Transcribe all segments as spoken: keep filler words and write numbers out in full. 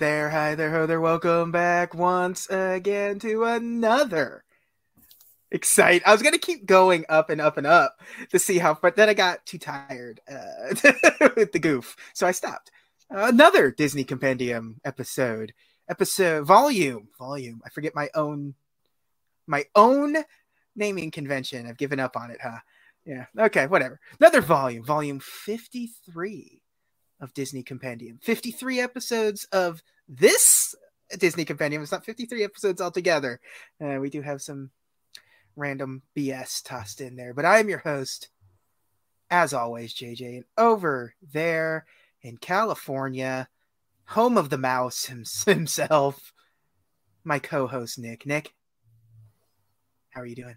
there, hi there, ho there, welcome back once again to another Excite. I was going to keep going up and up and up to see how, but then I got too tired uh, with the goof, so I stopped. Uh, another Disney Compendium episode, episode, volume, volume. I forget my own, my own naming convention. I've given up on it, huh? Yeah, okay, whatever. Another volume, volume fifty-three. Of Disney Compendium. fifty-three episodes of this Disney Compendium. It's not fifty-three episodes altogether. Uh, we do have some random B S tossed in there. But I am your host, as always, J J. And over there in California, home of the mouse himself, my co-host, Nick. Nick, how are you doing?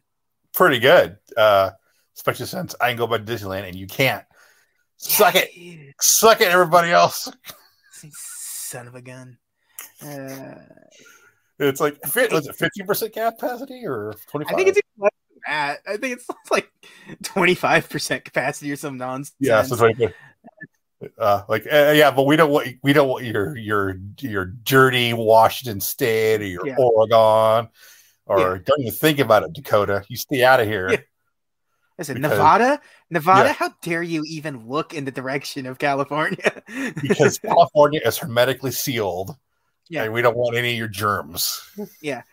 Pretty good. Uh, especially since I can go by Disneyland and you can't. Suck it. Suck it, everybody else. Son of a gun. Uh, it's like, was it fifty percent capacity or twenty-five percent? I think it's even less than that. I think it's like twenty-five percent capacity or some nonsense. Yeah, so it's like, uh, like uh, yeah, but we don't want we don't want your your your dirty Washington State or your yeah. Oregon or yeah. Don't even think about it, Dakota. You stay out of here. Yeah. I said, because, Nevada? Nevada, yeah. How dare you even look in the direction of California? Because California is hermetically sealed. Yeah. And we don't want any of your germs. Yeah.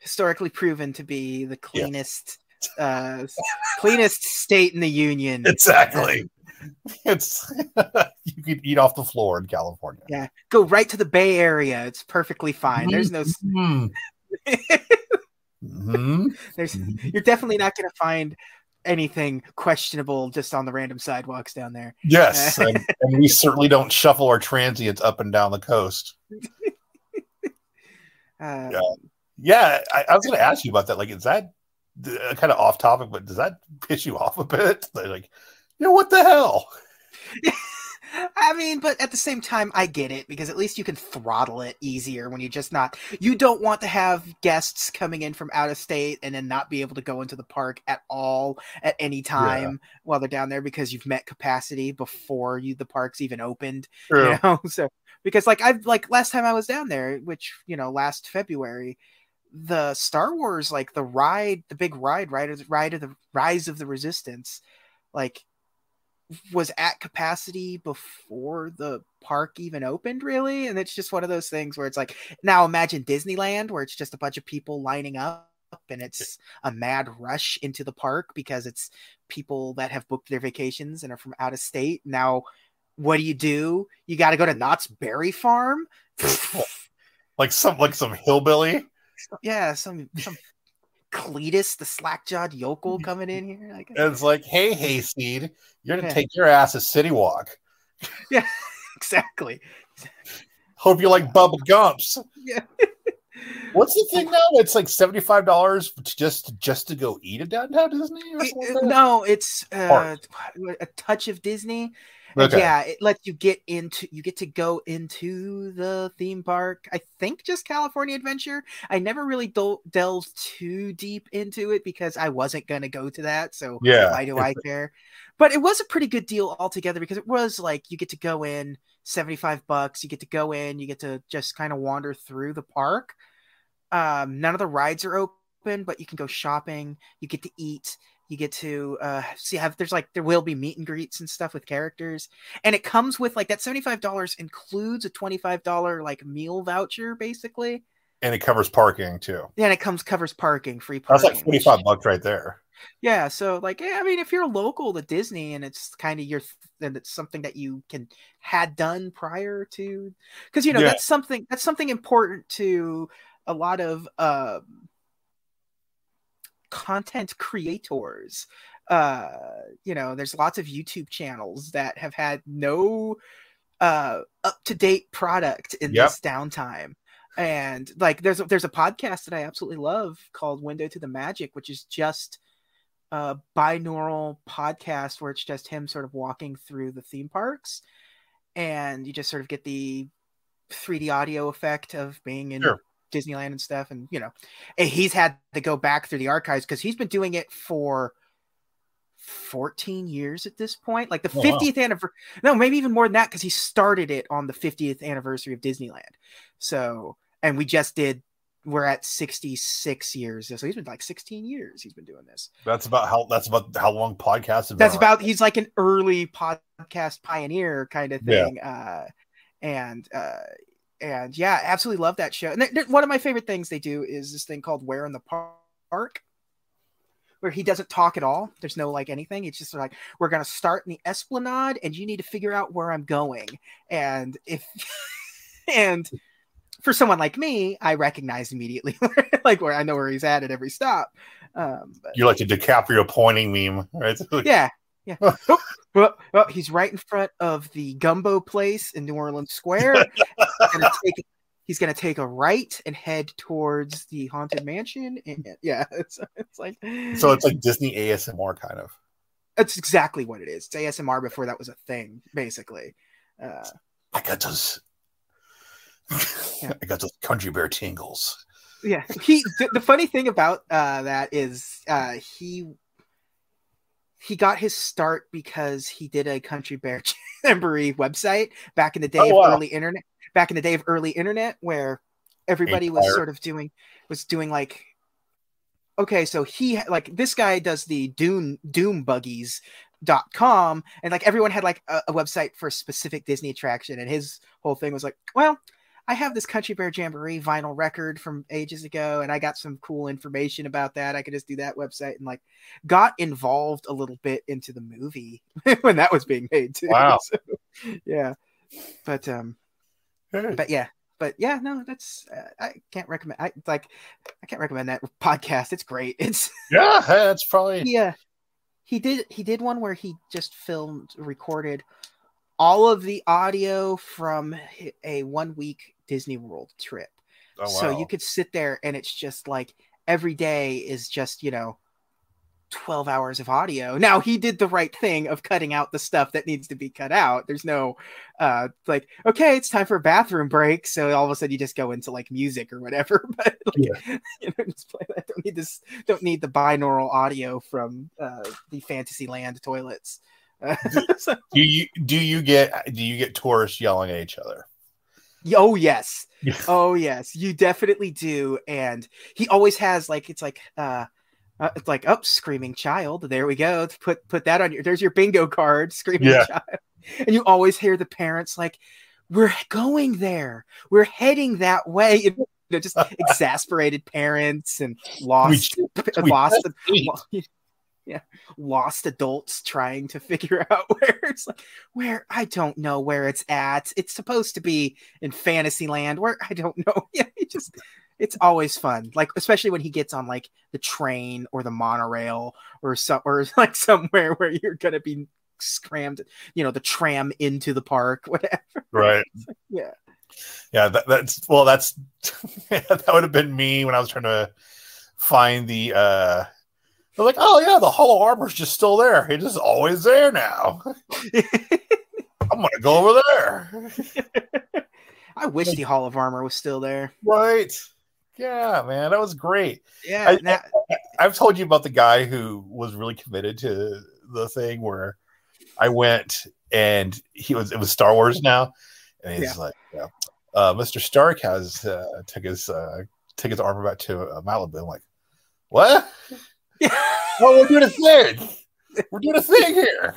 Historically proven to be the cleanest yeah. uh, cleanest state in the union. Exactly. It's you could eat off the floor in California. Yeah. Go right to the Bay Area. It's perfectly fine. Mm-hmm. There's no mm-hmm. There's mm-hmm. You're definitely not gonna find anything questionable just on the random sidewalks down there. Yes, and, and we certainly don't shuffle our transients up and down the coast. Um, yeah, yeah I, I was going to ask you about that. Like, is that uh, kind of off topic, but does that piss you off a bit? Like, you know, what the hell? I mean, but at the same time, I get it, because at least you can throttle it easier when you're just not. You don't want to have guests coming in from out of state and then not be able to go into the park at all at any time yeah. while they're down there, because you've met capacity before you the park's even opened. True. You know, so because like I've like last time I was down there, which you know last February, the Star Wars like the ride, the big ride, right, ride of the Rise of the Resistance, like. was at capacity before the park even opened, really. And it's just one of those things where it's like, now imagine Disneyland, where it's just a bunch of people lining up and it's a mad rush into the park because it's people that have booked their vacations and are from out of state. Now, what do you do? You got to go to Knott's Berry Farm. like some, like some hillbilly. Yeah. Some, some Cletus, the slack-jawed yokel coming in here. Like, and it's like, hey, Hayseed, you're going to yeah. take your ass to City Walk. Yeah, exactly. Hope you like Bubba Gumps. Yeah. What's the thing now? It's like seventy-five dollars just, just to go eat at downtown Disney? Or it, no, it's uh, a touch of Disney. Okay. Yeah, it lets you get into, you get to go into the theme park. I think just California Adventure. I never really del- delved too deep into it because I wasn't going to go to that. So yeah. why do I care? But it was a pretty good deal altogether, because it was like you get to go in, seventy-five bucks. You get to go in, you get to just kind of wander through the park. Um, none of the rides are open, but you can go shopping. You get to eat. You get to uh, see have there's like there will be meet and greets and stuff with characters, and it comes with like that seventy-five dollars includes a twenty-five dollars like meal voucher basically, and it covers parking too. Yeah, and it comes covers parking, free parking. That's like twenty-five bucks right there. Yeah, so like yeah, I mean, if you're local to Disney and it's kind of your and it's something that you can had done prior to, because you know yeah. that's something that's something important to a lot of. Uh, content creators. Uh you know, there's lots of YouTube channels that have had no uh up-to-date product in yep. this downtime, and like there's a, there's a podcast that I absolutely love called Window to the Magic, which is just a binaural podcast where it's just him sort of walking through the theme parks, and you just sort of get the three D audio effect of being in sure. Disneyland and stuff. And you know, and he's had to go back through the archives because he's been doing it for fourteen years at this point, like the oh, fiftieth wow. anniversary. No, maybe even more than that, because he started it on the fiftieth anniversary of Disneyland. So, and we just did. We're at sixty-six years, so he's been like sixteen years. He's been doing this. That's about how. That's about how long podcasts. Have been that's about. He's like an early podcast pioneer kind of thing. Yeah. Uh, and uh, and yeah, absolutely love that show. And they're, they're, one of my favorite things they do is this thing called "Where in the Park," where he doesn't talk at all. There's no like anything. It's just like, we're gonna start in the Esplanade, and you need to figure out where I'm going. And if and for someone like me, I recognize immediately, where, like where I know where he's at at every stop. Um, but, you're like a DiCaprio pointing meme, right? Yeah, yeah. oh, oh, oh, he's right in front of the Gumbo Place in New Orleans Square. he's, gonna take, he's gonna take a right and head towards the Haunted Mansion. And yeah, it's, it's like so it's like Disney A S M R kind of. That's exactly what it is. It's A S M R before that was a thing, basically. Uh, I got those. Yeah. I got those country bear tingles. Yeah, he. Th- the funny thing about uh, that is uh, he he got his start because he did a Country Bear Jamboree website back in the day oh, of wow. early internet. Back in the day of early internet, where everybody Empire. was sort of doing was doing like, okay, so he like this guy does the Doom Doom Buggies. Dot com and like everyone had like a, a website for a specific Disney attraction, and his whole thing was like, well, I have this Country Bear Jamboree vinyl record from ages ago, and I got some cool information about that. I could just do that website, and like got involved a little bit into the movie when that was being made too. Wow. So, yeah, but um, hey. but yeah, but yeah, no, that's uh, I can't recommend. I like I can't recommend that podcast. It's great. It's yeah, that's probably yeah. He did he did one where he just filmed, recorded all of the audio from a one-week Disney World trip. Oh, wow. So you could sit there, and it's just like every day is just, you know, twelve hours of audio. Now, he did the right thing of cutting out the stuff that needs to be cut out. There's no, uh, like, okay, it's time for a bathroom break. So all of a sudden you just go into, like, music or whatever. But, like, yeah. you know, just play that. Don't need this, don't need the binaural audio from uh, the Fantasyland toilets. Uh, so. Do you do you get do you get tourists yelling at each other? Oh, yes. oh, yes. You definitely do. And he always has, like, it's like, uh, Uh, it's like, oh, screaming child. There we go. Put put that on your. There's your bingo card. Screaming yeah. child. And you always hear the parents like, "We're going there. We're heading that way." You know, just exasperated parents and lost, we, we lost, the, yeah, lost adults trying to figure out where it's like, where I don't know where it's at. It's supposed to be in Fantasyland. Where I don't know. Yeah, you just. It's always fun, like especially when he gets on like the train or the monorail or so, or like somewhere where you're gonna be scrammed, you know, the tram into the park, whatever. Right. Like, yeah. Yeah. That, that's well. That's that would have been me when I was trying to find the. uh I was like, oh yeah, the Hollow Arbor's just still there. It is always there now. I'm gonna go over there. I wish the Hall of Armor was still there. Right. Yeah, man, that was great. Yeah, I, that... I, I've told you about the guy who was really committed to the thing where I went and he was it was Star Wars now, and he's yeah. like, yeah. uh, "Mister Stark has uh, took his uh, took his armor back to uh, Malibu." I'm like, "What? Yeah. Well, we're doing a thing. We're doing a thing here."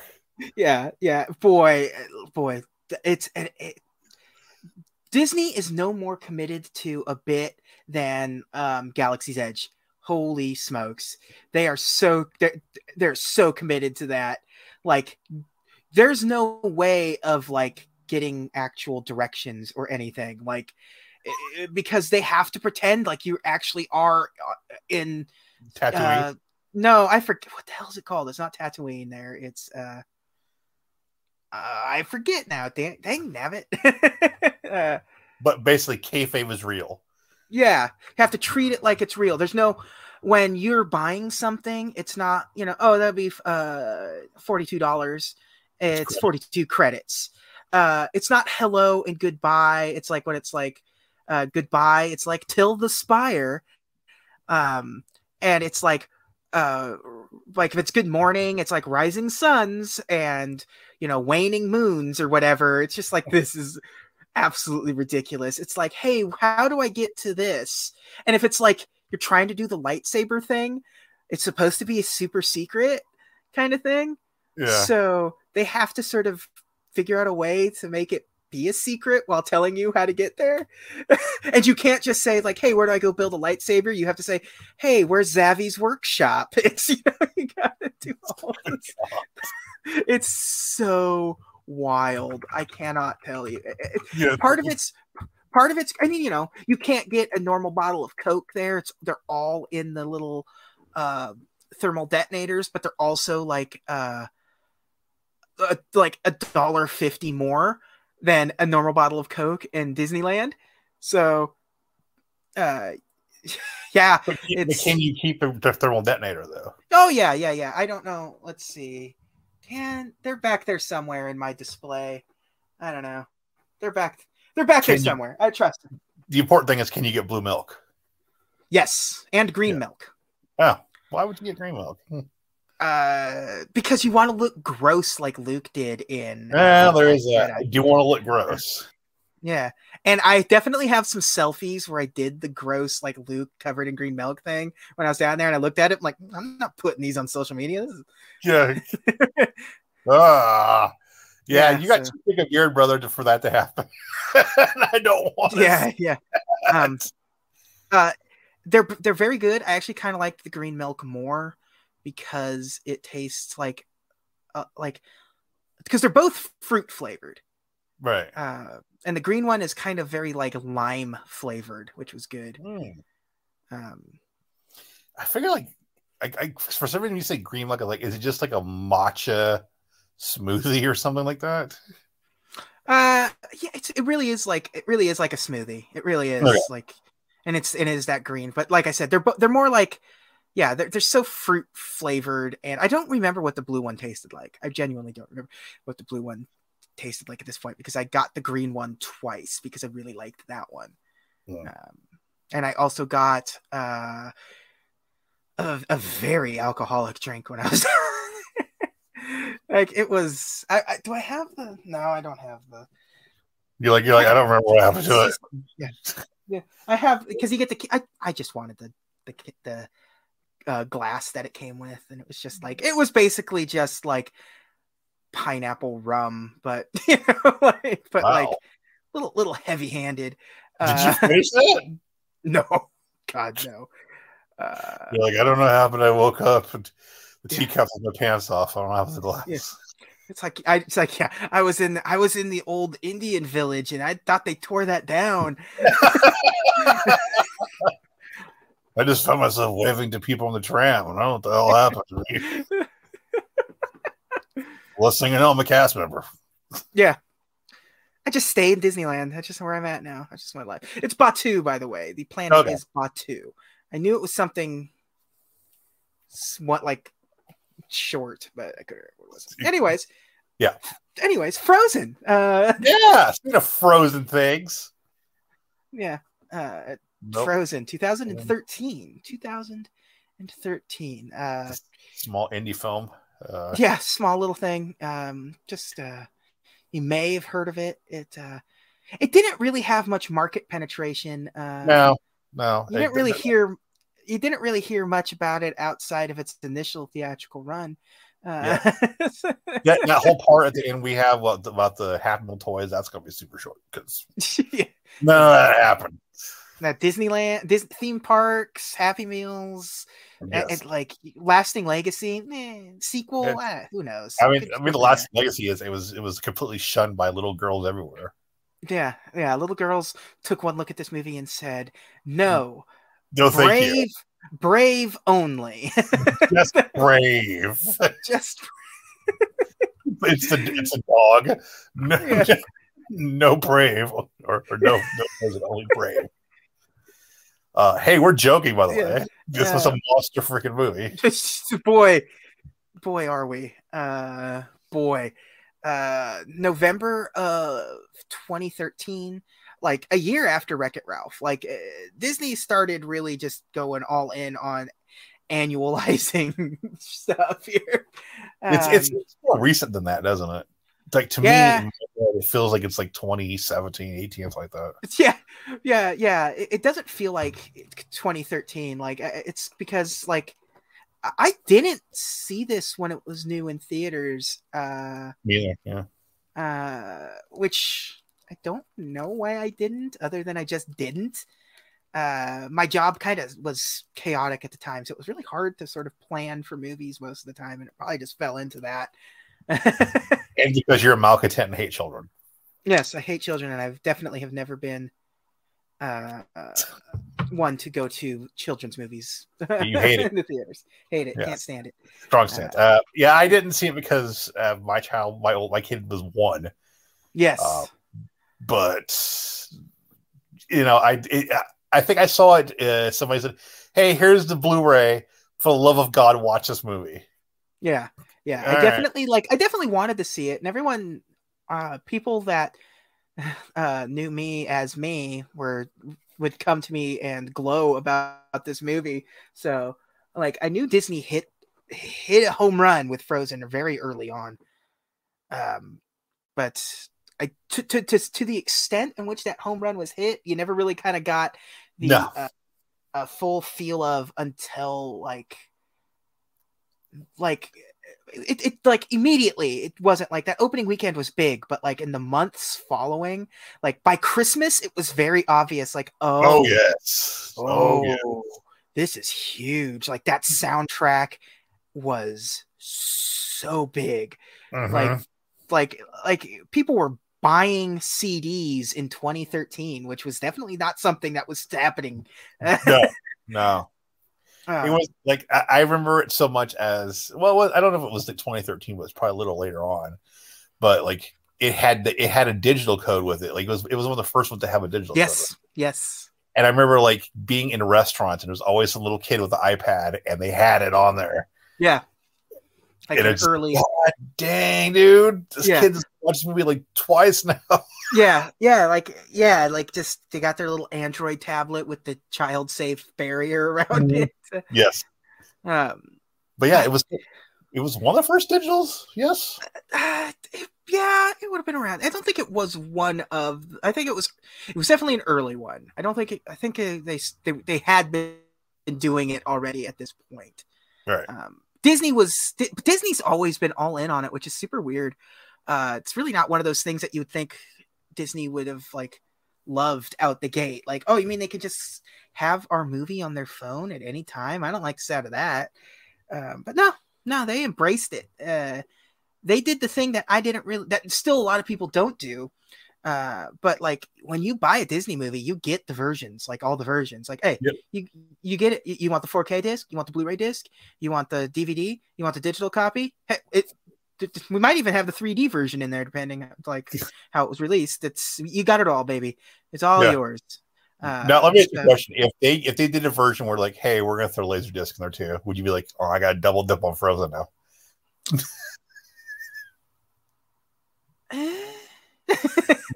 Yeah, yeah, boy, boy, it's and it. Disney is no more committed to a bit than um, Galaxy's Edge. Holy smokes. They are so they're, they're so committed to that. Like there's no way of like getting actual directions or anything. Like it, because they have to pretend like you actually are in Tatooine. Uh, no, I forget what the hell is it called? It's not Tatooine there. It's uh Uh, I forget now. Dang, dang nabbit. uh, but basically, kayfabe is real. Yeah. You have to treat it like it's real. There's no, when you're buying something, it's not, you know, oh, that'd be uh, forty-two dollars. It's forty-two credits. Uh, it's not hello and goodbye. It's like when it's like uh, goodbye, it's like till the spire. Um, and it's like, uh, like if it's Good Morning, it's like rising suns and, you know, waning moons or whatever. It's just like, this is absolutely ridiculous. It's like, hey, how do I get to this? And if it's like you're trying to do the lightsaber thing, it's supposed to be a super secret kind of thing. Yeah. So they have to sort of figure out a way to make it be a secret while telling you how to get there. And you can't just say like, hey, where do I go build a lightsaber? You have to say, hey, where's Zavi's workshop? It's, you know, you gotta do all this. It's so wild. I cannot tell you. Yeah. Part of it's, part of it's, I mean, you know, you can't get a normal bottle of Coke there. It's, they're all in the little uh, thermal detonators, but they're also like, uh, uh, like a dollar fifty more than a normal bottle of Coke in Disneyland. So, uh, yeah. But can, it's... can you keep the thermal detonator though? Oh yeah, yeah, yeah. I don't know. Let's see. Can they're back there somewhere in my display? I don't know. They're back. They're back can there you, somewhere. I trust them. The important thing is, can you get blue milk? Yes, and green yeah. milk. Oh, why would you get green milk? Hmm. Uh, because you want to look gross like Luke did in... Yeah, uh, there is that. I do want to look gross. Yeah. And I definitely have some selfies where I did the gross like Luke covered in green milk thing when I was down there, and I looked at it, I'm like, I'm not putting these on social media. Is... Yeah. ah. Yeah, yeah, you got so... too big of a beard, brother, for that to happen. I don't want to Yeah, yeah. That. Um, uh, they're, they're very good. I actually kind of like the green milk more, because it tastes like, uh, like, because they're both fruit flavored. Right. Uh, and the green one is kind of very like lime flavored, which was good. Mm. Um, I figure like, I, I, for some reason you say green, like, like, is it just like a matcha smoothie or something like that? Uh, yeah, it's, it really is like, it really is like a smoothie. It really is okay. like, and it's, it is that green, but like I said, they're, they're more like, yeah, they're, they're so fruit flavored, and I don't remember what the blue one tasted like. I genuinely don't remember what the blue one tasted like at this point, because I got the green one twice because I really liked that one. Yeah. Um, and I also got uh, a, a very alcoholic drink when I was like, it was. I, I do I have the? No, I don't have the. You're like you're like I don't remember what happened to it. Yeah, yeah, I have because you get the. I I just wanted the the the. Uh, glass that it came with, and it was just like it was basically just like pineapple rum, but you know, like, but wow. like little little heavy-handed. Uh, Did you finish that? No, God no. Uh, You're like I don't know how, but I woke up and the teacup with yeah. my pants off. I don't have the glass. Yeah. It's like I. It's like yeah. I was in. I was in the old Indian village, and I thought they tore that down. I just found myself waving to people on the tram, and I don't know what the hell happened to me. Listening to, I'm a cast member. Yeah. I just stay in Disneyland. That's just where I'm at now. That's just my life. It's Batuu, by the way. The planet okay. is Batuu. I knew it was something somewhat like short, but I couldn't remember what it was. Anyways. Yeah. Anyways, Frozen. Uh, yeah. Speaking of frozen things. Yeah. Uh, Nope. Frozen twenty thirteen twenty thirteen uh small indie film uh yeah small little thing um just uh you may have heard of it. It uh it didn't really have much market penetration. uh no no you didn't really didn't. hear you didn't really hear much about it outside of its initial theatrical run. uh yeah. that, that whole part at the end we have what, about the Hatmill toys, that's gonna be super short because yeah. no that happened. Now, Disneyland, Disney theme parks, Happy Meals, yes. and, and like Lasting Legacy, eh, sequel, it, ah, who knows? I mean, I mean, the Lasting Legacy is it was it was completely shunned by little girls everywhere. Yeah, yeah, little girls took one look at this movie and said, "No, no, thank brave, you. Brave only, just brave, just." it's a it's a dog, no, yeah. just, no brave or, or no no only brave. Uh, hey, we're joking, by the yeah. way. This yeah. was a monster freaking movie. boy, boy, are we? Uh, boy, uh, November of twenty thirteen, like a year after Wreck-It Ralph. Like uh, Disney started really just going all in on annualizing stuff here. Um, it's, it's it's more recent than that, doesn't it? Like to yeah. me, it feels like it's like twenty seventeen, eighteen, it's like that. Yeah, yeah, yeah. It, it doesn't feel like twenty thirteen. Like it's because like I didn't see this when it was new in theaters. Uh, yeah, yeah. Uh, which I don't know why I didn't, other than I just didn't. Uh, my job kind of was chaotic at the time, so it was really hard to sort of plan for movies most of the time, and it probably just fell into that. And because you're a malcontent and hate children. Yes, I hate children, and I definitely have never been uh, uh, one to go to children's movies. You hate it in the theaters. Hate it. Yeah. Can't stand it. Strong stance. Uh, uh, yeah, I didn't see it because uh, my child, my old, my kid was one. Yes, uh, but you know, I it, I think I saw it. Uh, somebody said, "Hey, here's the Blu-ray. For the love of God, watch this movie." Yeah. Yeah, All I definitely right. like. I definitely wanted to see it, and everyone, uh, people that uh, knew me as me were would come to me and glow about this movie. So, like, I knew Disney hit hit a home run with Frozen very early on. Um, but I to to to, to the extent in which that home run was hit, you never really kind of got the no. uh, uh, full feel of until like like. It, it like immediately it wasn't like that opening weekend was big, but like in the months following, like by Christmas, it was very obvious. Like, oh, oh yes, oh, oh yes. This is huge. Like that soundtrack was so big. Uh-huh. Like, like, like people were buying C Ds in twenty thirteen, which was definitely not something that was happening. No, no. Oh. It was like I, I remember it so much as well. Was, I don't know if it was like twenty thirteen, but it's probably a little later on. But like it had the, it had a digital code with it. Like it was it was one of the first ones to have a digital. Yes, code with it. Yes. And I remember like being in restaurants and there was always a little kid with an iPad and they had it on there. Yeah. Like and an it's early. God dang, dude! This yeah. kid's watched this movie like twice now. Yeah, yeah, like yeah, like just they got their little Android tablet with the child-safe barrier around mm-hmm. it. Yes. Um, but yeah, it was it was one of the first digitals. Yes. Uh, it, yeah, it would have been around. I don't think it was one of. I think it was. It was definitely an early one. I don't think. It, I think they they they had been doing it already at this point. Right. Um, Disney was Disney's always been all in on it, which is super weird. Uh, it's really not one of those things that you would think Disney would have like loved out the gate. Like, oh, you mean they could just have our movie on their phone at any time? I don't like the sound of that. Um, but no, no, they embraced it. Uh, they did the thing that I didn't really, that still a lot of people don't do. Uh, but like when you buy a Disney movie, you get the versions, like all the versions. Like, hey, yep. you you get it. You, you want the four K disc? You want the Blu-ray disc? You want the D V D? You want the digital copy? Hey, it, it, we might even have the three D version in there, depending on like how it was released. It's you got it all, baby. It's all yeah. yours. Uh, now let me ask you a question: if they if they did a version where like, hey, we're gonna throw LaserDisc in there too, would you be like, oh, I got to double dip on Frozen now?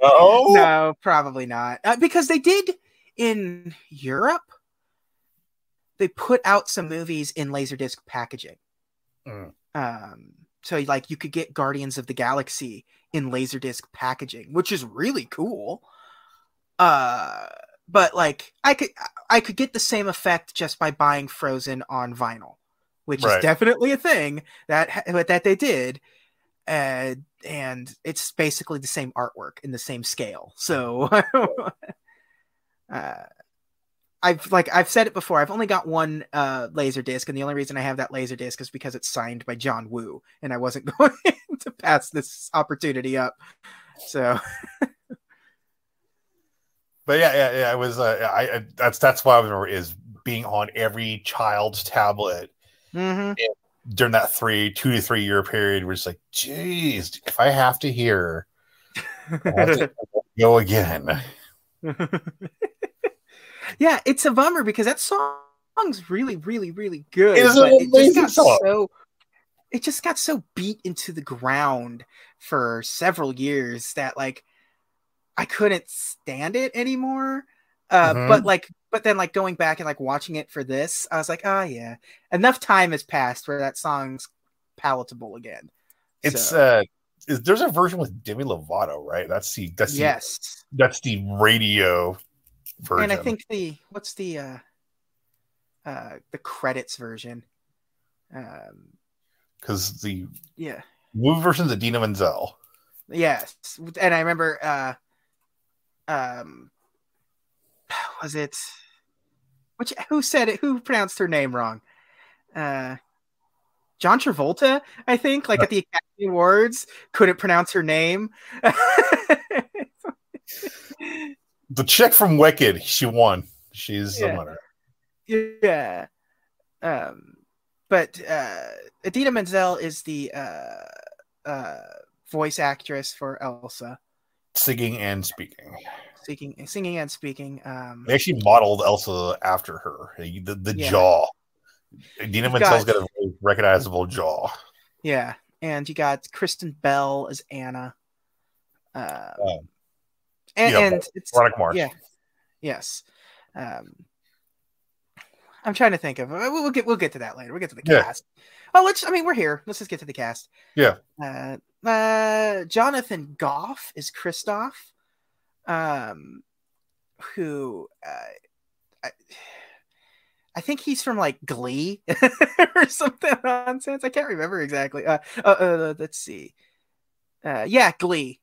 No, no, probably not. Uh, because they did in Europe, they put out some movies in LaserDisc packaging. Mm. Um, so, like, you could get Guardians of the Galaxy in LaserDisc packaging, which is really cool. Uh, but like, I could I could get the same effect just by buying Frozen on vinyl, which right. is definitely a thing that that they did. Uh, and it's basically the same artwork in the same scale. So uh, I've like I've said it before. I've only got one uh, LaserDisc, and the only reason I have that LaserDisc is because it's signed by John Woo, and I wasn't going to pass this opportunity up. So, but yeah, yeah, yeah. It was. Uh, I, I that's that's why I remember is being on every child's tablet. Mm-hmm. And- during that three, two to three year period, we're just like, geez, if I have to hear, I have to go again. Yeah, it's a bummer because that song's really, really, really good. It's but it just got song. so it just got so beat into the ground for several years that like I couldn't stand it anymore. Uh, mm-hmm. But like, but then like going back and like watching it for this, I was like, ah, oh, yeah, enough time has passed where that song's palatable again. It's so. uh, is, there's a version with Demi Lovato, right? That's the that's the, yes, that's the radio version. And I think the what's the uh, uh, the credits version, um, because the yeah movie version's Idina Menzel. Yes, and I remember, uh, um. Was it which who said it? Who pronounced her name wrong? Uh, John Travolta, I think, like at the Academy Awards, couldn't pronounce her name. The chick from Wicked, she won. She's yeah. the winner. Yeah. Um, but uh, Idina Menzel is the uh, uh, voice actress for Elsa, singing and speaking. Speaking, singing and speaking. Um, they actually modeled Elsa after her. The, the yeah. jaw. Idina Menzel's got, got a recognizable jaw. Yeah, and you got Kristen Bell as Anna. Um, um, and, yeah, and it's Veronica Mars. Yeah, yes. Um, I'm trying to think of. We'll get. We'll get to that later. We'll get to the yeah. cast. Oh, let's. I mean, we're here. Let's just get to the cast. Yeah. Uh, uh, Jonathan Goff is Kristoff. Um, who uh, I, I think he's from like Glee or something nonsense. I can't remember exactly. Uh, uh, uh let's see. Uh, yeah, Glee.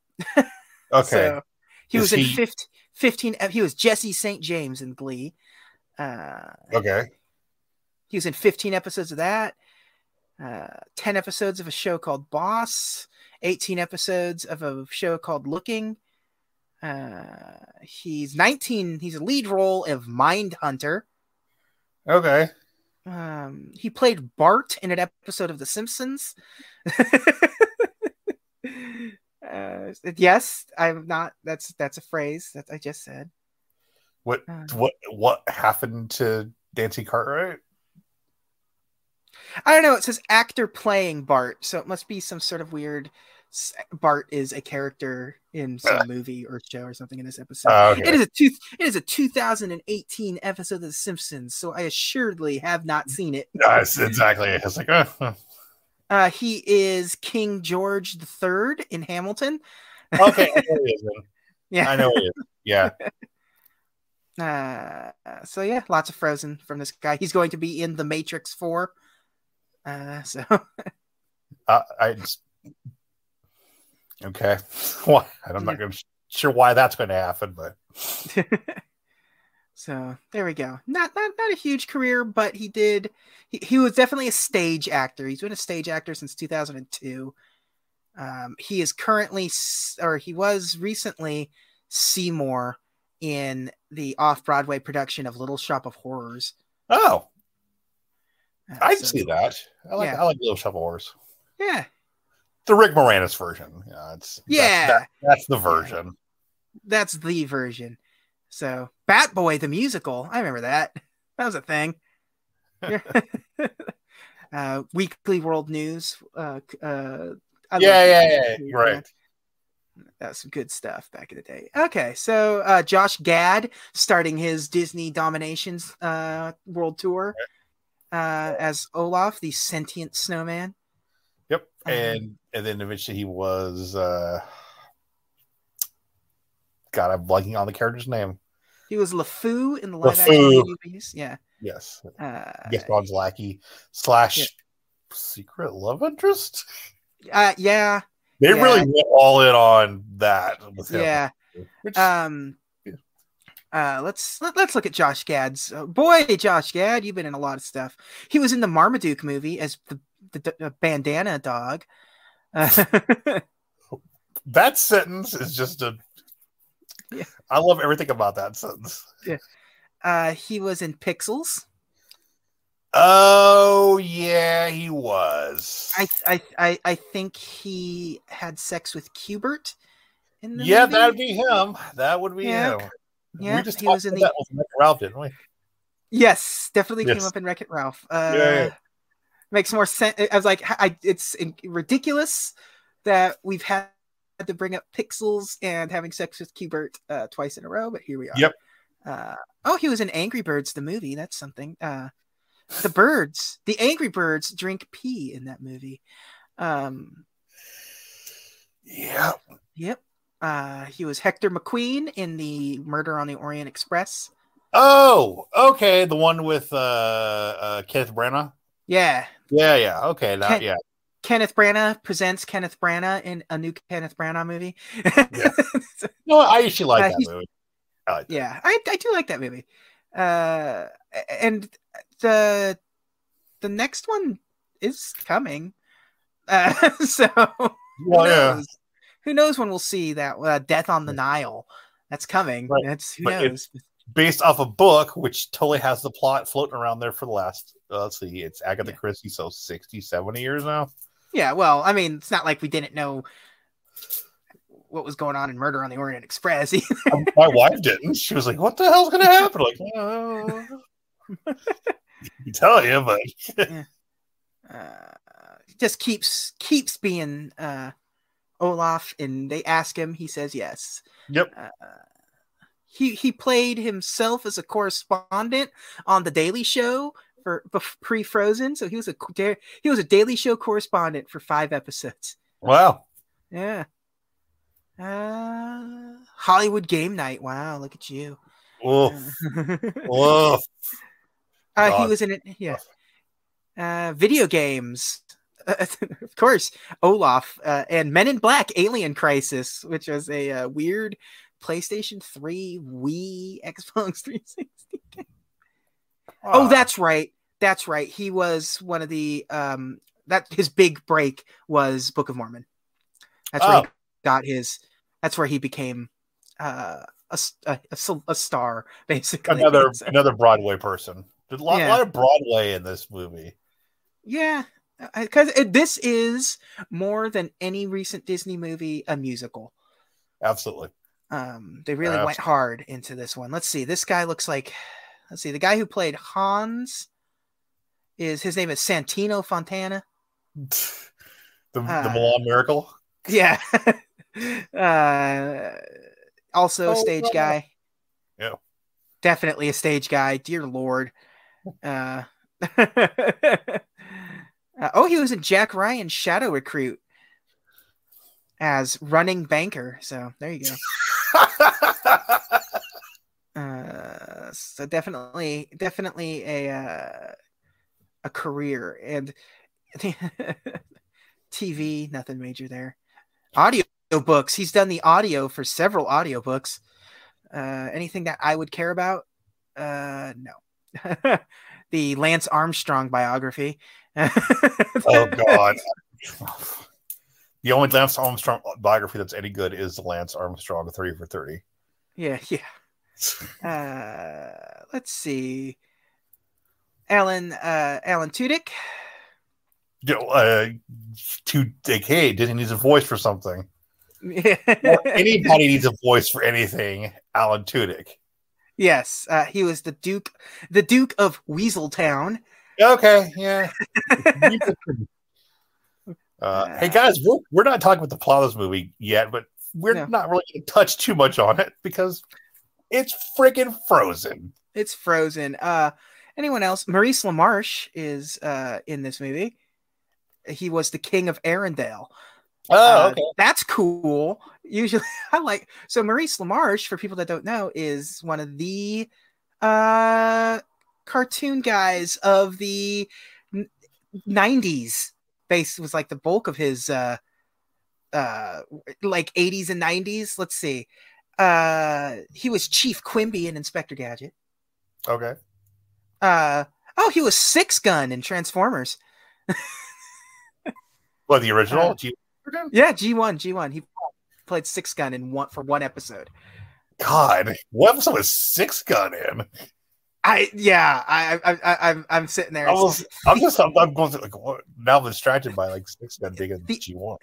Okay. So he Is was he... in fifteen. He was Jesse Saint James in Glee. Uh, okay. He was in fifteen episodes of that. Uh, ten episodes of a show called Boss. eighteen episodes of a show called Looking. Uh, he's nineteen. He's a lead role of Mindhunter. Okay. Um, he played Bart in an episode of The Simpsons. uh, yes, I'm not. That's that's a phrase that I just said. What uh, what what happened to Nancy Cartwright? I don't know. It says actor playing Bart, so it must be some sort of weird. Bart is a character in some movie or show or something in this episode. Oh, okay. It is a two, it is a two thousand eighteen episode of The Simpsons, so I assuredly have not seen it. Yes, exactly. It's like, uh, uh, he is King George the Third in Hamilton. Okay, I know he is. Yeah, I know he is. Yeah. Uh, so yeah, lots of Frozen from this guy. He's going to be in The Matrix Four. Uh, so uh, I. Just... Okay, well, I'm not gonna, sure why that's going to happen, but so there we go. Not not not a huge career, but he did. He, he was definitely a stage actor. He's been a stage actor since two thousand two. Um, he is currently, or he was recently, Seymour in the off-Broadway production of Little Shop of Horrors. Oh, uh, I'd so, see that. I like yeah. I like Little Shop of Horrors. Yeah. The Rick Moranis version. Yeah. It's, yeah. That's, that, that's the version. That's the version. So Bat Boy, the musical. I remember that. That was a thing. uh, Weekly World News. Uh, uh, I yeah, yeah, yeah, yeah. Right. That was some good stuff back in the day. Okay. So uh, Josh Gad starting his Disney Dominations uh, world tour uh, as Olaf, the sentient snowman. Yep, and and then eventually he was, uh, God, I'm blanking on the character's name. He was LeFou in the live action movies. Yeah. Yes. Uh, yes, Ron's lackey slash yeah. secret love interest. Uh, yeah. They yeah. really went all in on that with him. Yeah. Which, um. Yeah. Uh, let's let, let's look at Josh Gad's oh, boy. Josh Gad, you've been in a lot of stuff. He was in the Marmaduke movie as the. The, the bandana dog. Uh, that sentence is just a. Yeah. I love everything about that sentence. Yeah. Uh, he was in Pixels. Oh yeah, he was. I I I, I think he had sex with Qbert. In the yeah, movie. That'd be him. That would be yeah. him. Yeah, we just he talked was in about the... that with Ralph, didn't we? Yes, definitely yes. came up in Wreck-It Ralph. Uh, yeah. Makes more sense. I was like, I, it's ridiculous that we've had to bring up Pixels and having sex with Qbert uh, twice in a row, but here we are. Yep. Uh, oh, he was in Angry Birds, the movie. That's something. Uh, the birds, the Angry Birds drink pee in that movie. Um, yep. Yep. Uh, he was Hector McQueen in the Murder on the Orient Express. Oh, okay. The one with uh, uh, Kenneth Branagh. Yeah. Yeah, yeah. Okay, that, Ken- yeah. Kenneth Branagh presents Kenneth Branagh in a new Kenneth Branagh movie. Yeah. No, I actually like uh, that movie. I like that. Yeah, I, I do like that movie. Uh, and the the next one is coming. Uh, so well, who, yeah. knows? who knows when we'll see that uh, Death on the Nile? That's coming. Right. That's who but knows. Based off a book, which totally has the plot floating around there for the last, uh, let's see, it's Agatha yeah. Christie, so sixty, seventy years now. Yeah, well, I mean, it's not like we didn't know what was going on in Murder on the Orient Express either. My wife didn't. She was like, what the hell's going to happen? Like, oh. I tell you, but... yeah. uh, it just keeps, keeps being uh, Olaf, and they ask him, he says yes. Yep. Uh, He he played himself as a correspondent on the Daily Show for pre-Frozen, so he was a he was a Daily Show correspondent for five episodes. Wow! Yeah. Uh, Hollywood Game Night. Wow! Look at you. Woof. Woof. Uh, he was in it. Yeah. Uh, video games. Uh, of course, Olaf uh, and Men in Black: Alien Crisis, which was a uh, weird PlayStation three, Wii, Xbox three sixty game. Oh, that's right. That's right. He was one of the um that his big break was Book of Mormon. That's oh. where he got his. That's where he became uh, a, a a star, basically. Another so. another Broadway person. There's a lot, yeah. lot of Broadway in this movie. Yeah, because this is more than any recent Disney movie a musical. Absolutely. Um, they really uh, went hard into this one. Let's see. This guy looks like, let's see. The guy who played Hans is, his name is Santino Fontana. The, uh, the Milan Miracle. Yeah. uh, also oh, a stage wow. guy. Yeah. Definitely a stage guy. Dear Lord. Uh, uh, oh, he was in Jack Ryan's Shadow Recruit as running banker. So there you go. uh, so definitely, definitely a uh, a career and T V. Nothing major there. Audio books. He's done the audio for several audio books. Uh, anything that I would care about? Uh, no. The Lance Armstrong biography. Oh God. The only Lance Armstrong biography that's any good is the Lance Armstrong thirty for thirty. Yeah, yeah. uh, let's see. Alan uh, Alan Tudyk. You know, uh, Tudyk, hey, Disney needs a voice for something. Yeah. Well, anybody needs a voice for anything, Alan Tudyk. Yes, uh, he was the Duke, the Duke of Weaseltown. Okay, yeah. Uh, uh, hey guys, we're, we're not talking about the plot of this movie yet, but we're no. not really going to touch too much on it because it's freaking Frozen. It's Frozen. Uh, anyone else? Maurice LaMarche is uh, in this movie. He was the King of Arendelle. Oh, okay. Uh, that's cool. Usually, I like so Maurice LaMarche. For people that don't know, is one of the uh, cartoon guys of the nineties. Base was like the bulk of his uh uh like eighties and nineties. Let's see. Uh he was Chief Quimby in Inspector Gadget. Okay. Uh oh he was Six Gun in Transformers. Well, the original uh, G- Yeah, G one, G one. He played Six Gun in one for one episode. God, what episode was Six Gun in? I yeah I I I'm I'm sitting there. I was, I'm just I'm, I'm going to, like now I'm distracted by like six gun big and G one.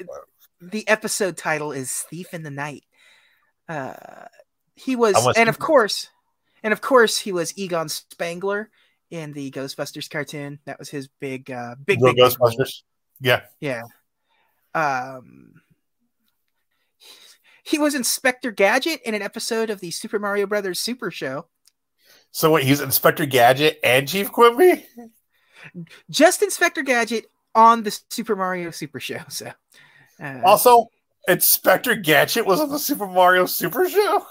The episode title is Thief in the Night. Uh, he was and of course and of course he was Egon Spangler in the Ghostbusters cartoon. That was his big uh, big, big Ghostbusters. Role. Yeah, yeah. Um, he was Inspector Gadget in an episode of the Super Mario Brothers Super Show. So what, he's Inspector Gadget and Chief Quimby? Just Inspector Gadget on the Super Mario Super Show. So uh, also, Inspector Gadget was on the Super Mario Super Show?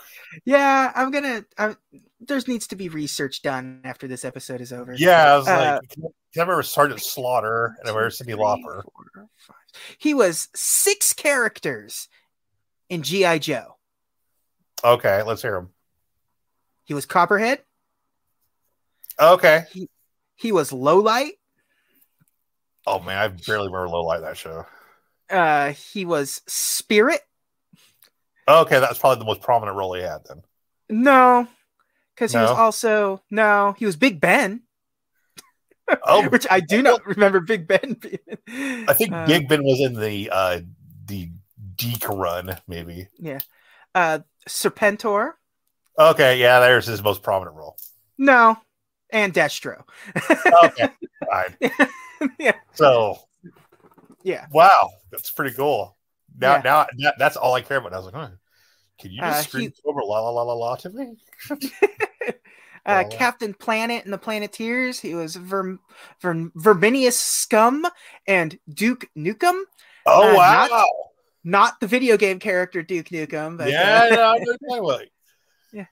Yeah, I'm gonna... I'm, there's needs to be research done after this episode is over. Yeah, I was uh, like... I remember Sergeant Slaughter and I remember Cyndi Lauper. He was six characters in G I. Joe. Okay, let's hear him. He was Copperhead. Okay. He, he was Lowlight. Oh man, I barely remember Lowlight that show. Uh, he was Spirit. Okay, that's probably the most prominent role he had then. No, because no. he was also no, he was Big Ben. Oh, which I do not remember Big Ben being. I think Big uh, Ben was in the uh, the Deke run, maybe. Yeah. Uh, Serpentor. Okay, yeah, there's his most prominent role. No, and Destro. Okay, fine. Yeah. So, yeah. Wow, that's pretty cool. Now, yeah. now that, that's all I care about. I was like, huh, can you just uh, scream he... over la la la la la to me? Uh, oh. Captain Planet and the Planeteers. He was Verm- Verm- Verminius Scum and Duke Nukem. Oh, uh, wow. Not, not the video game character Duke Nukem. But, yeah, uh, no, I know exactly. Yeah.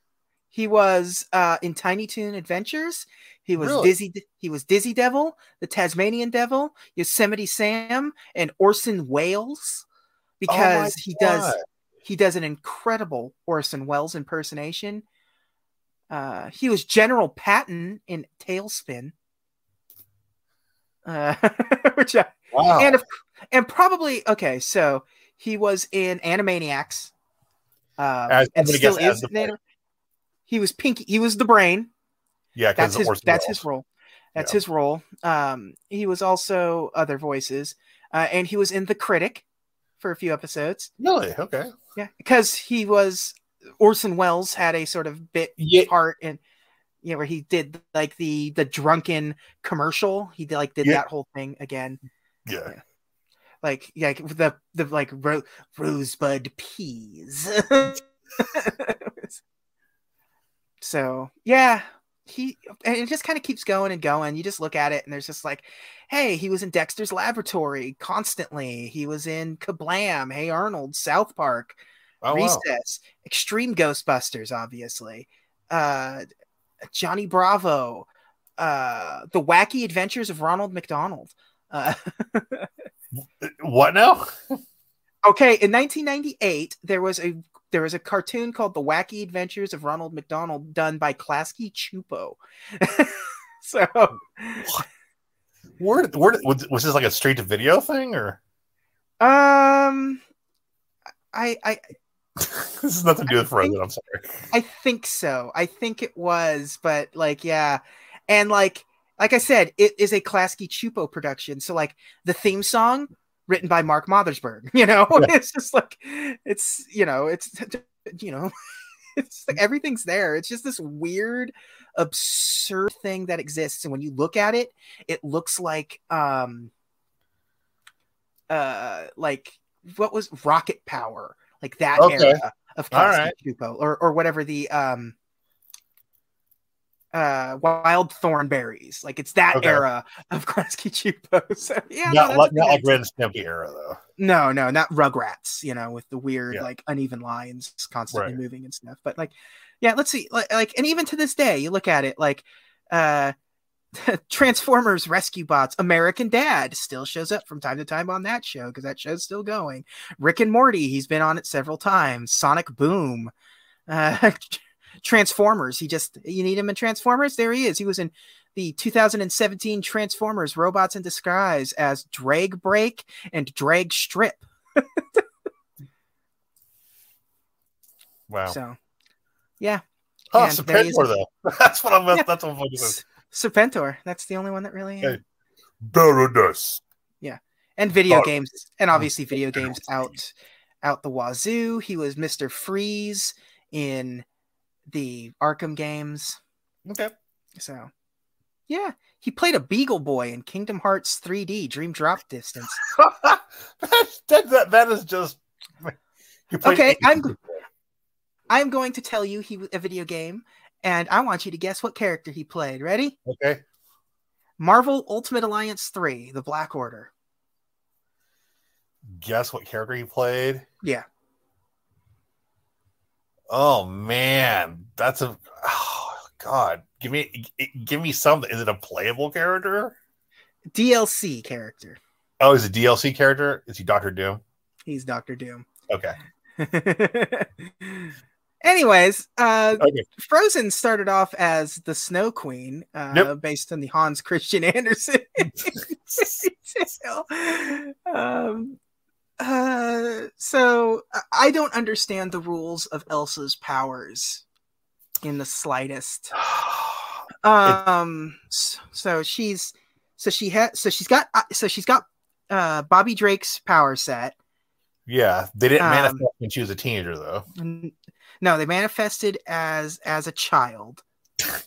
He was uh, in Tiny Toon Adventures. He was really? Dizzy He was Dizzy Devil, the Tasmanian Devil, Yosemite Sam, and Orson Welles. Because oh he does he does an incredible Orson Welles impersonation. Uh, he was General Patton in Tailspin, uh, which I, wow. and if, and probably okay. So he was in Animaniacs, um, as, and still guess, is an anim- he was Pinky. He was the brain. Yeah, that's his. That's his role. That's yeah. his role. Um, he was also other voices, uh, and he was in The Critic for a few episodes. Really? Okay. Yeah, because he was. Orson Welles had a sort of bit yeah. part and you know where he did like the the drunken commercial. He did, like did yeah. that whole thing again. Yeah. yeah. Like like yeah, the the like ro- rosebud peas. So yeah, he and it just kind of keeps going and going. You just look at it and there's just like, hey, he was in Dexter's Laboratory constantly. He was in Kablam, Hey Arnold, South Park. Oh, Recess, wow. Extreme Ghostbusters, obviously, uh, Johnny Bravo, uh, The Wacky Adventures of Ronald McDonald. Uh, what now? Okay, in nineteen ninety-eight, there was a there was a cartoon called The Wacky Adventures of Ronald McDonald done by Klasky Chupo. So, what? Where, where was, was this like a straight to video thing or? Um, I. I This is nothing to do with Frozen, I'm sorry. I think so. I think it was, but like, yeah. And like, like I said, it is a Klasky Chupo production. So like the theme song written by Mark Mothersbaugh, you know, yeah. It's just like, it's, you know, it's, you know, it's like everything's there. It's just this weird, absurd thing that exists. And when you look at it, it looks like, um, uh, like what was Rocket Power? Like that okay. era of Klasky Chupo, right. or or whatever the um, uh, Wild Thornberries. Like it's that okay. era of Klasky Chupo. So yeah, not, no, like, not like Ren and Stimpy era though. No, no, not Rugrats. You know, with the weird yeah. like uneven lines constantly right. moving and stuff. But like, yeah, let's see. Like, like, and even to this day, you look at it like uh, Transformers, Rescue Bots, American Dad still shows up from time to time on that show because that show's still going. Rick and Morty, he's been on it several times. Sonic Boom, uh, Transformers, he just you need him in Transformers. There he is. He was in the two thousand seventeen Transformers: Robots in Disguise as Drag Break and Drag Strip. Wow. So, yeah. Oh, some more though. That's what I'm. Yeah. That's what I'm focusing on. Serpentor. That's the only one that really. Hey, Baroness. Yeah, and video Bar- games, and obviously video games out, out the wazoo. He was Mister Freeze in the Arkham games. Okay. So, yeah, he played a Beagle Boy in Kingdom Hearts three D Dream Drop Distance. That's, that, that that is just. Okay, I'm. I'm going to tell you he a video game. and I want you to guess what character he played. Ready? Okay. Marvel Ultimate Alliance three, The Black Order. Guess what character he played? Yeah. Oh man, that's a oh god. Give me give me something. Is it a playable character? D L C character. Oh, is it D L C character? Is he Doctor Doom? He's Doctor Doom. Okay. Anyways, uh, okay. Frozen started off as the Snow Queen, uh, nope. based on the Hans Christian Andersen. um, uh, so I don't understand the rules of Elsa's powers in the slightest. Um, so she's so she has so she's got so she's got uh, Bobby Drake's power set. Yeah, they didn't manifest um, when she was a teenager, though. And, no, they manifested as as a child.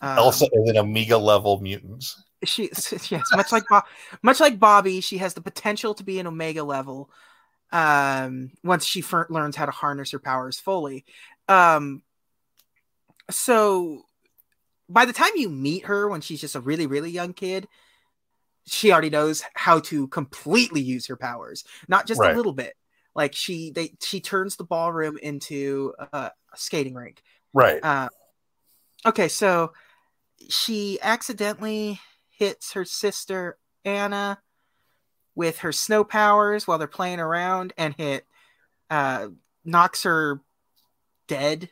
Um, Elsa is an Amiga level mutant. She yes, much like Bo- much like Bobby, she has the potential to be an Omega level um, once she fer- learns how to harness her powers fully. Um, so by the time you meet her, when she's just a really really young kid, she already knows how to completely use her powers, not just right. a little bit. Like she, they, she turns the ballroom into a, a skating rink. Right. Uh, okay, so she accidentally hits her sister Anna with her snow powers while they're playing around, and hit uh, knocks her dead.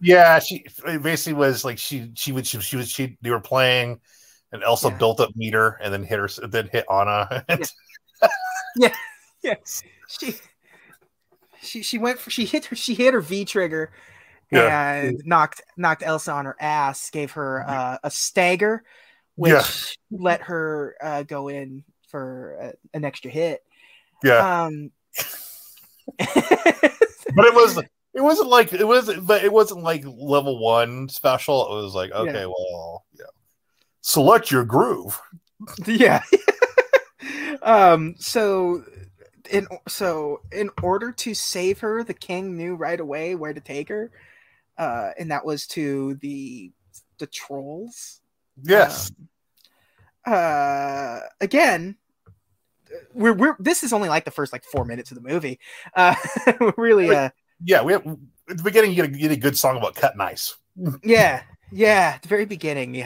yeah, she it basically was like she she would she, she was she they were playing, and Elsa yeah. built up meter and then hit her then hit Anna. yeah. yeah. Yes, she she she went for she hit her she hit her V trigger yeah. and knocked knocked Elsa on her ass, gave her uh, a stagger, which yeah. let her uh, go in for a, an extra hit. Yeah, um, but it was it wasn't like it was but it wasn't like level one special. It was like okay, yeah. well, yeah, select your groove. Yeah. um. So. In, so, in order to save her, the king knew right away where to take her, uh, and that was to the the trolls. Yes. Um, uh, again, we're we're this is only like the first like four minutes of the movie. Uh, really. Uh, yeah, we have, at the beginning you get a, you get a good song about cutting ice. yeah, yeah. At the very beginning, you,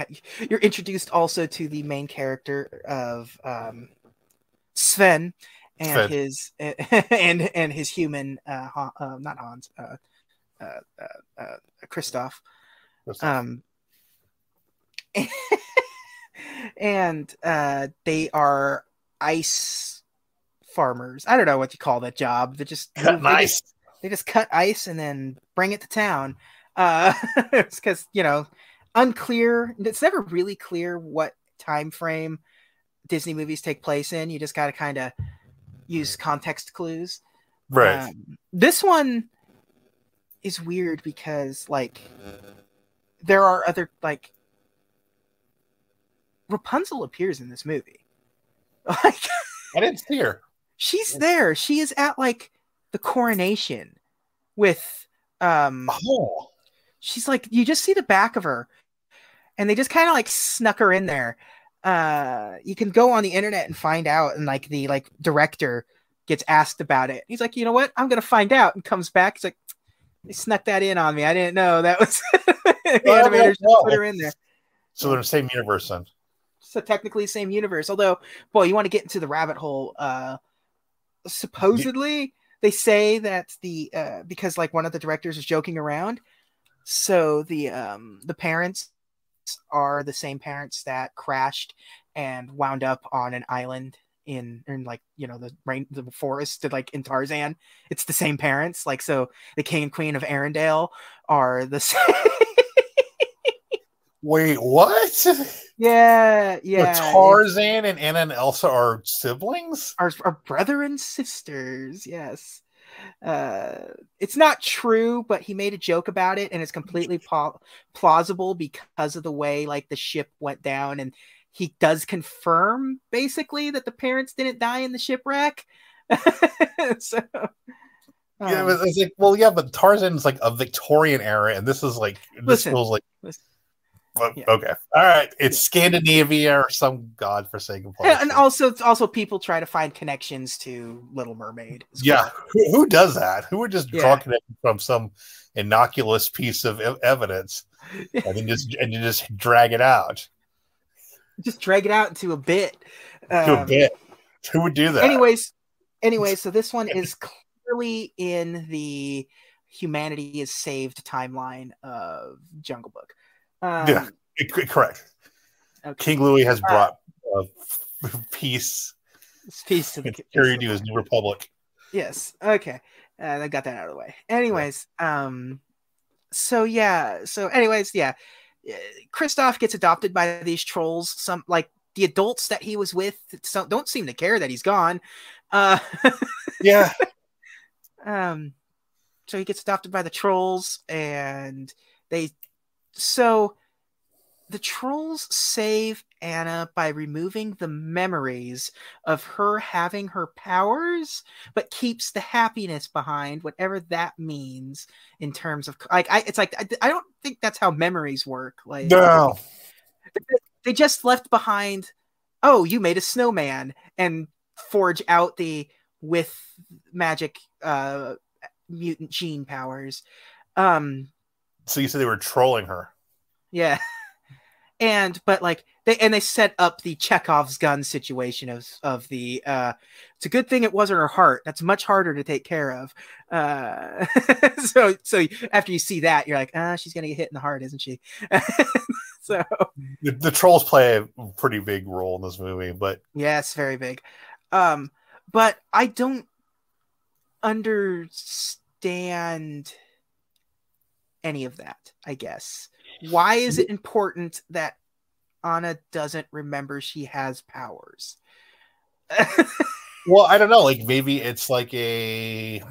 you're introduced also to the main character of um, Sven. And Fed. his and and his human, uh, Han, uh, not Hans, uh, uh, uh, uh, Kristoff. Um, and uh, they are ice farmers. I don't know what you call that job. They just cut they ice. Just, they just cut ice and then bring it to town. Uh, it's because you know, unclear. It's never really clear what time frame Disney movies take place in. You just got to kind of use context clues. Right. Um, this one is weird because like there are other like Rapunzel appears in this movie. Like I didn't see her. She's there. She is at like the coronation with um oh. she's like you just see the back of her and they just kind of like snuck her in there. Uh, you can go on the internet and find out, and like the like director gets asked about it. He's like, you know what? I'm gonna find out, and comes back. He's like, they snuck that in on me. I didn't know that was the well, animators well, well. put her in there. So they're the same universe then. So technically, same universe. Although, boy, you want to get into the rabbit hole. Uh, supposedly, yeah. they say that the uh, because like one of the directors is joking around, so the um the parents. Are the same parents that crashed and wound up on an island in, in like you know the rain, the forest, like in Tarzan. It's the same parents, like so. The king and queen of Arendelle are the same. Wait, what? Yeah, yeah. But Tarzan and Anna and Elsa are siblings, are are brother and sisters. Yes. Uh, it's not true, but he made a joke about it, and it's completely pl- plausible because of the way like the ship went down, and he does confirm basically that the parents didn't die in the shipwreck. so, Um, yeah, but it's like, well, yeah, but Tarzan's like a Victorian era, and this is like this listen, feels like. Listen. Yeah. Okay, all right. It's Scandinavia or some godforsaken place. And also, also people try to find connections to Little Mermaid. Yeah, who, who does that? Who would just yeah. draw connections from some innocuous piece of evidence and then just and then just drag it out? Just drag it out into a bit. Um, to a bit. Who would do that? Anyways, anyway, so this one is clearly in the humanity is saved timeline of Jungle Book. Um, yeah, correct. Okay. King Louis has brought uh, uh, peace. Peace to the period to his new republic. Yes. Okay. Uh, I got that out of the way. Anyways. Yeah. Um. So yeah. So anyways. Yeah. Kristoff gets adopted by these trolls. Some like the adults that he was with so, don't seem to care that he's gone. Uh, yeah. Um. So he gets adopted by the trolls, and they. So the trolls save Anna by removing the memories of her having her powers, but keeps the happiness behind, whatever that means in terms of like, I, it's like, I, I don't think that's how memories work. Like, no. They just left behind, oh, you made a snowman, and forge out the with magic, uh, mutant gene powers. Um, So you said they were trolling her. Yeah. And, but like they, and they set up the Chekhov's gun situation of, of the, uh, it's a good thing it wasn't her heart. That's much harder to take care of. Uh, so, so after you see that, you're like, ah, she's going to get hit in the heart, isn't she? So the, the trolls play a pretty big role in this movie, but yes, very big. Um, but I don't understand any of that, I guess. Why is it important that Anna doesn't remember she has powers? Well, I don't know. Like maybe it's like a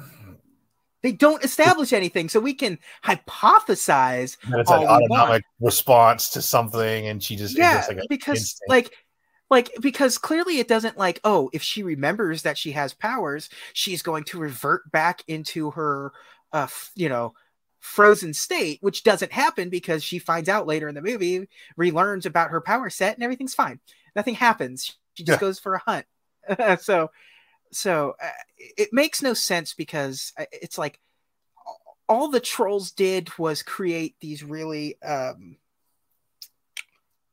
they don't establish anything, so we can hypothesize. And it's an autonomic response to something, and she just yeah, like because instinct. like like because clearly it doesn't like oh, if she remembers that she has powers, she's going to revert back into her, uh, you know. frozen state, which doesn't happen because she finds out later in the movie, relearns about her power set, and everything's fine. Nothing happens. She just yeah. goes for a hunt. so, so uh, it makes no sense because it's like all the trolls did was create these really um,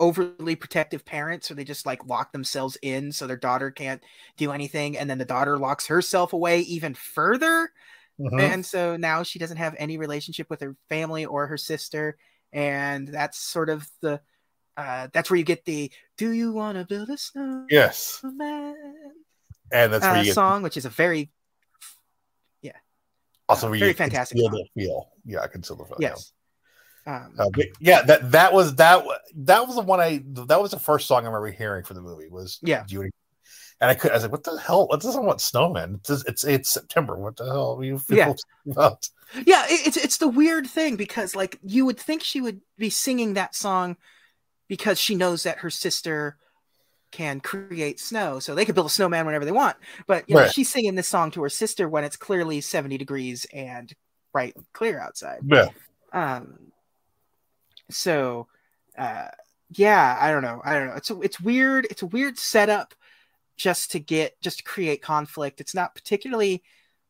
overly protective parents, or they just like lock themselves in so their daughter can't do anything, and then the daughter locks herself away even further. Mm-hmm. And so now she doesn't have any relationship with her family or her sister. And that's sort of the, uh, that's where you get the, do you want to build a snowman? Yes. And that's where uh, you get song, which is a very, yeah. Also, uh, very fantastic feel song. Feel. Yeah, I can still feel. Yes. Um, uh, yeah, that, that was, that, that was the one I, that was the first song I remember hearing for the movie was yeah. Judy. And I could. I was like, "What the hell? What does I want, snowman? It's, it's it's September. What the hell are you people yeah. about?" Yeah, it's it's the weird thing because like you would think she would be singing that song because she knows that her sister can create snow, so they could build a snowman whenever they want. But you know, right. she's singing this song to her sister when it's clearly seventy degrees and bright and clear outside. Yeah. Um. So, uh, yeah, I don't know. I don't know. It's a, it's weird. It's a weird setup. Just to get, just to create conflict. It's not particularly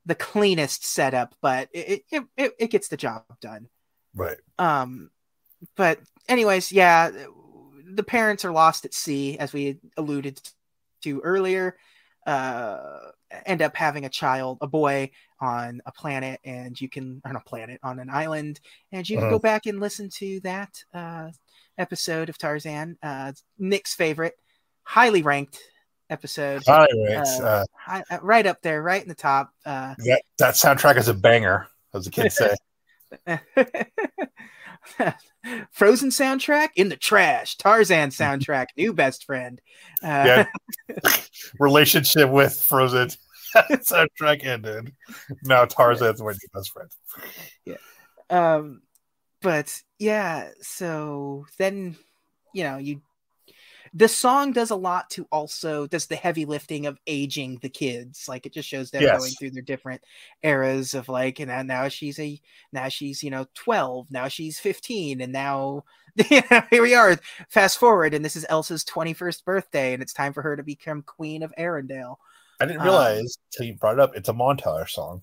the cleanest setup, but it it, it, it gets the job done. Right. Um. But anyways, yeah, the parents are lost at sea, as we alluded to earlier. Uh, end up having a child, a boy, on a planet, and you can on a planet on an island, and you can uh-huh. go back and listen to that uh, episode of Tarzan. Uh, Nick's favorite, highly ranked. Episode uh, uh, high, right up there, right in the top. Uh, that, that soundtrack is a banger, as the kids say. Frozen soundtrack in the trash. Tarzan soundtrack, new best friend. Uh, yeah. Relationship with Frozen soundtrack ended. Now Tarzan's my new best friend. Yeah. Um. But yeah. So then, you know, you. the song does a lot to also does the heavy lifting of aging the kids. Like it just shows them yes. going through their different eras of like, and now, now she's a, now she's, you know, twelve, now she's fifteen. And now here we are, fast forward. And this is Elsa's twenty-first birthday and it's time for her to become Queen of Arendelle. I didn't realize um, until you brought it up. It's a montage song.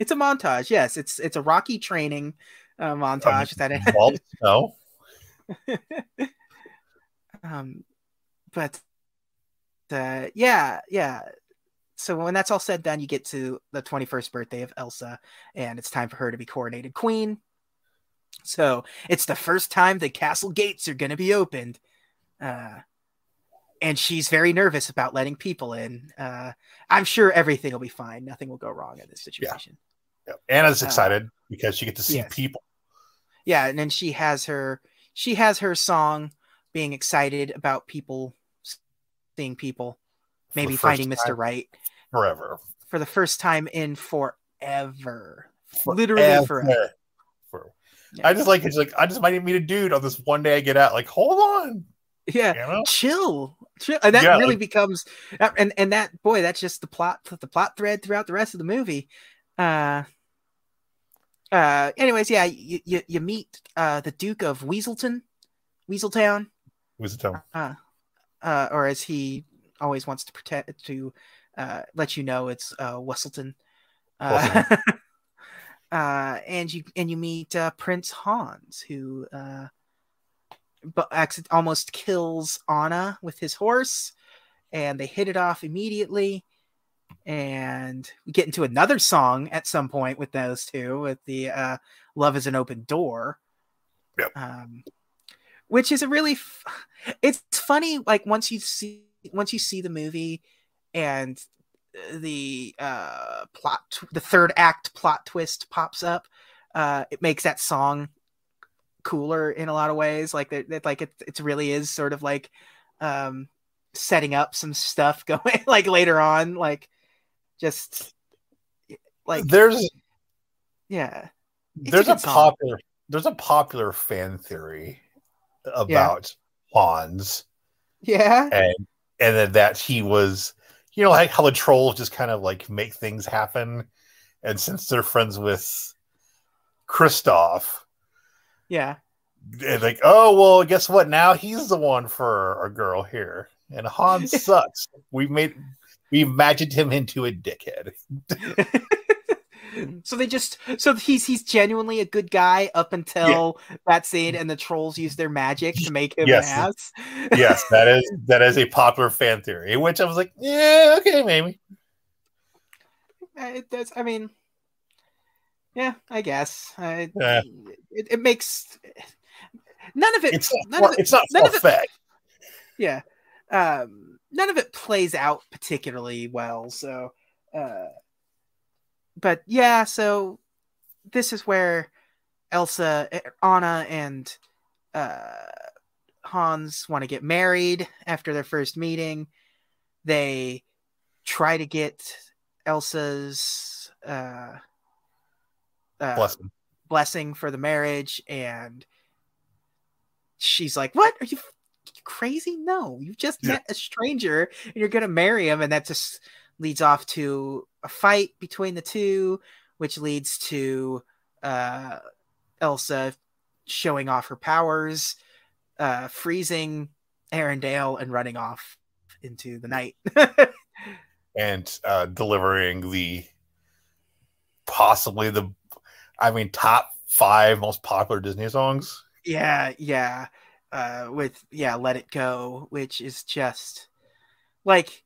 It's a montage. Yes. It's, it's a Rocky training uh, montage. Um, that well, no. um but uh yeah yeah so when that's all said and done, you get to the twenty-first birthday of Elsa and it's time for her to be coronated queen. So it's the first time the castle gates are going to be opened, uh and she's very nervous about letting people in. uh I'm sure everything will be fine. Nothing will go wrong in this situation. Yeah. Yeah. Anna's excited uh, because she gets to see yes. people. Yeah. And then she has her She has her song being excited about people, seeing people, maybe finding Mister Right. Forever. For the first time in forever. forever. Literally forever. forever. Yeah. I just like, it's like, I just might even meet a dude on this one day I get out. Like, hold on. Yeah. Anna? Chill. Chill. And that yeah, really like, becomes, and, and that, boy, that's just the plot, the plot thread throughout the rest of the movie. Uh, Uh, anyways, yeah, you you, you meet uh, the Duke of Weaselton, Weaseltown, Weaseltown, uh, uh, or as he always wants to pretend to uh, let you know, it's uh, Wesselton. Uh, uh, and you and you meet uh, Prince Hans, who uh, but almost kills Anna with his horse, and they hit it off immediately. And we get into another song at some point with those two, with the uh, Love is an Open Door. Yep. Um, which is a really, f- it's funny. Like once you see, once you see the movie and the uh, plot, t- the third act plot twist pops up, uh, it makes that song cooler in a lot of ways. Like that, like it, it really is sort of like um, setting up some stuff going like later on, like, just like there's yeah there's a, a popular there's a popular fan theory about yeah. Hans yeah and and then that he was, you know, like how the trolls just kind of like make things happen, and since they're friends with Kristoff, yeah and like, oh well, guess what, now he's the one for our girl here and Hans sucks. We've made We imagined him into a dickhead. so they just so he's he's genuinely a good guy up until yeah. that scene, and the trolls use their magic to make him yes. an ass. yes, that is that is a popular fan theory, which I was like, yeah, okay, maybe. It does. I mean, yeah, I guess. I, yeah. It, it makes none of it. It's not. None of it, it's not perfect. Yeah. Um, none of it plays out particularly well. So, uh, but yeah, so this is where Elsa, Anna, and uh, Hans want to get married after their first meeting. They try to get Elsa's uh, uh, blessing. blessing for the marriage, and she's like, "What are you?" Crazy? No, you just met yeah. a stranger and you're gonna marry him, and that just leads off to a fight between the two, which leads to uh Elsa showing off her powers, uh freezing Arendelle and running off into the night and uh delivering the possibly the I mean top five most popular Disney songs. yeah yeah Uh, with yeah, Let It Go, which is just like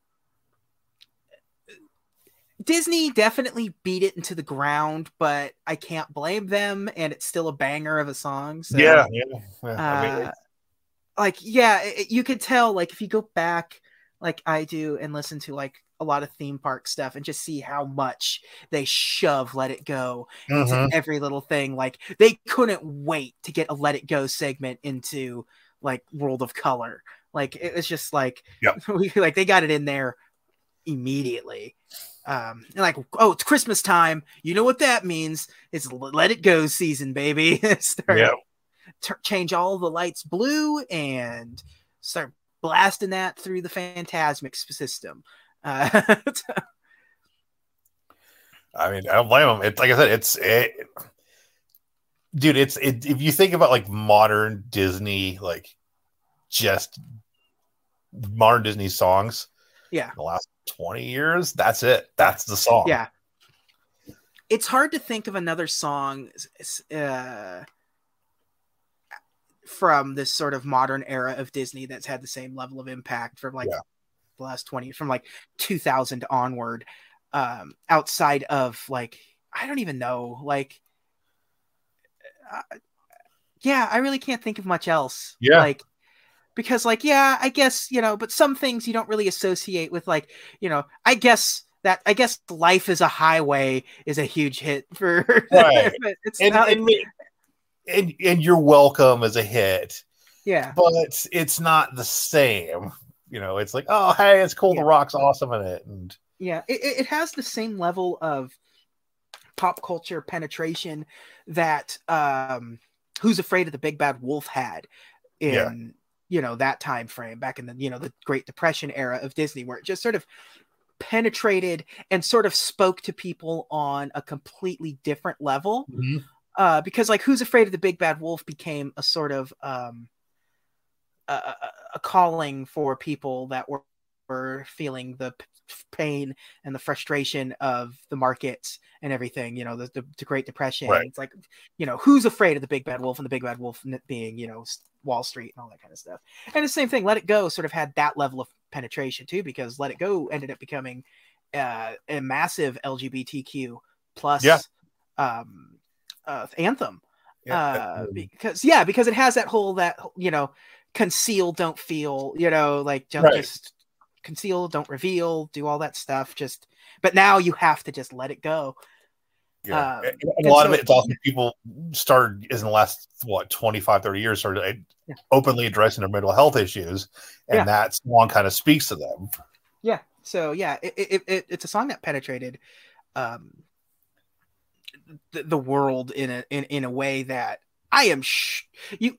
Disney definitely beat it into the ground, but I can't blame them, and it's still a banger of a song. So, yeah, yeah, yeah. Uh, I mean, like yeah, it, you could tell. Like if you go back, like I do, and listen to like a lot of theme park stuff, and just see how much they shove Let It Go into mm-hmm. every little thing. Like they couldn't wait to get a Let It Go segment into like World of Color. Like it was just like, yep. we, like they got it in there immediately. Um, and like, oh, it's Christmas time. You know what that means? It's Let It Go season, baby. Start, yep. t- change all the lights blue and start blasting that through the Fantasmic system. Uh, I mean, I don't blame them. It's like I said, it's it, dude. It's it, if you think about like modern Disney, like just modern Disney songs. Yeah, in the last twenty years, that's it. That's the song. Yeah, it's hard to think of another song uh, from this sort of modern era of Disney that's had the same level of impact from like yeah. the last twenty, from like two thousand onward. Um, outside of like, I don't even know, like, uh, yeah, I really can't think of much else. Yeah. Like, because like, yeah, I guess, you know, but some things you don't really associate with like, you know, I guess that, I guess Life is a Highway is a huge hit for, right. it's and, not, and, and, and You're Welcome is a hit. Yeah. But it's, it's not the same, you know, it's like, oh, hey, it's cool. Yeah. The Rock's awesome in it. And, yeah, it, it has the same level of pop culture penetration that um, Who's Afraid of the Big Bad Wolf had in, yeah. you know, that time frame back in the, you know, the Great Depression era of Disney, where it just sort of penetrated and sort of spoke to people on a completely different level. Mm-hmm. Uh, because like Who's Afraid of the Big Bad Wolf became a sort of um, a, a calling for people that were, were feeling the pain and the frustration of the markets and everything, you know, the, the, the Great Depression. Right. It's like, you know, who's afraid of the Big Bad Wolf, and the Big Bad Wolf being, you know, Wall Street and all that kind of stuff. And the same thing, Let It Go sort of had that level of penetration too, because Let It Go ended up becoming uh, a massive L G B T Q plus yeah. um, uh, anthem. Yeah. Uh, because yeah, because it has that whole, that, you know, conceal, don't feel, you know, like don't right. just conceal, don't reveal, do all that stuff, just but now you have to just let it go. Yeah. Um, and a and lot so, of it, it's also people started in the last what twenty-five, thirty years started yeah. openly addressing their mental health issues, and yeah. that song kind of speaks to them. Yeah. So yeah, it, it, it it's a song that penetrated um the, the world in a in, in a way that I am sh- you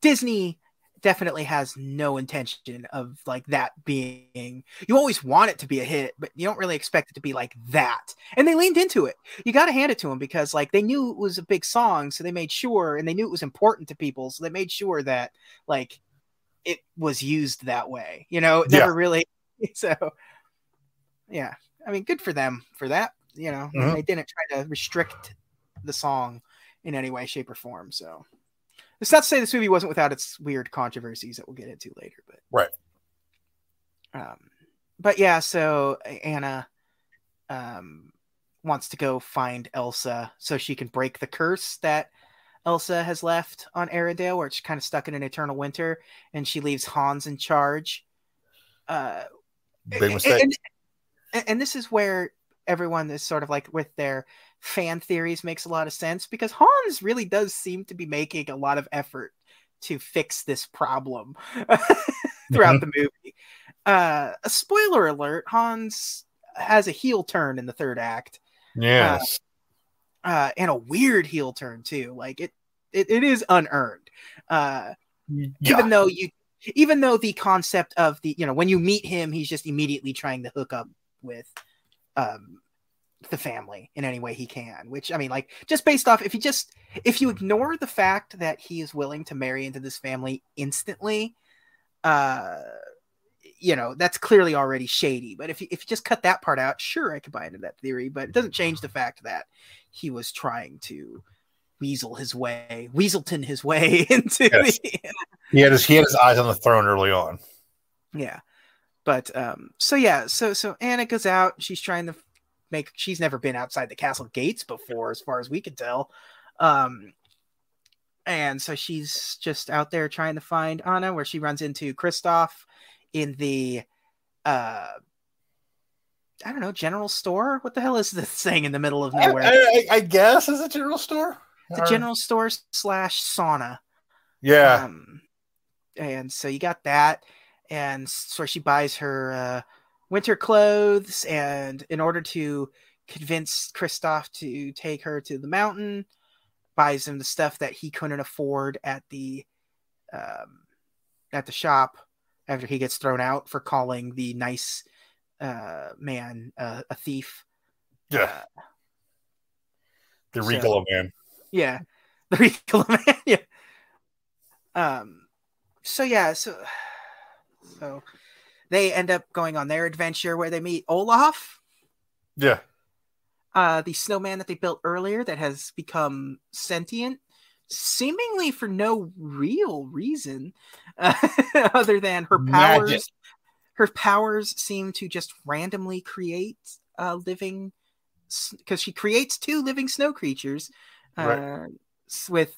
Disney definitely has no intention of like that being, you always want it to be a hit, but you don't really expect it to be like that. And they leaned into it. You got to hand it to them, because like they knew it was a big song. So they made sure, and they knew it was important to people. So they made sure that like it was used that way, you know, it yeah. never really. So yeah, I mean, good for them for that, you know, mm-hmm. they didn't try to restrict the song in any way, shape or form. So it's not to say this movie wasn't without its weird controversies that we'll get into later, but right. Um, but yeah, so Anna um, wants to go find Elsa so she can break the curse that Elsa has left on Arendelle, where it's kind of stuck in an eternal winter, and she leaves Hans in charge. Uh, Big mistake. And, and, and this is where everyone is sort of like with their fan theories makes a lot of sense, because Hans really does seem to be making a lot of effort to fix this problem throughout mm-hmm. the movie. Uh, a spoiler alert, Hans has a heel turn in the third act. Yes. Uh, uh, and a weird heel turn too. Like it, it, it is unearned. Uh, yeah. Even though you, even though the concept of the, you know, when you meet him, he's just immediately trying to hook up with, um, the family in any way he can, which I mean, like just based off, if you just, if you ignore the fact that he is willing to marry into this family instantly, uh, you know, that's clearly already shady. But if you, if you just cut that part out, sure, I could buy into that theory, but it doesn't change the fact that he was trying to weasel his way, weaselton his way into yes. the, he had his, he had his eyes on the throne early on. Yeah. But, um, so yeah, so, so Anna goes out, she's trying to, Make she's never been outside the castle gates before, as far as we can tell, um, and so she's just out there trying to find Anna, where she runs into Kristoff in the uh, I don't know, general store. What the hell is this thing in the middle of nowhere? I, I, I guess is a general store. It's or... a general store slash sauna. Yeah, um, and so you got that, and so she buys her. Uh, winter clothes, and in order to convince Kristoff to take her to the mountain, buys him the stuff that he couldn't afford at the um, at the shop, after he gets thrown out for calling the nice uh, man uh, a thief. Yeah. Uh, the Ricola so, man. Yeah. The Ricola man. Yeah. Um, so yeah, so so they end up going on their adventure where they meet Olaf. Yeah. Uh, the snowman that they built earlier that has become sentient, seemingly for no real reason, uh, other than her powers. Magic. Her powers seem to just randomly create uh, living, because she creates two living snow creatures uh, right. with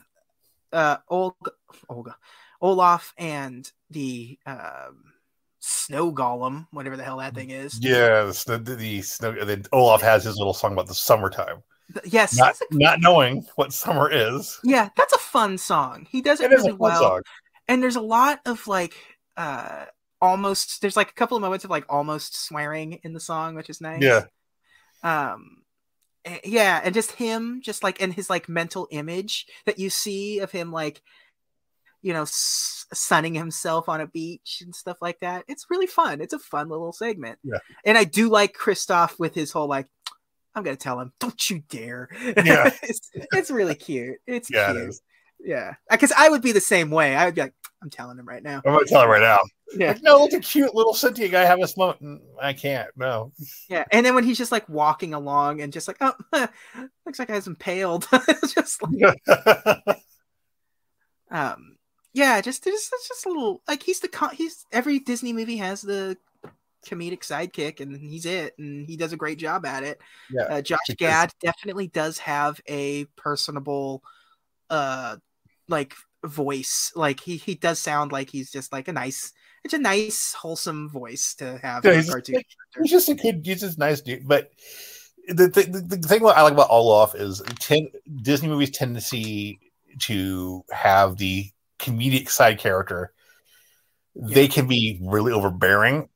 uh, Olga, Olga, Olaf and the um, snow golem, whatever the hell that thing is. Yeah, the, the, the snow. The, Olaf has his little song about the summertime. The, yes, not, a, not knowing what summer is. Yeah, that's a fun song. He does it, it really well. Song. And there's a lot of like uh, almost. There's like a couple of moments of like almost swearing in the song, which is nice. Yeah. Um, yeah, and just him, just like, and his like mental image that you see of him, like, you know, s- sunning himself on a beach and stuff like that. It's really fun. It's a fun little segment. Yeah. And I do like Kristoff with his whole like, I'm gonna tell him, don't you dare. Yeah. it's, it's really cute. It's yeah, cute. It is. Yeah, because I would be the same way. I would be like, I'm telling him right now. I'm gonna tell him right now. Yeah. Like, no, look, a cute little sentient guy have us moment. I can't. No. Yeah, and then when he's just like walking along and just like, oh, looks like I was impaled. Just like, um, yeah, just just just a little like he's the con- he's every Disney movie has the comedic sidekick, and he's it, and he does a great job at it. Yeah, uh, Josh Gad definitely does have a personable, uh, like voice. Like he he does sound like he's just like a nice. It's a nice, wholesome voice to have. Yeah, in a cartoon. Like, he's just a kid. He's just nice, dude. But the the, the the thing I like about Olaf is ten, Disney movies tend to see to have the comedic side character. Yeah. They can be really overbearing.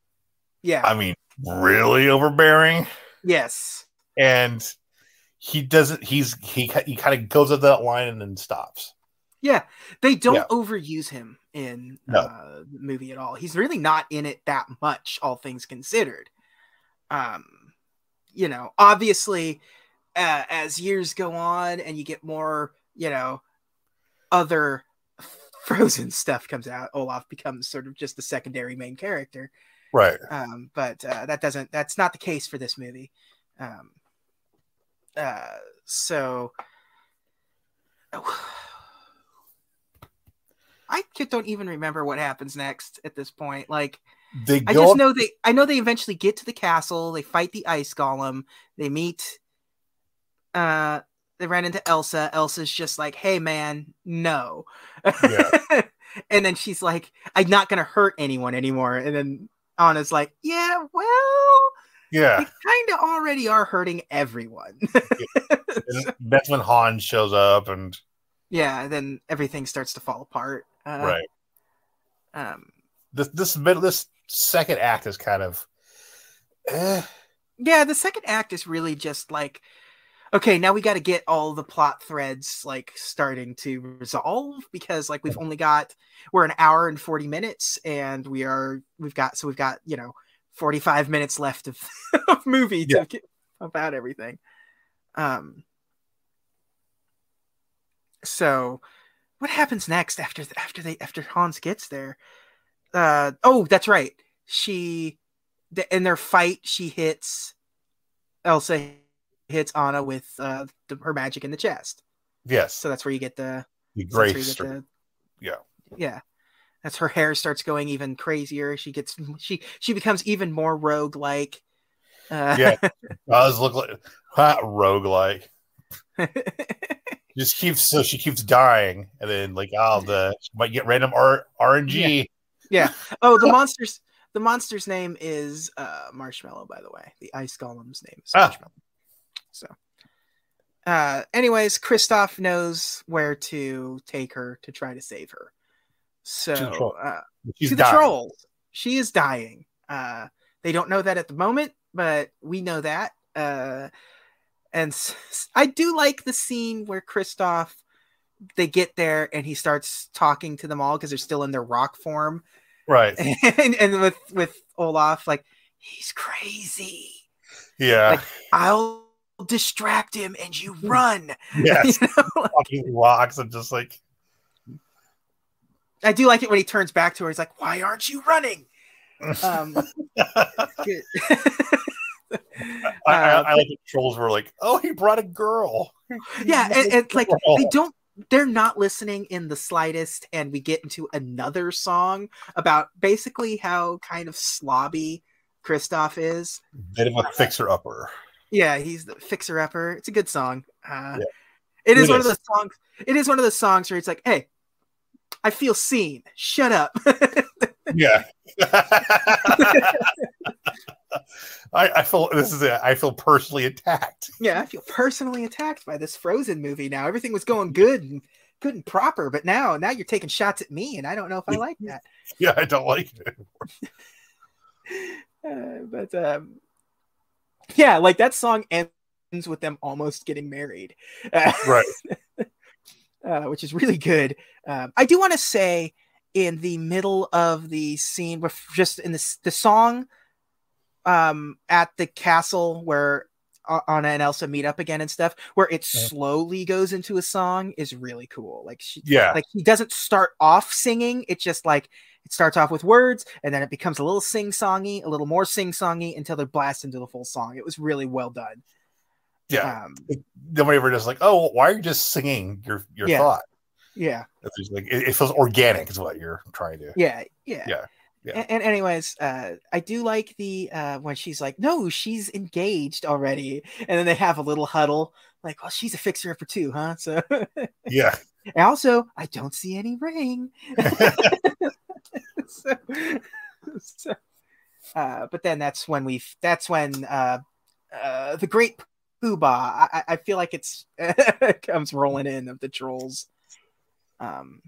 Yeah, I mean, really overbearing. Yes, and he doesn't. He's he he kind of goes up that line and then stops. Yeah, they don't yeah. overuse him in no. uh, the movie at all. He's really not in it that much, all things considered. Um, you know, obviously, uh, as years go on and you get more, you know, other Frozen stuff comes out, Olaf becomes sort of just the secondary main character. Right. Um, but uh, that doesn't. That's not the case for this movie. Um, uh, so. Oh. I don't even remember what happens next at this point. Like, they I just know they. I know they eventually get to the castle. They fight the ice golem. They meet. Uh, they ran into Elsa. Elsa's just like, "Hey, man, no." Yeah. And then she's like, "I'm not gonna hurt anyone anymore." And then Anna's like, "Yeah, well, yeah, they kind of already are hurting everyone." Yeah. And that's when Hans shows up, and yeah, and then everything starts to fall apart. Uh, right. Um. This this this second act is kind of. Eh. Yeah, the second act is really just like, okay, now we got to get all the plot threads like starting to resolve, because like we've only got we're an hour and forty minutes, and we are we've got so we've got you know forty five minutes left of, of movie to yeah. get about everything. Um. So, what happens next after after they after Hans gets there? Uh, oh, that's right. She the, in their fight, she hits Elsa, hits Anna with uh, the, her magic in the chest. Yes. So that's where you get the, the grace. The, yeah. Yeah. That's her hair starts going even crazier. She gets she she becomes even more roguelike. Uh, yeah, does look like ah, roguelike. Just keeps so she keeps dying, and then like oh the she might get random R- RNG. Yeah. yeah. Oh, the monster's the monster's name is uh, Marshmallow, by the way. The ice golem's name is Marshmallow. Ah. So, uh, anyways, Kristoff knows where to take her to try to save her. So to the, troll. uh, She's to the trolls, she is dying. Uh, they don't know that at the moment, but we know that. Uh, And I do like the scene where Kristoff, they get there and he starts talking to them all because they're still in their rock form. Right. And, and with, with Olaf, like, he's crazy. Yeah. Like, I'll distract him and you run. Yes. You know? Fucking walks and just like. I do like it when he turns back to her. He's like, why aren't you running? Um, good. I, I, I like the trolls were like, oh, he brought a girl. Yeah. And, and like, they don't, they're not listening in the slightest. And we get into another song about basically how kind of slobby Kristoff is. Bit of a fixer-upper. Yeah, he's the fixer-upper. It's a good song. Uh, yeah. It is it one is. of the songs. It is one of the songs where it's like, "Hey, I feel seen. Shut up." Yeah. I, I feel this is it. I feel personally attacked. Yeah, I feel personally attacked by this Frozen movie. Now everything was going good and good and proper, but now, now you're taking shots at me, and I don't know if I like that. Yeah, I don't like it anymore. Uh, but um, yeah, like that song ends with them almost getting married, uh, right? uh, which is really good. Um, I do want to say in the middle of the scene, with just in the the song, um, at the castle where Anna and Elsa meet up again and stuff, where it yeah. slowly goes into a song is really cool. Like she, yeah, like he doesn't start off singing. It just like. It starts off with words, and then it becomes a little sing-songy, a little more sing-songy, until they blast into the full song. It was really well done. Yeah. Um, Nobody ever just like, oh, why are you just singing your, your yeah. thought? Yeah. It's just like, it, it feels organic is what you're trying to. Yeah, yeah. Yeah, yeah. And, and anyways, uh, I do like the, uh, when she's like, no, she's engaged already. And then they have a little huddle. Like, well, she's a fixer-upper too, huh? So. Yeah. And also, I don't see any ring. So, so, uh, but then that's when we that's when uh, uh, the great Pooh Bah, I, I feel like it's comes rolling in of the trolls, um,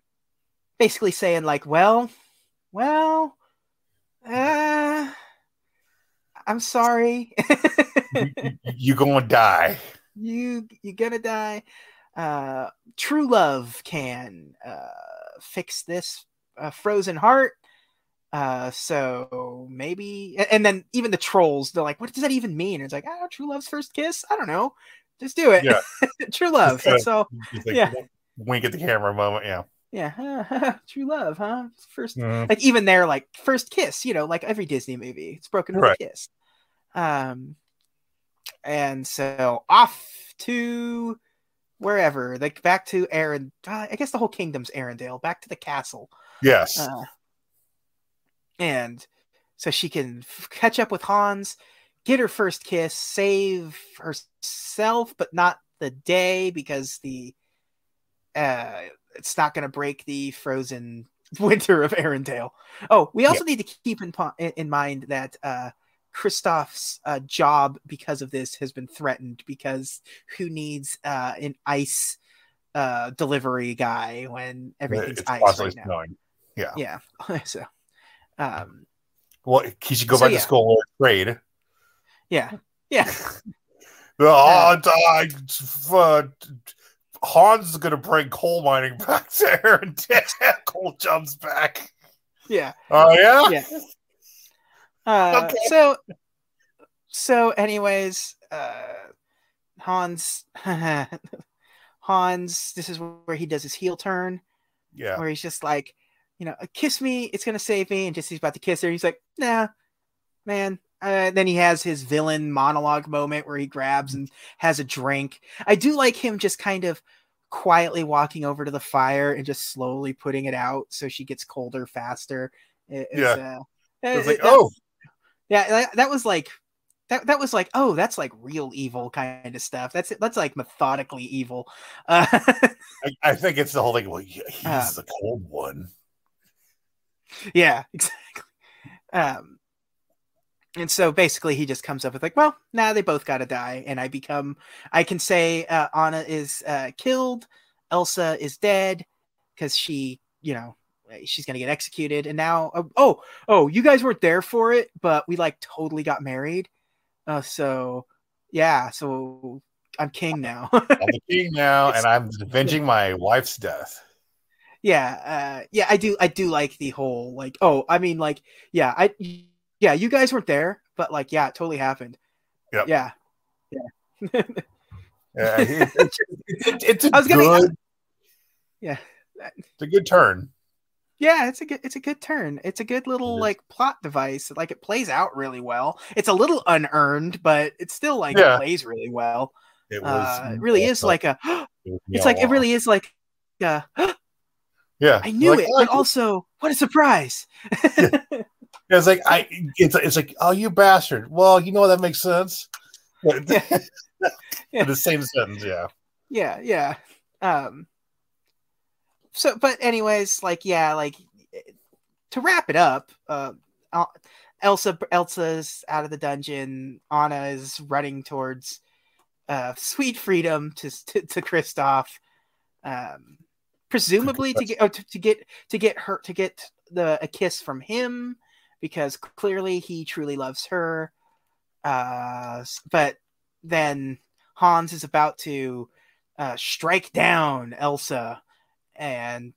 basically saying like, well, well, uh, I'm sorry, you, you gonna die, you you gonna die. Uh, true love can uh, fix this. A frozen heart, uh so maybe and, and then even the trolls, they're like, what does that even mean? And it's like, oh, true love's first kiss, I don't know, just do it. Yeah. True love. Just, so like, yeah, wink at the camera moment. Yeah, yeah. True love, huh? First mm. like even they're like, first kiss, you know, like every Disney movie, it's broken with right. a kiss. Um and so off to wherever, like back to Arend uh, I guess the whole kingdom's Arendelle, back to the castle. Yes. Uh, and so she can f- catch up with Hans, get her first kiss, save herself, but not the day, because the uh, it's not going to break the frozen winter of Arendelle. Oh, we also yeah. need to keep in, po- in mind that uh, Kristoff's uh, job because of this has been threatened, because who needs uh, an ice uh, delivery guy when everything's it's ice right now? Snowing. Yeah. Yeah. So, um, well, he should go so back yeah. to school or trade. Yeah. Yeah. uh, Hans, uh, Hans is going to bring coal mining back there, and coal jumps back. Yeah. Oh, uh, yeah? Yeah. Uh, okay. So, so anyways, uh, Hans, Hans, this is where he does his heel turn. Yeah. Where he's just like, you know, kiss me, it's going to save me. And just he's about to kiss her. He's like, nah, man. Uh, then he has his villain monologue moment where he grabs and has a drink. I do like him just kind of quietly walking over to the fire and just slowly putting it out so she gets colder faster. It, yeah. It was, uh, it was like, it, oh. Yeah, that, that was like, that that was like, oh, that's like real evil kind of stuff. That's that's like methodically evil. Uh, I, I think it's the whole thing. Well, he's uh, the cold one. Yeah, exactly. Um, and so basically he just comes up with like, well, now nah, they both got to die. And I become, I can say uh, Anna is uh, killed. Elsa is dead because she, you know, she's going to get executed. And now, uh, oh, oh, you guys weren't there for it, but we like totally got married. Uh, so yeah, so I'm king now. I'm the king now, and I'm avenging my wife's death. yeah, uh, yeah, I do, I do like the whole, like, oh, I mean, like, yeah, I, yeah, you guys weren't there, but like, yeah, it totally happened. Yep. Yeah, yeah, yeah. It, it, it, it's a I was good, gonna, yeah, it's a good turn. Yeah, it's a good, it's a good turn. It's a good little like plot device. Like it plays out really well. It's a little unearned, but it's still like yeah. it plays really well. It was uh, it really is like a. It's yeah, like wow. it really is like a. Yeah, I knew like, it, but also what a surprise! Yeah. It's like I, it's it's like oh you bastard. Well, you know that makes sense. Yeah. Yeah. The same sentence, yeah. Yeah, yeah. Um. So, but anyways, like yeah, like to wrap it up, uh, Elsa Elsa's out of the dungeon. Anna is running towards uh, sweet freedom to to, to Kristoff. Um. Presumably to get, oh, to, to get to get her to get the a kiss from him, because clearly he truly loves her. Uh, but then Hans is about to uh, strike down Elsa, and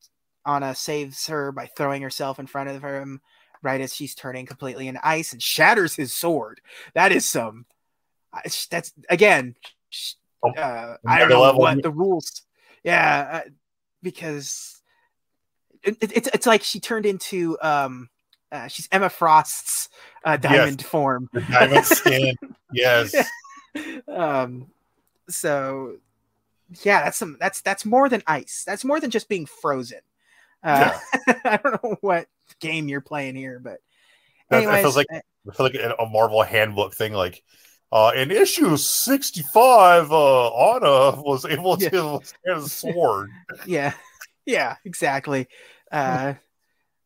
Anna saves her by throwing herself in front of him right as she's turning completely into ice and shatters his sword. That is some. That's again. Uh, I don't know what the rules. Yeah. Uh, Because it, it, it's it's like she turned into um uh, she's Emma Frost's uh, diamond yes. form, the diamond skin. Yes. Um. So yeah, that's some that's that's more than ice. That's more than just being frozen. Uh, yeah. I don't know what game you're playing here, but anyways, it feels like it feels like a Marvel handbook thing, like. Uh, in issue sixty-five, uh, Anna was able to get a sword. Yeah, yeah, exactly. Uh,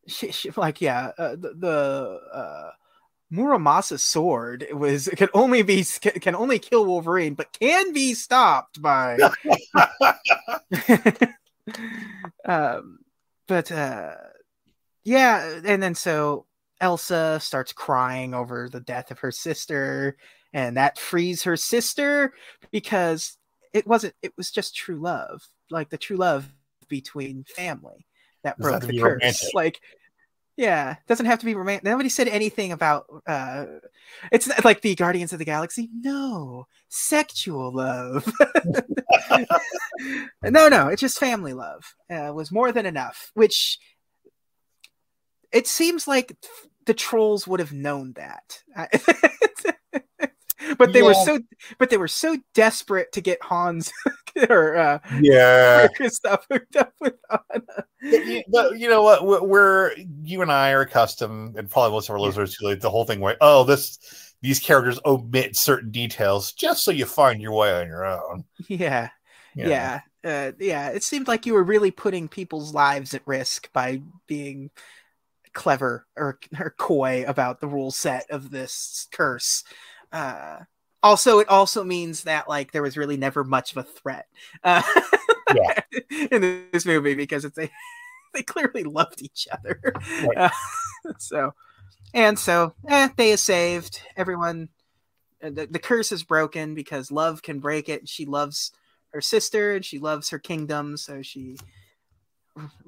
she, she, like, yeah, uh, the, the uh, Muramasa sword it was it could only be can only kill Wolverine, but can be stopped by. um, but uh, yeah, and then so Elsa starts crying over the death of her sister. And that frees her sister because it wasn't, it was just true love, like the true love between family that broke the curse. Romantic. Like, yeah, it doesn't have to be romantic. Nobody said anything about, uh, it's not like the Guardians of the Galaxy. No, sexual love. no, no, it's just family love uh, was more than enough, which it seems like the trolls would have known that. But they yeah. were so, but they were so desperate to get Hans or uh, yeah, Kristoff hooked up with Anna. You, but you know what? We're, we're you and I are accustomed, and probably most of our listeners to like, the whole thing where oh, this these characters omit certain details just so you find your way on your own. Yeah, yeah, yeah. Uh, yeah. It seemed like you were really putting people's lives at risk by being clever or, or coy about the rule set of this curse. Uh, also, it also means that like there was really never much of a threat uh, yeah. in this movie because it's, they they clearly loved each other. Right. Uh, so and so, eh, they is saved. Everyone, the, the curse is broken because love can break it. She loves her sister and she loves her kingdom, so she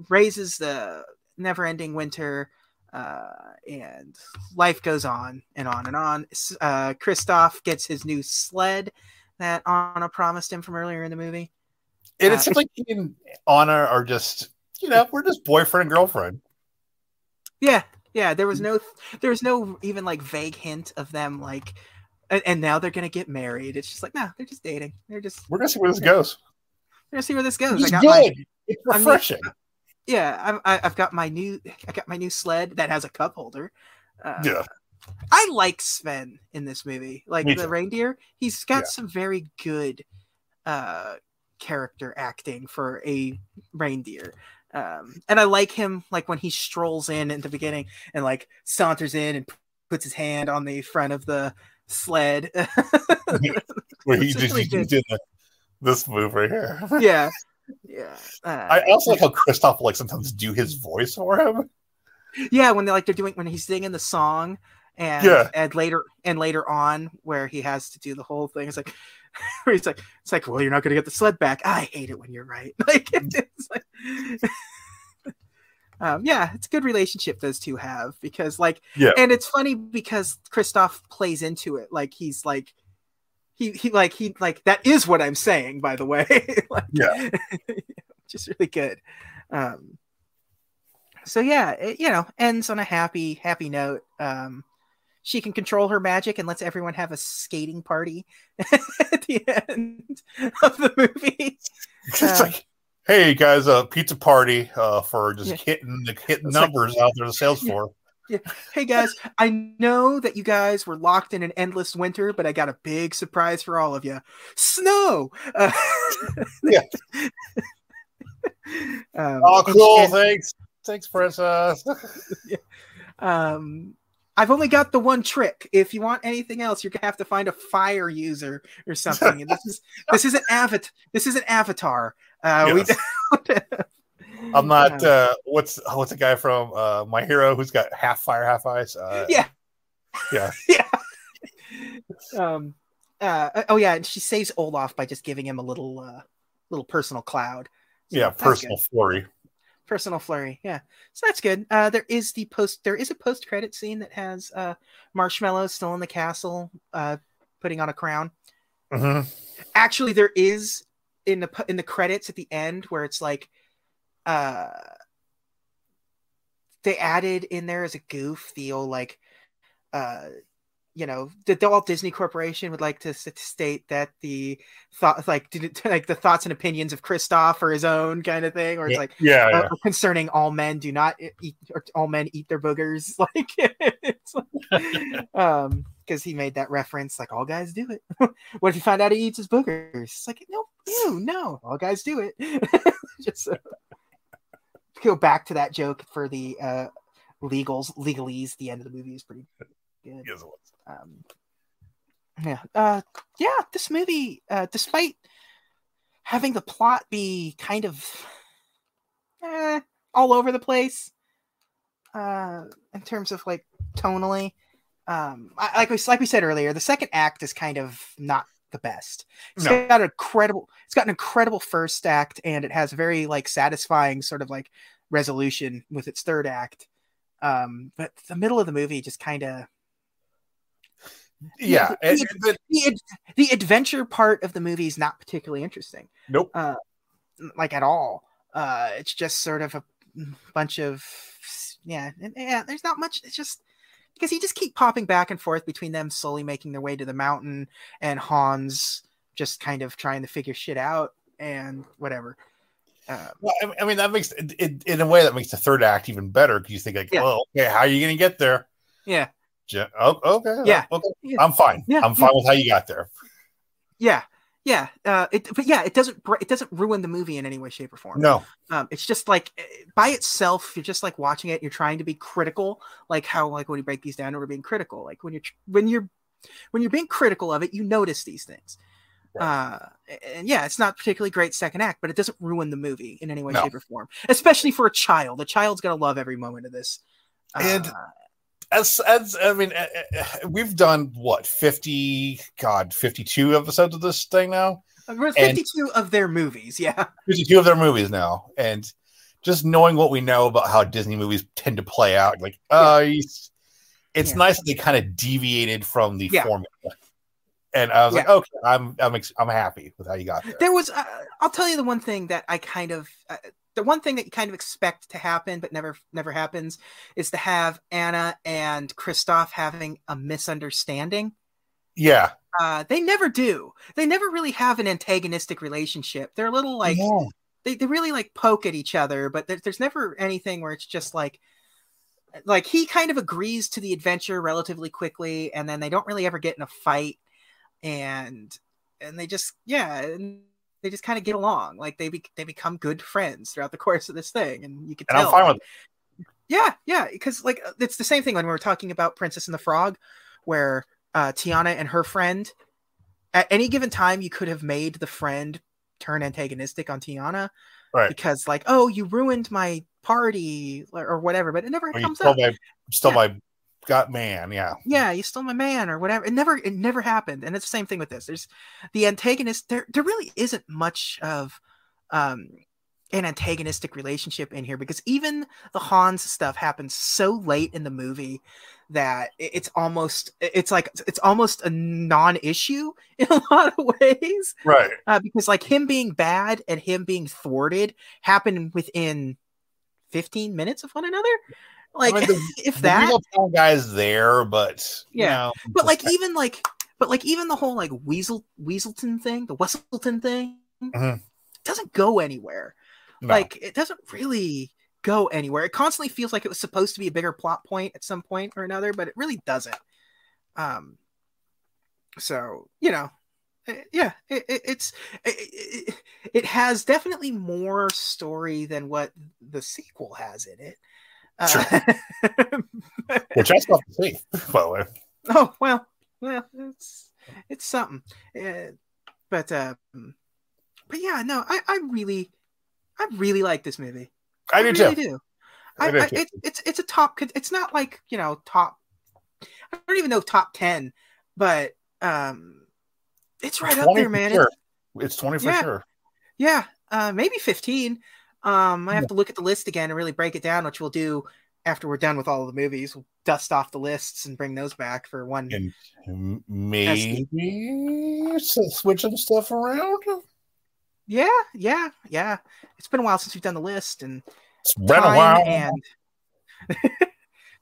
raises the never-ending winter. Uh, and life goes on and on and on. Uh, Kristoff gets his new sled that Anna promised him from earlier in the movie. And it uh, seems like he and Anna are just, you know, we're just boyfriend and girlfriend. Yeah, yeah. There was no, there was no even like vague hint of them like, and, and now they're gonna get married. It's just like, no, they're just dating. They're just. We're gonna see where this goes. We're gonna see where this goes. It's I got good. My, it's refreshing. I'm, Yeah, I'm, I, I've got my new I got my new sled that has a cup holder. Uh, yeah, I like Sven in this movie, like Me the too. Reindeer. He's got yeah. some very good uh, character acting for a reindeer, um, and I like him like when he strolls in at the beginning and like saunters in and p- puts his hand on the front of the sled. Where he did, really you, you did the, this move right here? Yeah. Yeah, uh, I also like how Kristoff like sometimes do his voice for him. Yeah, when they like they're doing when he's singing the song, and yeah. and later and later on where he has to do the whole thing. It's like where he's like it's like well you're not going to get the sled back. I hate it when you're right. Like it's like um, yeah, it's a good relationship those two have, because like, yeah. And it's funny because Kristoff plays into it. Like he's like, he, he like, he like, that is what I'm saying, by the way. Like, yeah. Just really good. Um, so yeah, it, you know, ends on a happy, happy note. Um, She can control her magic and lets everyone have a skating party at the end of the movie. It's uh, like, hey guys, a pizza party uh, for just yeah. hitting the hitting numbers like, out there. The sales yeah, floor. Yeah. Hey guys, I know that you guys were locked in an endless winter, but I got a big surprise for all of you: snow. Uh, yeah. um, oh, cool! And, thanks, thanks, princess. Yeah. Um. I've only got the one trick. If you want anything else, you're gonna have to find a fire user or something. And this is this is an avatar. This is an avatar. Uh, yes. We don't have, I'm not. Uh, uh, what's what's the guy from uh, My Hero who's got half fire, half ice? Uh, yeah, yeah, yeah. Um. Uh. Oh yeah. And she saves Olaf by just giving him a little uh, little personal cloud. So yeah, personal flurry. Personal flurry, yeah. So that's good. Uh, there is the post. There is a post-credit scene that has uh, Marshmallow still in the castle, uh, putting on a crown. Uh-huh. Actually, there is in the in the credits at the end where it's like, uh, they added in there as a goof the old like, uh, you know, the, the Walt Disney Corporation would like to, to state that the thought, like, did, like the thoughts and opinions of Kristoff are his own kind of thing, or it's like, yeah, yeah, uh, yeah. concerning all men do not eat, or all men eat their boogers, like, it's like um, because he made that reference, like all guys do it. What if you find out he eats his boogers? It's like, no, ew, no, all guys do it. Just uh, go back to that joke for the uh, legals, legalese. The end of the movie is pretty good. Yes, it was. Um, yeah, uh, yeah. This movie, uh, despite having the plot be kind of eh, all over the place uh, in terms of like tonally, um, I, like we like we said earlier, the second act is kind of not the best. It's no. got an incredible. It's got an incredible first act, and it has a very like satisfying sort of like resolution with its third act. Um, but the middle of the movie just kind of. Yeah, yeah the, the, the, the adventure part of the movie is not particularly interesting. Nope, uh, like at all. Uh, it's just sort of a bunch of yeah, yeah. There's not much. It's just because you just keep popping back and forth between them slowly making their way to the mountain and Hans just kind of trying to figure shit out and whatever. Um, well, I mean that makes it in a way that makes the third act even better because you think like, yeah. oh, okay, how are you going to get there? Yeah. Oh, okay. Yeah. Okay. I'm fine. Yeah. I'm fine yeah. with how you got there. Yeah. Yeah. Uh, it, but yeah, it doesn't. It doesn't ruin the movie in any way, shape, or form. No. Um, it's just like by itself, you're just like watching it. You're trying to be critical, like how like when you break these down, we're being critical. Like when you're when you're when you're being critical of it, you notice these things. Right. Uh, and yeah, it's not particularly great second act, but it doesn't ruin the movie in any way, no. shape, or form. Especially for a child. The child's gonna love every moment of this. And. Uh, As, as I mean, we've done what fifty? God, fifty-two episodes of this thing now. Fifty-two and of their movies, yeah. Fifty-two of their movies now, and just knowing what we know about how Disney movies tend to play out, like, uh yeah. it's, it's yeah. nice that they kind of deviated from the yeah. formula. And I was yeah. like, okay, I'm I'm ex- I'm happy with how you got there. There was, uh, I'll tell you the one thing that I kind of. Uh, The one thing that you kind of expect to happen, but never never happens, is to have Anna and Kristoff having a misunderstanding. Yeah. Uh, they never do. They never really have an antagonistic relationship. They're a little like, yeah. they, they really like poke at each other, but there, there's never anything where it's just like, like he kind of agrees to the adventure relatively quickly, and then they don't really ever get in a fight. And, and they just, yeah. And, they just kind of get along, like they be- they become good friends throughout the course of this thing, and you can tell. And I'm fine with it. Yeah, yeah, because like it's the same thing when we were talking about Princess and the Frog, where uh, Tiana and her friend, at any given time, you could have made the friend turn antagonistic on Tiana, right? Because like, oh, you ruined my party or, or whatever, but it never or comes up. My, still yeah. my got man, yeah, yeah, you stole my man or whatever. It never, it never happened, and it's the same thing with this. There's the antagonist. There, there really isn't much of um an antagonistic relationship in here, because even the Hans stuff happens so late in the movie that it's almost it's like it's almost a non-issue in a lot of ways, right? Uh, because like him being bad and him being thwarted happen within fifteen minutes of one another. Like I mean, the, if that the guy's there, but yeah, you know, but like that. even like but like even the whole like Weasel Weaselton thing, the Wesselton thing mm-hmm. doesn't go anywhere. No. Like it doesn't really go anywhere. It constantly feels like it was supposed to be a bigger plot point at some point or another, but it really doesn't. Um. So you know, it, yeah, it, it, it's it, it, it has definitely more story than what the sequel has in it. Uh, sure. Which I still have to see, by the way. Oh well, well, it's it's something. Uh, but uh, but yeah, no, I I really. I really like this movie. I, I do really too. Do. I, I do I, too. It, it's it's a top. It's not like you know top. I don't even know top ten, but um, it's right up there, man. Sure. It's, it's twenty for yeah, sure. Yeah, uh, maybe fifteen. Um, I have yeah. to look at the list again and really break it down, which we'll do after we're done with all of the movies. We'll dust off the lists and bring those back for one. And maybe switching stuff around. Yeah, yeah, yeah. It's been a while since we've done the list, and it's been time a while. And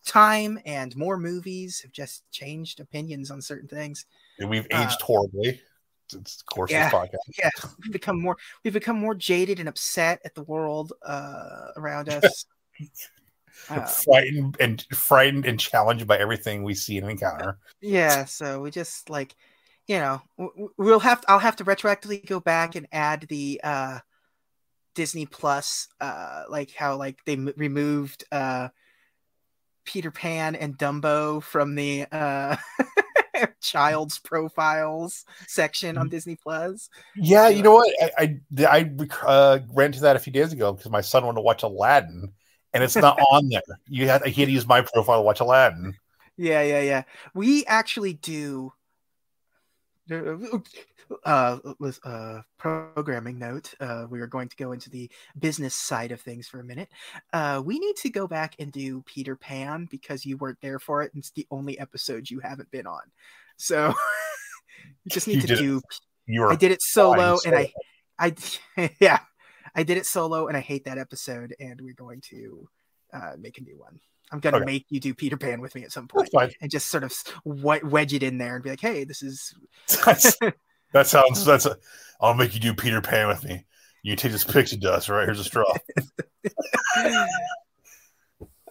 time and more movies have just changed opinions on certain things. And we've aged uh, horribly since the course yeah, of the podcast. Yeah, we've become more we've become more jaded and upset at the world uh, around us. uh, frightened and frightened and challenged by everything we see and encounter. Yeah, so we just like. You know, we'll have to, I'll have to retroactively go back and add the uh, Disney Plus, uh, like how like they m- removed uh, Peter Pan and Dumbo from the uh, child's profiles section on Disney Plus. Yeah, you know what? I I, I uh, ran to that a few days ago because my son wanted to watch Aladdin, and it's not on there. You had he had to use my profile to watch Aladdin. Yeah, yeah, yeah. We actually do. Uh, with uh, programming note, uh, we are going to go into the business side of things for a minute. Uh, we need to go back and do Peter Pan because you weren't there for it, and it's the only episode you haven't been on. So you just need you to do. You I did it solo, and I, I, yeah, I did it solo, and I hate that episode. And we're going to uh, make a new one. I'm going to okay. make you do Peter Pan with me at some point and just sort of wedge it in there and be like, hey, this is. that's, that sounds, that's a, I'll make you do Peter Pan with me. You take this pixie dust, right? Here's a straw.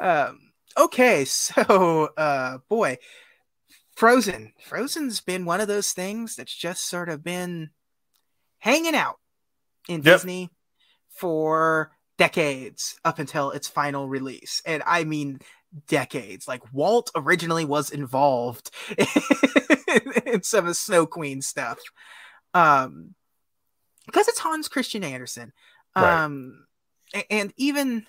um, okay. So, uh, boy, Frozen. Frozen's been one of those things that's just sort of been hanging out in yep. Disney for decades up until its final release, and I mean decades. Like Walt originally was involved in some of Snow Queen stuff, um, because it's Hans Christian Andersen, um, right. and even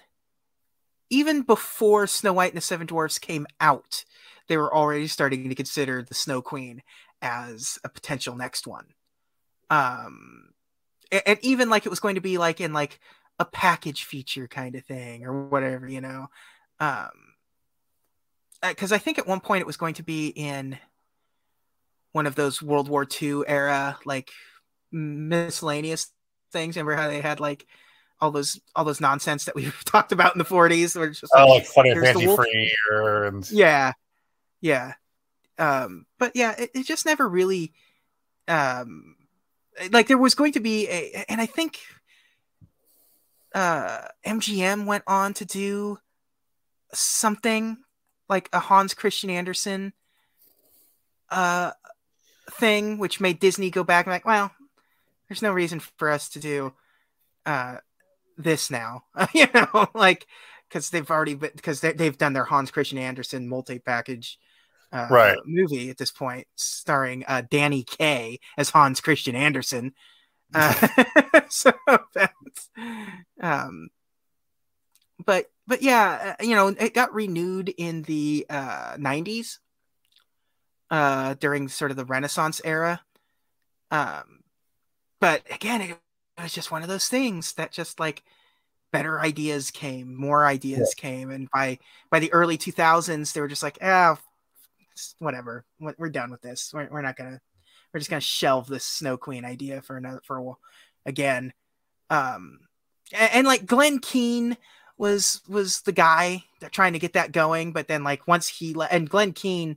even before Snow White and the Seven Dwarfs came out, they were already starting to consider the Snow Queen as a potential next one, um, and, and even like it was going to be like in like. a package feature kind of thing or whatever, you know, um, because I think at one point it was going to be in one of those World War Two era like miscellaneous things. Remember how they had like all those all those nonsense that we talked about in the forties? Or just, oh, like, like Funny Fancy Free or and... yeah, yeah, um, but yeah, it, it just never really um, like there was going to be a, and I think. Uh, M G M went on to do something like a Hans Christian Andersen uh, thing, which made Disney go back and like, well, there's no reason for us to do uh, this now, you know, like because they've already because they, they've done their Hans Christian Andersen multi-package uh, right. movie at this point, starring uh, Danny Kaye as Hans Christian Andersen. Uh, so that's, um, but, but yeah, you know, it got renewed in the, uh, nineties, uh, during sort of the Renaissance era. Um, but again, it was just one of those things that just like, better ideas came, more ideas yeah. came. And by, by the early two thousands, they were just like, ah, whatever, we're done with this. We're, we're not going to, we're just going to shelve this Snow Queen idea for another, for a while again. Um, and, and like Glenn Keane was, was the guy that trying to get that going. But then like once he le- and Glenn Keane,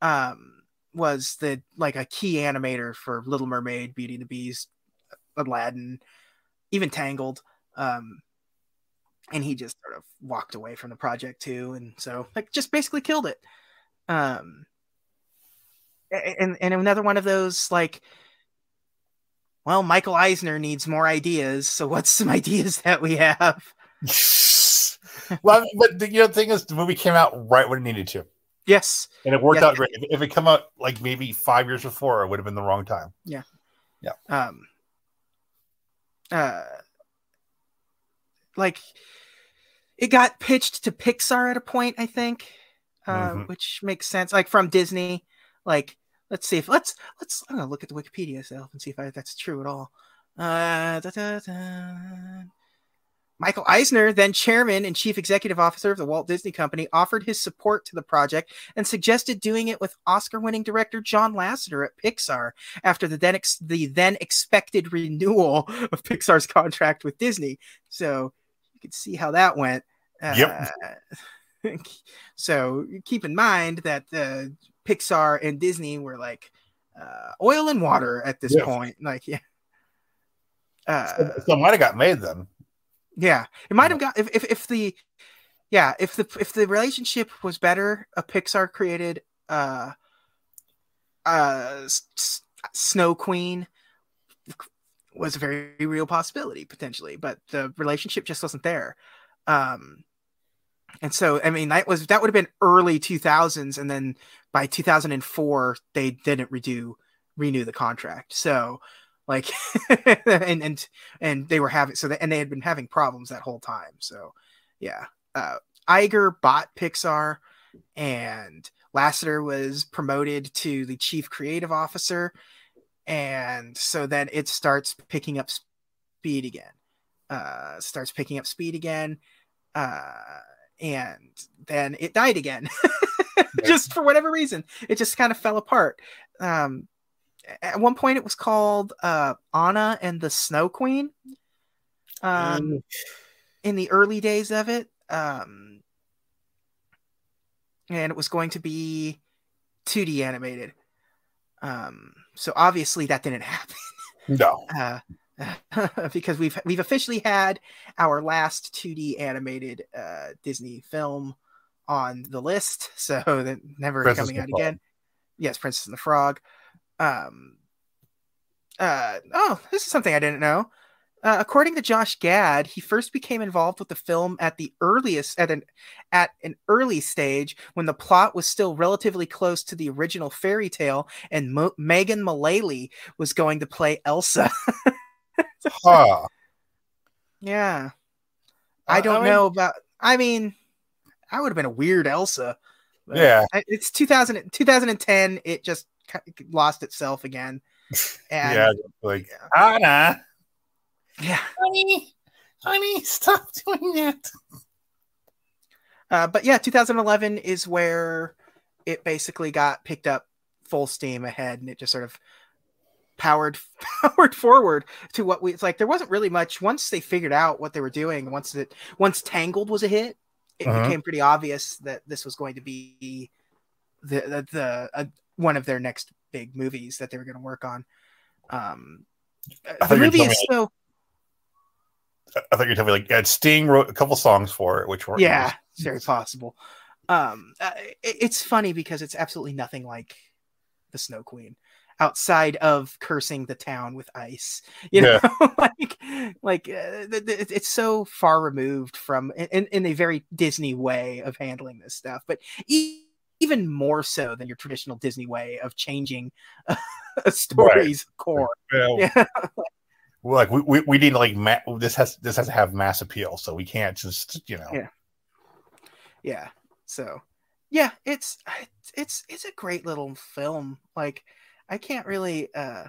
um, was the like a key animator for Little Mermaid, Beauty and the Beast, Aladdin, even Tangled, um and he just sort of walked away from the project too, and so like just basically killed it. um and and another one of those like, well, Michael Eisner needs more ideas, so what's some ideas that we have? Well, but the, you know, the thing is, the movie came out right when it needed to. Yes. And it worked yeah. out great. If it come out like maybe five years before, it would have been the wrong time. Yeah. Yeah. Um, uh, like it got pitched to Pixar at a point, I think, uh, mm-hmm. which makes sense. Like from Disney, like, let's see if let's, let's, I'm going to look at the Wikipedia itself and see if I, that's true at all. Uh, da, da, da. Michael Eisner, then chairman and chief executive officer of the Walt Disney Company, offered his support to the project and suggested doing it with Oscar-winning director John Lasseter at Pixar after the then ex- the then expected renewal of Pixar's contract with Disney. So you can see how that went. Yep. Uh, so keep in mind that uh, Pixar and Disney were like uh, oil and water at this yes. point. Like, yeah. Uh, so, so might have got made then. Yeah, it might have got if, if if the yeah if the if the relationship was better, a Pixar created uh uh S- Snow Queen was a very real possibility potentially, but the relationship just wasn't there. Um, and so I mean that was that would have been early two thousands, and then by two thousand four they didn't redo renew the contract. So. Like, and, and, and they were having, so they, and they had been having problems that whole time. So yeah, uh, Iger bought Pixar and Lasseter was promoted to the chief creative officer. And so then it starts picking up speed again, uh, starts picking up speed again. Uh, and then it died again, just for whatever reason, it just kind of fell apart. Um, At one point, it was called uh, Anna and the Snow Queen. Um, mm. In the early days of it, um, and it was going to be two D animated. Um, so obviously, that didn't happen. No, uh, because we've we've officially had our last two D animated uh, Disney film on the list. So that never Princess coming out again. Frog. Yes, Princess and the Frog. Um. Uh oh, this is something I didn't know. Uh, according to Josh Gad, he first became involved with the film at the earliest at an at an early stage when the plot was still relatively close to the original fairy tale, and Mo- Megan Mullally was going to play Elsa. huh. Yeah, uh, I don't I mean, know about. I mean, I would have been a weird Elsa. Yeah, it's two thousand, twenty ten. It just. Lost itself again, and yeah, like Anna, yeah, honey, honey, stop doing that. Uh, but yeah, two thousand eleven is where it basically got picked up full steam ahead, and it just sort of powered powered forward to what we. It's like there wasn't really much once they figured out what they were doing. Once it once Tangled was a hit, it uh-huh. became pretty obvious that this was going to be the the. the uh, one of their next big movies that they were going to work on. Um, the movie is me, so. I thought you were telling me like yeah, Sting wrote a couple songs for it, which were yeah, it's very possible. Um, uh, it, it's funny because it's absolutely nothing like the Snow Queen, outside of cursing the town with ice. You know, yeah. like like uh, the, the, it's so far removed from in, in a very Disney way of handling this stuff, but. E- Even more so than your traditional Disney way of changing a, a story's right. core. Well, yeah. like we, we, we need to like ma- this has this has to have mass appeal, so we can't just you know. Yeah. Yeah. So, yeah, it's it's it's a great little film. Like, I can't really. Uh,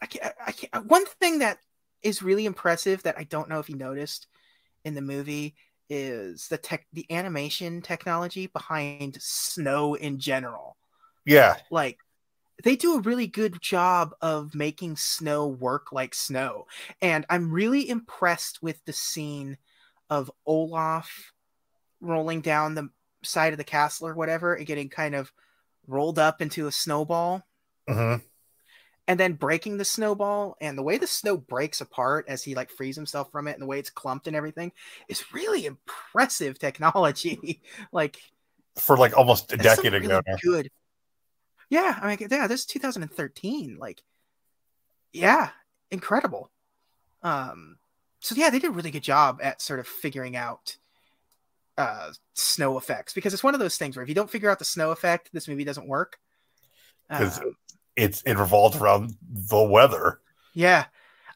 I can't. I can't. One thing that is really impressive that I don't know if you noticed in the movie is the tech, the animation technology behind snow in general. Yeah. Like, they do a really good job of making snow work like snow. And I'm really impressed with the scene of Olaf rolling down the side of the castle or whatever and getting kind of rolled up into a snowball. Mm-hmm. And then breaking the snowball, and the way the snow breaks apart as he like frees himself from it, and the way it's clumped and everything, is really impressive technology. Like, for like almost a decade really ago. Good. Yeah, I mean, yeah, this is two thousand thirteen. Like, yeah, incredible. Um, so yeah, they did a really good job at sort of figuring out uh, snow effects, because it's one of those things where if you don't figure out the snow effect, this movie doesn't work. Because um, It's it revolves around the weather. Yeah.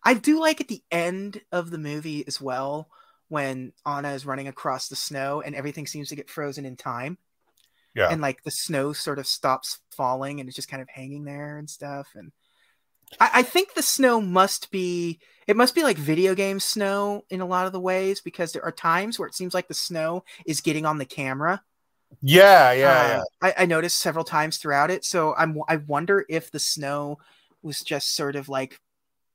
I do like at the end of the movie as well, when Anna is running across the snow and everything seems to get frozen in time. Yeah. And like the snow sort of stops falling and it's just kind of hanging there and stuff. And I, I think the snow must be, it must be like video game snow in a lot of the ways, because there are times where it seems like the snow is getting on the camera. Yeah, yeah, uh, yeah. I, I noticed several times throughout it. So I'm, I wonder if the snow was just sort of like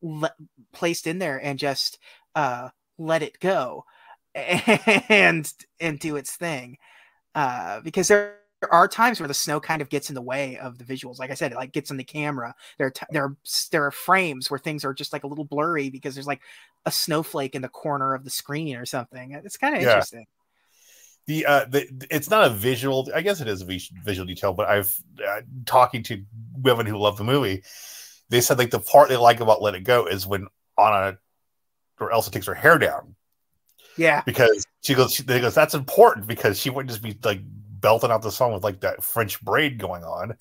le- placed in there and just uh, let it go and and do its thing. Uh, because there are times where the snow kind of gets in the way of the visuals. Like I said, it like gets in the camera. There are t- there are, there are frames where things are just like a little blurry because there's like a snowflake in the corner of the screen or something. It's kind of yeah. interesting. The uh, the it's not a visual. I guess it is a visual detail. But I've uh, talking to women who love the movie, they said like the part they like about "Let It Go" is when Anna or Elsa takes her hair down. Yeah, because she goes. She, they goes. That's important because she wouldn't just be like belting out the song with like that French braid going on.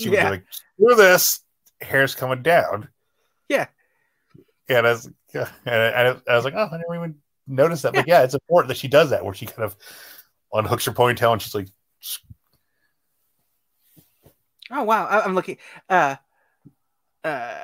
She would yeah. be like, "Screw this, hair's coming down." Yeah, and I was, and I, I was like, "Oh, I never even noticed that." Yeah. But yeah, it's important that she does that, where she kind of unhooks her ponytail and she's like, oh wow, I'm looking. Uh, uh,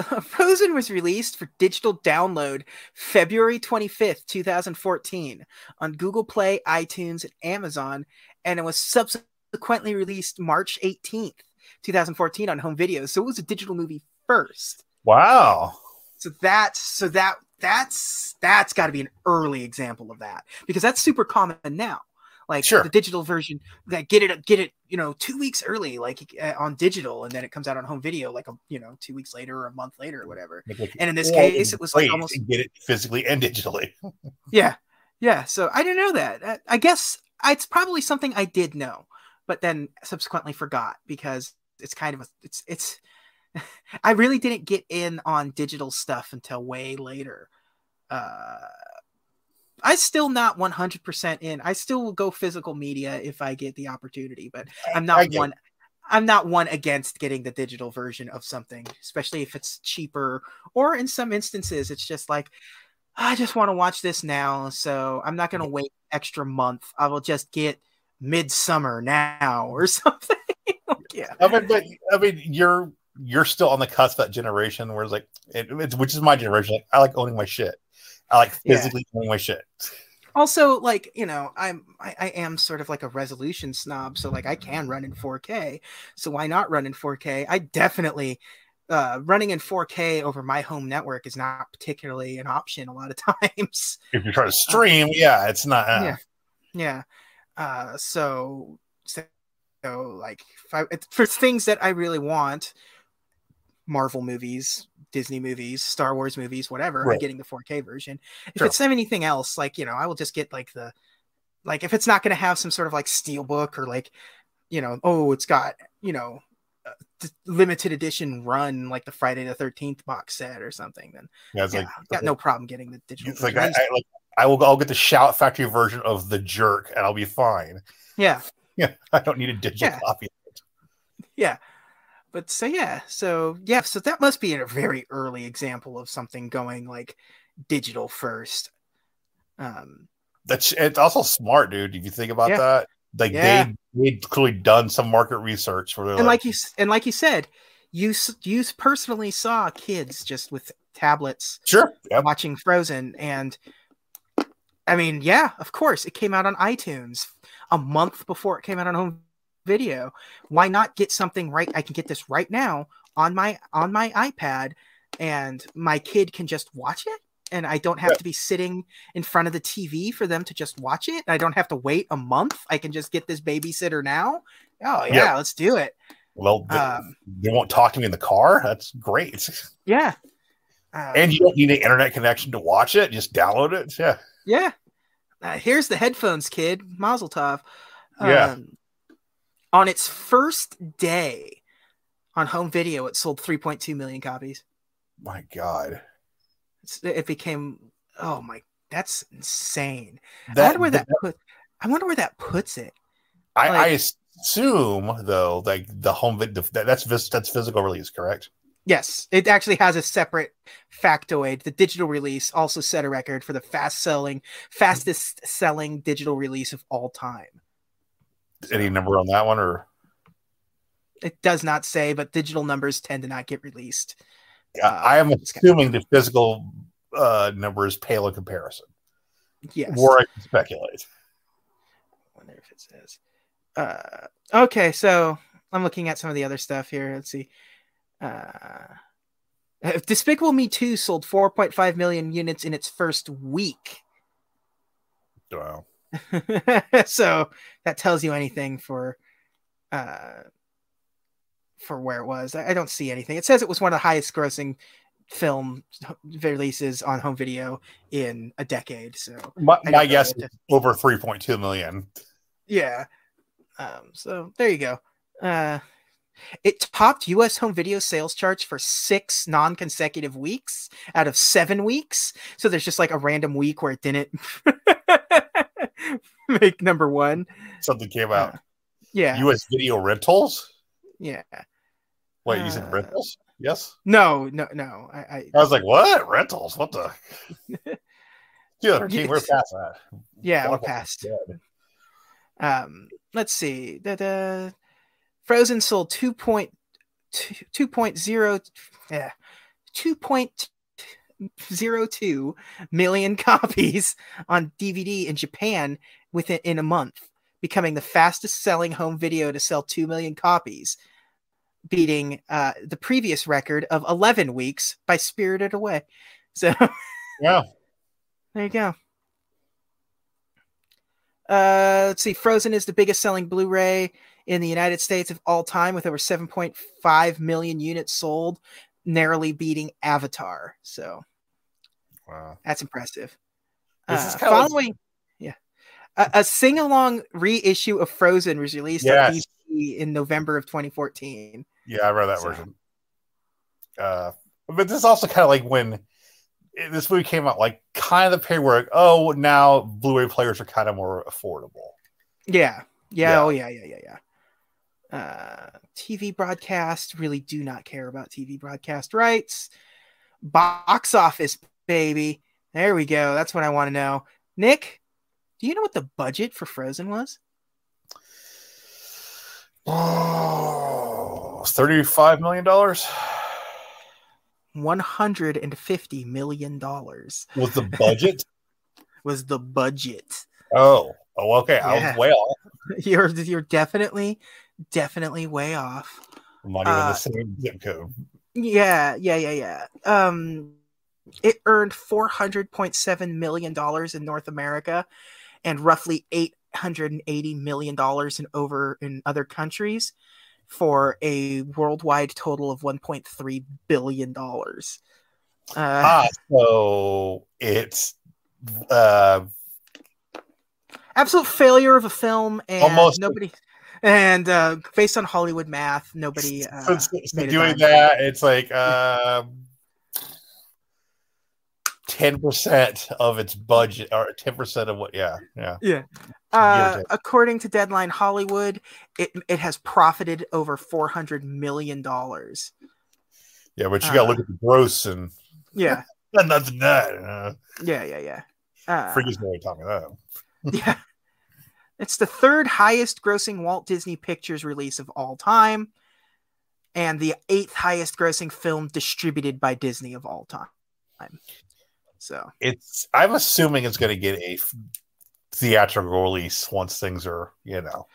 Frozen was released for digital download February twenty-fifth, twenty fourteen on Google Play, iTunes, and Amazon, and it was subsequently released March eighteenth, twenty fourteen on home video. So it was a digital movie first. Wow. So that's so that that's that's got to be an early example of that, because that's super common now. Like sure. the digital version, like get it, get it, you know, two weeks early, like uh, on digital, and then it comes out on home video, like a, you know, two weeks later or a month later or whatever. Like, and in this case, it was like almost get it physically and digitally. yeah, yeah. So I didn't know that. I, I guess it's probably something I did know, but then subsequently forgot, because it's kind of a, it's it's. I really didn't get in on digital stuff until way later. Uh, I'm still not one hundred percent in. I still will go physical media if I get the opportunity, but I'm not one. I'm not one against getting the digital version of something, especially if it's cheaper, or in some instances, it's just like, I just want to watch this now. So I'm not going to wait an extra month. I will just get Midsummer now or something. Like, yeah. I mean, but I mean, you're, you're still on the cusp of that generation where it's like, it, it's, which is my generation. Like, I like owning my shit. I like physically doing yeah. my shit. Also, like, you know, I'm I, I am sort of like a resolution snob, so like I can run in four K. So why not run in four K? I definitely uh, running in four K over my home network is not particularly an option a lot of times. If you're trying to stream, um, yeah, it's not. Uh. Yeah, yeah. Uh, so, so, like, if I, for things that I really want, Marvel movies, Disney movies, Star Wars movies, whatever, right. I'm getting the four K version. If sure. it's anything else, like, you know, I will just get like the, like, if it's not going to have some sort of like steelbook or like, you know, oh, it's got, you know, uh, limited edition run, like the Friday the thirteenth box set or something, then yeah, it's yeah, like, I've got like, no problem getting the digital. It's like I, I, like, I will I'll get the Shout Factory version of The Jerk and I'll be fine. Yeah. Yeah. I don't need a digital yeah. copy of it. Yeah. But so, yeah, so, yeah, so that must be a very early example of something going, like, digital first. Um, That's It's also smart, dude, if you think about yeah. that. Like, yeah. they, they'd clearly done some market research. For their and, like you, and like you said, you, you personally saw kids just with tablets sure. yep. watching Frozen, and I mean, yeah, of course. It came out on iTunes a month before it came out on home video. Why not get something right? I can get this right now on my on my iPad, and my kid can just watch it. And I don't have to be sitting in front of the T V for them to just watch it. I don't have to wait a month. I can just get this babysitter now. Oh, yeah, yeah. Let's do it. Well, they, um, they won't talk to me in the car. That's great. Yeah. Um, and you don't need an internet connection to watch it. Just download it. Yeah. Yeah. Uh, here's the headphones, kid. Mazel tov. Um, yeah. On its first day on home video, it sold three point two million copies. My God. It became, oh my, that's insane. That, I wonder where that, that put, I wonder where that puts it. I, like, I assume though, like the home video, that's that's physical release, correct? Yes, it actually has a separate factoid. The digital release also set a record for the fast selling, fastest selling digital release of all time. Any number on that one, or it does not say, but digital numbers tend to not get released. I am assuming the physical uh, numbers pale in comparison. Yes. Or I can speculate. I wonder if it says. Uh, okay, so I'm looking at some of the other stuff here. Let's see. Uh, Despicable Me two sold four point five million units in its first week. Wow. So that tells you anything for... Uh, for where it was. I don't see anything. It says it was one of the highest grossing film releases on home video in a decade. So my, my guess is over three point two million. Yeah. Um, so there you go. Uh, it topped U S home video sales charts for six non-consecutive weeks out of seven weeks. So there's just like a random week where it didn't make number one. Something came out. Uh, yeah. U S video rentals. Yeah. Wait, you said uh, rentals? Yes? No, no, no. I, I, I was like, what? Rentals? What the? Yeah, we're past that. Yeah, we're past. Um, let's see. Da, da. Frozen sold two point zero two million copies on D V D in Japan within in a month, becoming the fastest selling home video to sell two million copies, beating uh, the previous record of eleven weeks by Spirited Away. So yeah, there you go. Uh, let's see. Frozen is the biggest selling Blu-ray in the United States of all time with over seven point five million units sold, narrowly beating Avatar. So wow, that's impressive. This is uh, following of- yeah. A, a sing-along reissue of Frozen was released yes. on D V D in November of twenty fourteen. Yeah, I read that so. version. Uh, but this is also kind of like when this movie came out, like kind of the period where, oh, now Blu-ray players are kind of more affordable. Yeah. Yeah. yeah. Oh, yeah, yeah, yeah, yeah. Uh, T V broadcast, really do not care about T V broadcast rights. Box office, baby. There we go. That's what I want to know. Nick? Do you know what the budget for Frozen was? Oh, thirty-five million dollars? one hundred fifty million dollars. Was the budget? Was the budget. Oh, oh okay. Yeah. I was way off. You're, you're definitely, definitely way off. I'm not even uh, the same zip code. Yeah, yeah, yeah, yeah. Um, it earned four hundred point seven million dollars in North America, and roughly eight hundred eighty million dollars in over in other countries, for a worldwide total of one point three billion dollars. Uh, ah, so it's... Uh, absolute failure of a film, and almost nobody... And uh, based on Hollywood math, nobody... Uh, so, so doing that, it's like... Uh, ten percent of its budget, or ten percent of what, yeah, yeah. Yeah. Uh, according to Deadline Hollywood, it it has profited over four hundred million dollars. Yeah, but you uh, gotta look at the gross and... Yeah. Nothing that. Uh, yeah, yeah, yeah. Uh, Freaky's no way talking about that. Yeah. It's the third highest grossing Walt Disney Pictures release of all time, and the eighth highest grossing film distributed by Disney of all time. So it's I'm assuming it's going to get a theatrical release once things are, you know.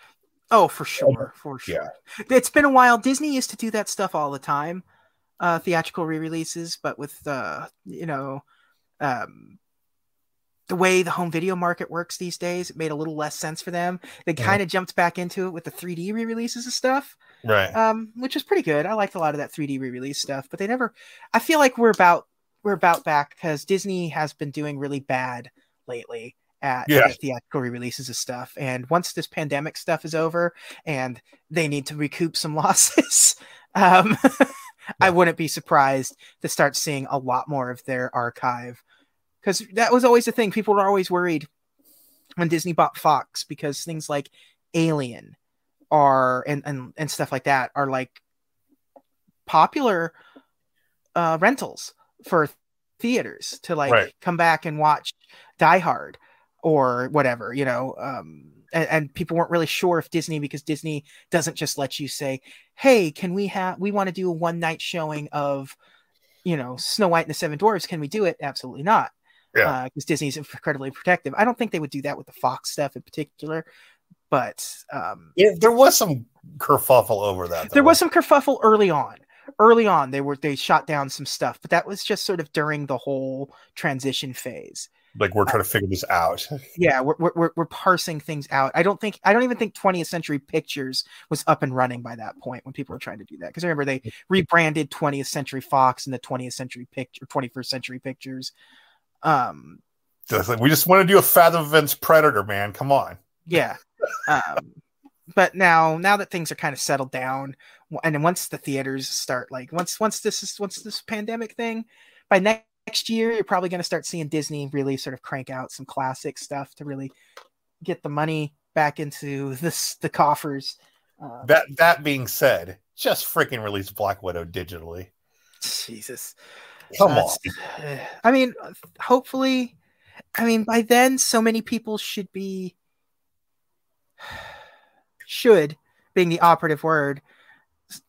Oh, for sure, for sure. Yeah. It's been a while. Disney used to do that stuff all the time, uh, theatrical re-releases. But with uh, you know, um, the way the home video market works these days, it made a little less sense for them. They kind of mm-hmm. jumped back into it with the three D re-releases and stuff, right? Um, which was pretty good. I liked a lot of that three D re-release stuff, but they never. I feel like we're about we're about back because Disney has been doing really bad lately at yeah. the theatrical re-releases of stuff, and once this pandemic stuff is over and they need to recoup some losses, um yeah. I wouldn't be surprised to start seeing a lot more of their archive, because that was always the thing. People were always worried when Disney bought Fox, because things like Alien are and and, and stuff like that are like popular uh rentals for theaters to like right. come back and watch Die Hard or whatever, you know, um, and, and people weren't really sure if Disney, because Disney doesn't just let you say, hey, can we have, we want to do a one night showing of, you know, Snow White and the Seven Dwarfs. Can we do it? Absolutely not. Yeah. Because uh, Disney's incredibly protective. I don't think they would do that with the Fox stuff in particular, but um, yeah, there was some kerfuffle over that. Though. There was some kerfuffle early on. Early on, they were, they shot down some stuff, but that was just sort of during the whole transition phase. Like, we're trying to figure this out. Yeah, we're, we're we're parsing things out. I don't think I don't even think twentieth Century Pictures was up and running by that point when people were trying to do that. Because remember, they rebranded twentieth Century Fox and the twentieth Century Picture, twenty-first Century Pictures. Um, we just want to do a Fathom Events Predator, man. Come on. Yeah, um, but now now that things are kind of settled down, and then once the theaters start, like once once this is once this pandemic thing, by next. Next year, you're probably going to start seeing Disney really sort of crank out some classic stuff to really get the money back into this, the coffers. Um, that that being said, just freaking release Black Widow digitally. Jesus. Come uh, on. I mean, hopefully, I mean, by then, so many people should be, should, being the operative word,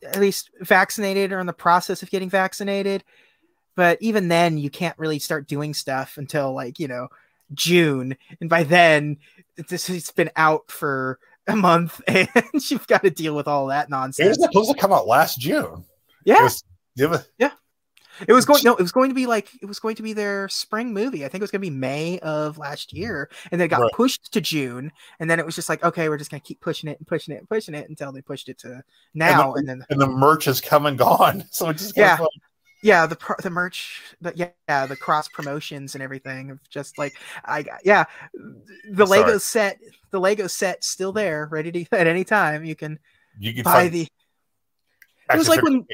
at least vaccinated or in the process of getting vaccinated. But even then, you can't really start doing stuff until, like, you know, June. And by then, this it's been out for a month, and you've got to deal with all that nonsense. It was supposed to come out last June. Yeah. It was, it was, yeah. It was going. No, it was going to be like it was going to be their spring movie. I think it was going to be May of last year, and then it got right. pushed to June. And then it was just like, okay, we're just going to keep pushing it and pushing it and pushing it until they pushed it to now. And, the, and then and the merch is come and gone. So it's just yeah. Fun. Yeah, the pro- the merch, the, yeah, yeah, the cross promotions and everything of just like I yeah, the I'm Lego sorry. set, the Lego set still there, ready to at any time you can you can buy the. It was like when,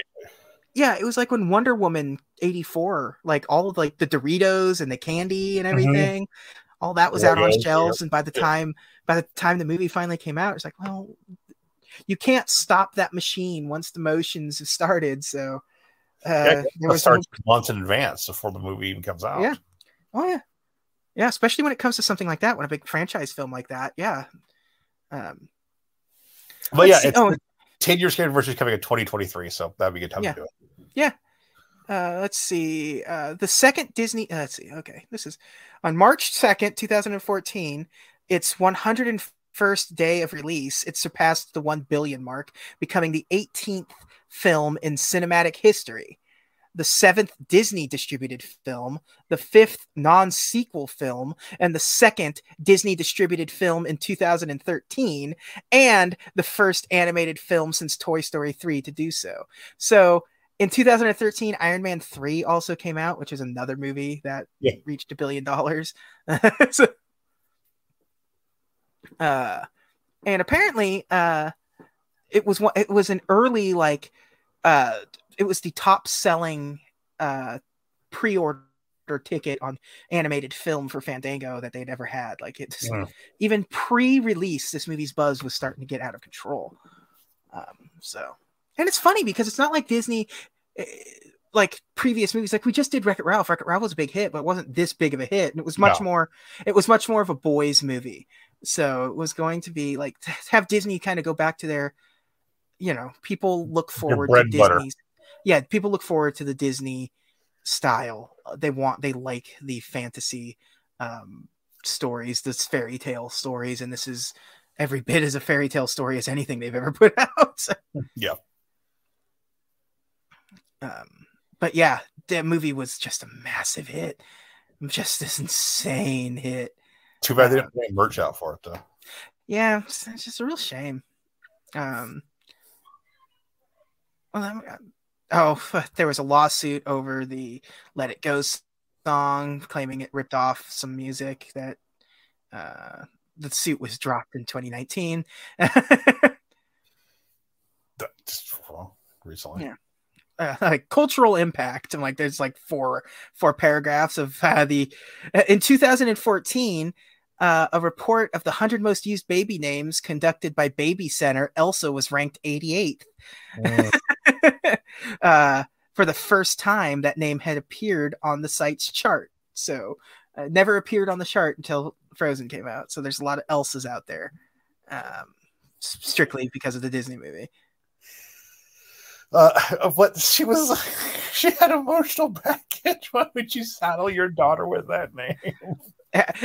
yeah, it was like when Wonder Woman eighty-four, like all of like the Doritos and the candy and everything, mm-hmm. all that was yeah, out yeah, on shelves, yeah. and by the time by the time the movie finally came out, it's like, well, you can't stop that machine once the motions have started, so. Uh, yeah, it starts no... months in advance before the movie even comes out. Yeah, oh yeah, yeah. Especially when it comes to something like that, when a big franchise film like that. Yeah. Um, but yeah, it's oh. ten years anniversary coming in twenty twenty-three, so that'd be a good time yeah. to do it. Yeah. Uh, let's see. Uh, the second Disney. Uh, let's see. Okay, this is on March second, twenty fourteen. It's one hundred first day of release. It surpassed the one billion mark, becoming the eighteenth. Film in cinematic history, the seventh Disney distributed film, the fifth non-sequel film, and the second Disney distributed film in two thousand thirteen, and the first animated film since Toy Story three to do so. So in two thousand thirteen, Iron Man three also came out, which is another movie that yeah. reached a billion dollars. so, uh, and apparently, uh, it was one, it was an early like. Uh, it was the top-selling uh, pre-order ticket on animated film for Fandango that they'd ever had. Like it, just, wow. even pre-release, this movie's buzz was starting to get out of control. Um, so, and it's funny because it's not like Disney, like previous movies. Like we just did Wreck-It Ralph. Wreck-It Ralph was a big hit, but it wasn't this big of a hit, and it was much no. more. It was much more of a boys' movie. So it was going to be like to have Disney kind of go back to their. You know, people look forward to Disney's. Butter. Yeah, people look forward to the Disney style. They want, they like the fantasy um, stories, this fairy tale stories, and this is every bit as a fairy tale story as anything they've ever put out. Yeah. Um, but yeah, that movie was just a massive hit. Just this insane hit. Too bad um, they didn't put merch out for it, though. Yeah, it's, it's just a real shame. Um, well, oh, there was a lawsuit over the Let It Go song, claiming it ripped off some music. That uh, the suit was dropped in twenty nineteen. That's wrong. Recently. Yeah. Uh, like cultural impact, and like there's like four four paragraphs of uh, the in two thousand fourteen uh, a report of the one hundred most used baby names conducted by Baby Center, Elsa was ranked eighty-eighth. Mm. uh, for the first time that name had appeared on the site's chart, so uh, never appeared on the chart until Frozen came out, so there's a lot of Elsas out there, um, strictly because of the Disney movie. Uh, of what she was, she had emotional baggage. Why would you saddle your daughter with that name?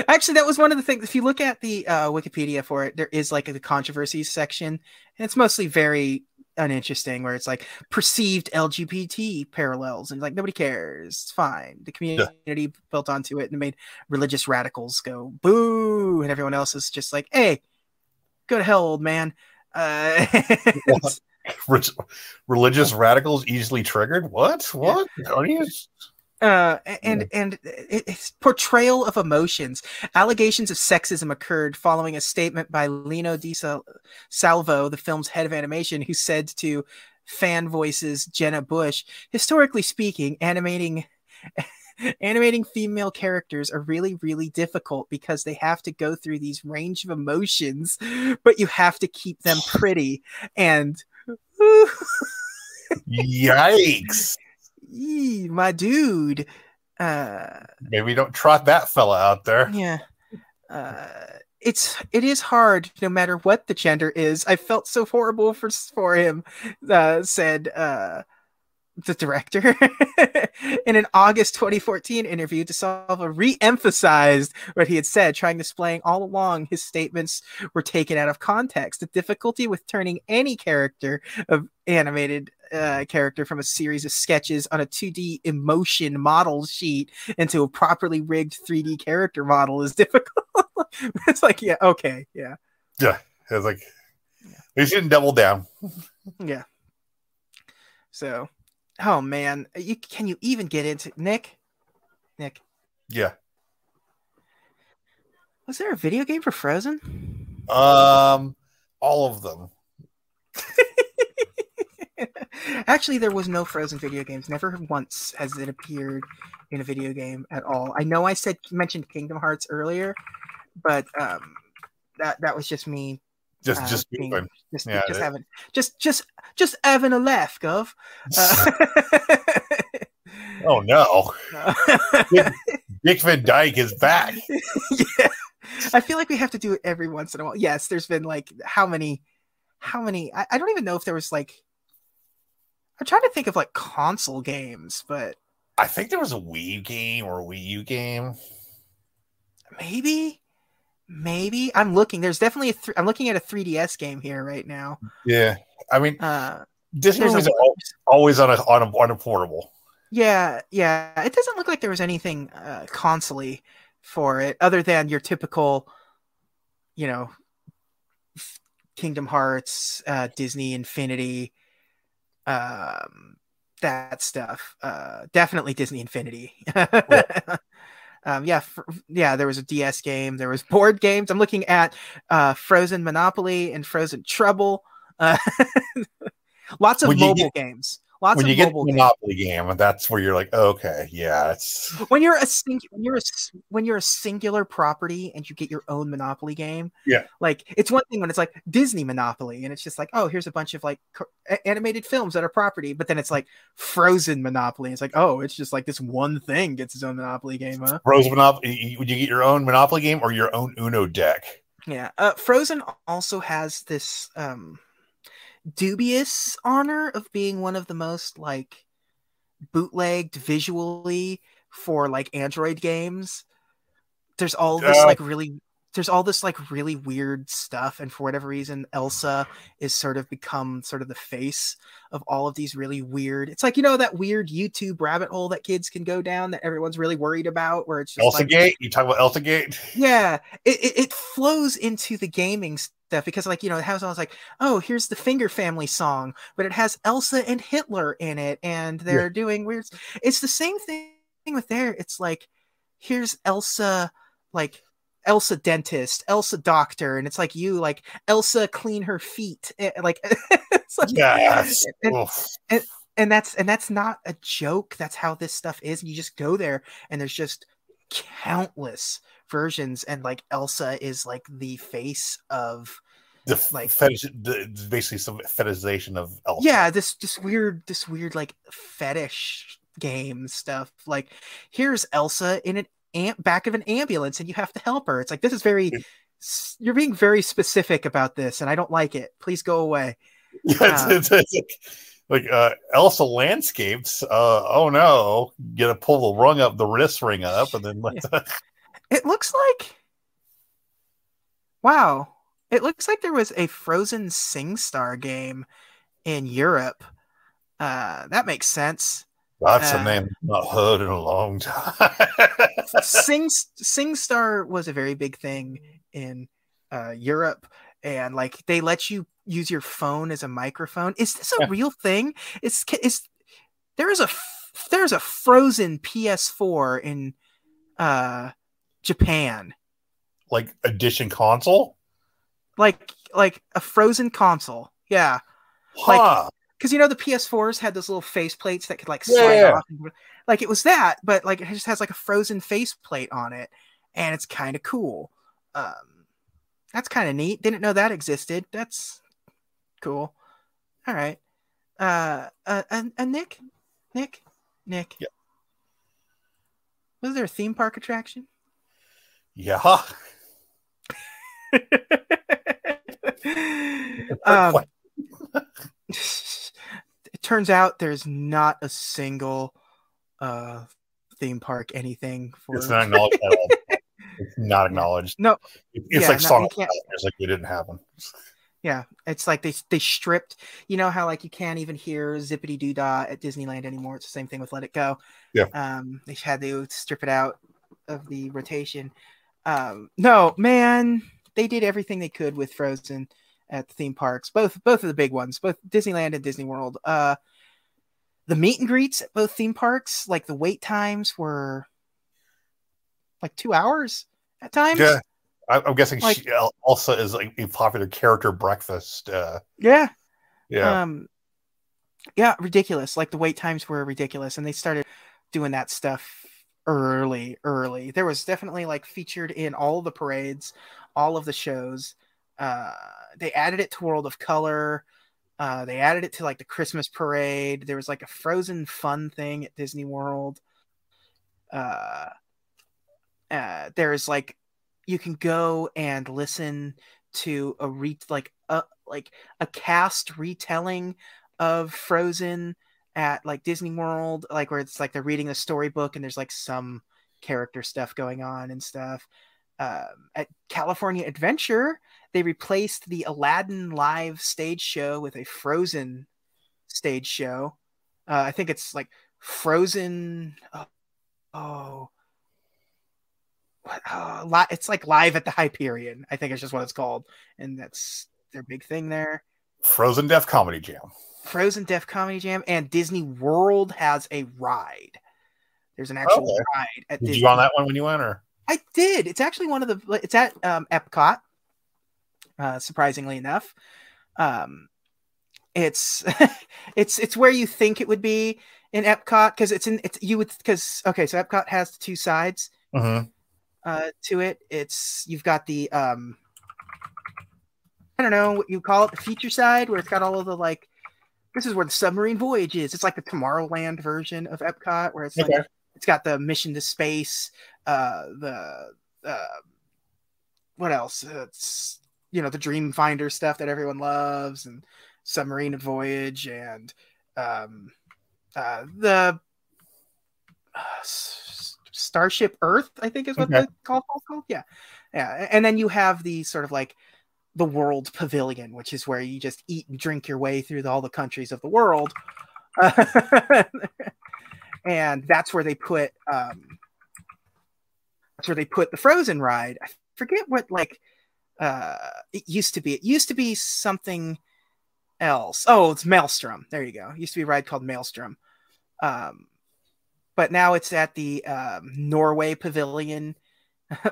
Actually, that was one of the things. If you look at the uh, Wikipedia for it, there is like a controversies section, and it's mostly very uninteresting, where it's like perceived L G B T parallels, and like nobody cares. It's fine. The community yeah. built onto it and made religious radicals go boo, and everyone else is just like, "Hey, go to hell, old man." Uh, Religious radicals easily triggered. What? What? Yeah. Uh, and and it's portrayal of emotions. Allegations of sexism occurred following a statement by Lino Di Salvo, the film's head of animation, who said to Fan Voice's Jenna Bush, "Historically speaking, animating." Animating female characters are really, really difficult because they have to go through these range of emotions, but you have to keep them pretty. And yikes. Yee, my dude. Uh, Maybe don't trot that fella out there. Yeah. Uh, it's, it is hard no matter what the gender is. I felt so horrible for, for him, uh, said, uh, the director. In an August twenty fourteen interview, DeSalvo re-emphasized what he had said, trying to explain all along his statements were taken out of context. The difficulty with turning any character of animated uh, character from a series of sketches on a two D emotion model sheet into a properly rigged three D character model is difficult. It's like, yeah, okay, yeah. Yeah, it's like, they shouldn't double down. Yeah. So... Oh man, you can you even get into Nick? Nick. Yeah. Was there a video game for Frozen? Um, all of them. Actually, there was no Frozen video games. Never once has it appeared in a video game at all. I know I said mentioned Kingdom Hearts earlier, but um, that that was just me. Just, uh, just, being, just, yeah, just having, just, just, just having a laugh, Gov. Uh, oh no! Dick, Dick Van Dyke is back. Yeah, I feel like we have to do it every once in a while. Yes, there's been like how many, how many? I, I don't even know if there was like. I'm trying to think of like console games, but I think there was a Wii game or a Wii U game. Maybe. Maybe I'm looking. There's definitely a. Th- I'm looking at a three D S game here right now. Yeah, I mean, uh, Disney movies a- are always on a on a, on a portable. Yeah, yeah. It doesn't look like there was anything uh, console-y for it, other than your typical, you know, Kingdom Hearts, uh, Disney Infinity, um, that stuff. Uh, definitely Disney Infinity. Yeah. Um, yeah, for, yeah. There was a D S game. There was board games. I'm looking at uh, Frozen Monopoly and Frozen Trouble. Uh, lots of mobile get, games. Lots when of you mobile get the Monopoly games. game, that's where you're like, oh, okay, yeah. It's... When you're a sing- when you're a, when you're a singular property and you get your own Monopoly game, yeah. Like it's one thing when it's like Disney Monopoly, and it's just like, oh, here's a bunch of like co- animated films that are property, but then it's like Frozen Monopoly. It's like, oh, it's just like this one thing gets its own Monopoly game. Huh? Frozen Monopoly. Would you get your own Monopoly game or your own Uno deck? Yeah. Uh, Frozen also has this. Um, dubious honor of being one of the most like bootlegged visually for like Android games. There's all this uh, like really there's all this like really weird stuff, and for whatever reason Elsa is sort of become sort of the face of all of these really weird, it's like, you know, that weird YouTube rabbit hole that kids can go down that everyone's really worried about, where it's just Elsa like, Gate. You talk about Elsa Gate? Yeah, it, it it flows into the gaming stuff because, like, you know, it has all like, oh, here's the Finger Family song, but it has Elsa and Hitler in it, and they're yeah. doing weird. It's the same thing with there. It's like, here's Elsa, like Elsa dentist, Elsa doctor, and it's like you like Elsa clean her feet, like, it's like yes. and, and, and that's and that's not a joke. That's how this stuff is. And you just go there, and there's just countless versions, and like Elsa is like the face of the like fetish, the, basically some fetishization of Elsa. Yeah, this this weird this weird like fetish game stuff. Like, here's Elsa in an Amp back of an ambulance and you have to help her. It's like, this is very you're being very specific about this and I don't like it, please go away. Yeah, um, it's, it's like, like uh Elsa landscapes, uh oh no, you gotta pull the rung up, the wrist ring up, and then let yeah. the... it looks like wow it looks like there was a Frozen SingStar game in Europe. Uh that makes sense. That's a name I've not heard in a long time. Sing SingStar was a very big thing in uh, Europe, and like they let you use your phone as a microphone. Is this a real thing? It's is there is a there's a Frozen P S four in uh, Japan, like edition console, like like a Frozen console. Yeah, huh. like. Because, you know, the P S fours had those little face plates that could, like, slide yeah. off. And, like, it was that, but, like, it just has, like, a Frozen face plate on it. And it's kind of cool. Um, that's kind of neat. Didn't know that existed. That's cool. All right. Uh, uh, and, and Nick? Nick? Nick? Yeah. Was there a theme park attraction? Yeah. um, it turns out there's not a single uh, theme park anything for. It's not acknowledged at all. It's not acknowledged. No, it, it's yeah, like Song of It's like they didn't have them. Yeah, it's like they they stripped. You know how like you can't even hear Zippity Doo Dah at Disneyland anymore. It's the same thing with Let It Go. Yeah. Um, they had to strip it out of the rotation. Um, no, man, they did everything they could with Frozen at the theme parks, both both of the big ones, both Disneyland and Disney World. Uh, the meet and greets at both theme parks, like the wait times were like two hours at times. Yeah, I, I'm guessing like, she also is like a popular character breakfast. Uh, yeah, yeah, um, yeah, ridiculous. Like the wait times were ridiculous, and they started doing that stuff early, early. There was definitely like featured in all the parades, all of the shows. Uh, they added it to World of Color. Uh, they added it to like the Christmas parade. There was like a Frozen fun thing at Disney World. Uh, uh, there's like, you can go and listen to a re like a like a cast retelling of Frozen at like Disney World, like where it's like they're reading the storybook and there's like some character stuff going on and stuff. Um, at California Adventure, they replaced the Aladdin live stage show with a Frozen stage show. Uh, I think it's like Frozen. Oh, oh what? Oh, li- it's like Live at the Hyperion. I think it's just what it's called, and that's their big thing there. Frozen Deaf Comedy Jam. Frozen Deaf Comedy Jam, and Disney World has a ride. There's an actual oh, ride at. Did Disney you on that one when you went, or? I did. It's actually one of the, it's at um, Epcot, uh, surprisingly enough. Um, it's, it's, it's where you think it would be in Epcot. Cause it's in, it's, you would, cause, okay. So Epcot has the two sides uh-huh. uh, to it. It's, you've got the, um, I don't know what you call it, the feature side where it's got all of the, like, this is where the submarine voyage is. It's like the Tomorrowland version of Epcot where it's okay. like, it's got the mission to space, uh, the, uh, what else? It's, you know, the Dreamfinder stuff that everyone loves and submarine voyage and, um, uh, the uh, Starship Earth, I think is what okay. the call is called. Yeah. Yeah. And then you have the sort of like the world pavilion, which is where you just eat and drink your way through the, all the countries of the world. Uh, and that's where they put, um, that's where they put the Frozen ride. I forget what, like, uh, it used to be. It used to be something else. Oh, it's Maelstrom. There you go. It used to be a ride called Maelstrom. Um, but now it's at the um, Norway Pavilion,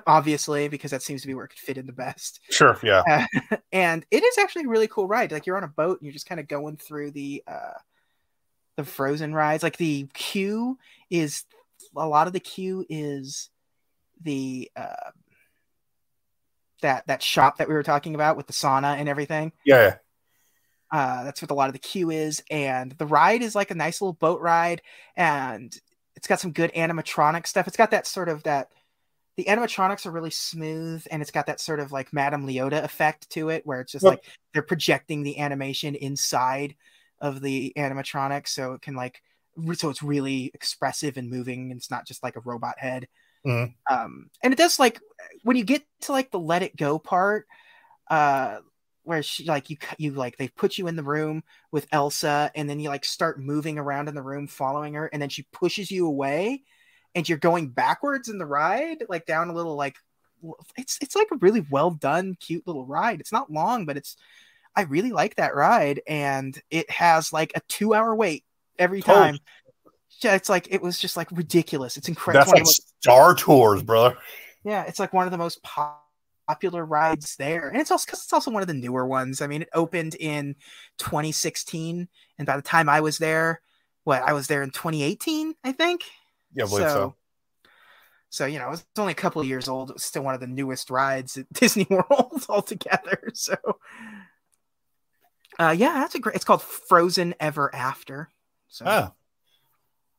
obviously, because that seems to be where it could fit in the best. Sure, yeah. Uh, and it is actually a really cool ride. Like, you're on a boat and you're just kind of going through the uh, the Frozen rides. Like, the queue is, a lot of the queue is the uh, that that shop that we were talking about with the sauna and everything. Yeah. Uh, that's what a lot of the queue is. And the ride is like a nice little boat ride, and it's got some good animatronic stuff. It's got that sort of that, the animatronics are really smooth, and it's got that sort of like Madame Leota effect to it, where it's just well, like they're projecting the animation inside of the animatronic. So it can like, so it's really expressive and moving. And it's not just like a robot head. Mm-hmm. Um, and it does, like, when you get to like the Let It Go part, uh, where she like you you like they put you in the room with Elsa, and then you like start moving around in the room following her, and then she pushes you away and you're going backwards in the ride, like down a little, like it's it's like a really well done, cute little ride. It's not long, but it's I really like that ride, and it has like a two hour wait every time. Oh. It's like it was just like ridiculous. It's incredible. That's like Star Tours, brother. Yeah, it's like one of the most popular popular rides there, and it's also because it's also one of the newer ones. I mean, it opened in twenty sixteen, and by the time I was there, what I was there in twenty eighteen, I think. Yeah, I believe so, so. So you know, it's only a couple of years old. It was still one of the newest rides at Disney World altogether. So, uh, yeah, that's a great. It's called Frozen Ever After. So, oh.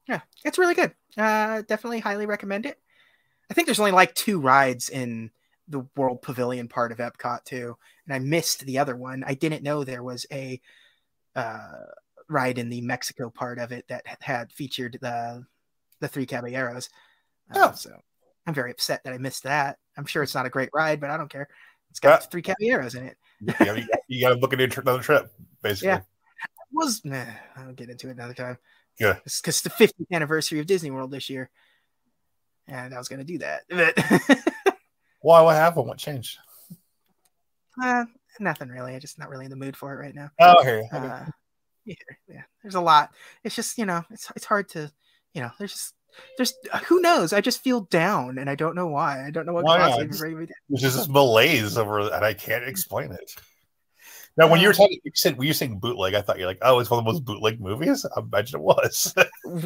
yeah, it's really good. Uh, definitely highly recommend it. I think there's only like two rides in the World Pavilion part of Epcot too. And I missed the other one. I didn't know there was a uh, ride in the Mexico part of it that had featured the, the Three Caballeros. Uh, oh. So I'm very upset that I missed that. I'm sure it's not a great ride, but I don't care. It's got uh, Three Caballeros in it. Yeah, you, you got to look at it another trip, basically. Yeah. It was, nah, I'll get into it another time. Yeah. It's because the fiftieth anniversary of Disney World this year. And I was going to do that. But why? What happened? What changed? Uh, nothing really. I'm just not really in the mood for it right now. Oh, here. Okay. Uh, yeah, yeah. There's a lot. It's just, you know, it's it's hard to, you know, there's just, there's, who knows? I just feel down, and I don't know why. I don't know what caused it. There's just this malaise over, and I can't explain it. Now, when you were talking, you said, were you saying bootleg? I thought you're like, oh, it's one of the most bootleg movies. I imagine it was.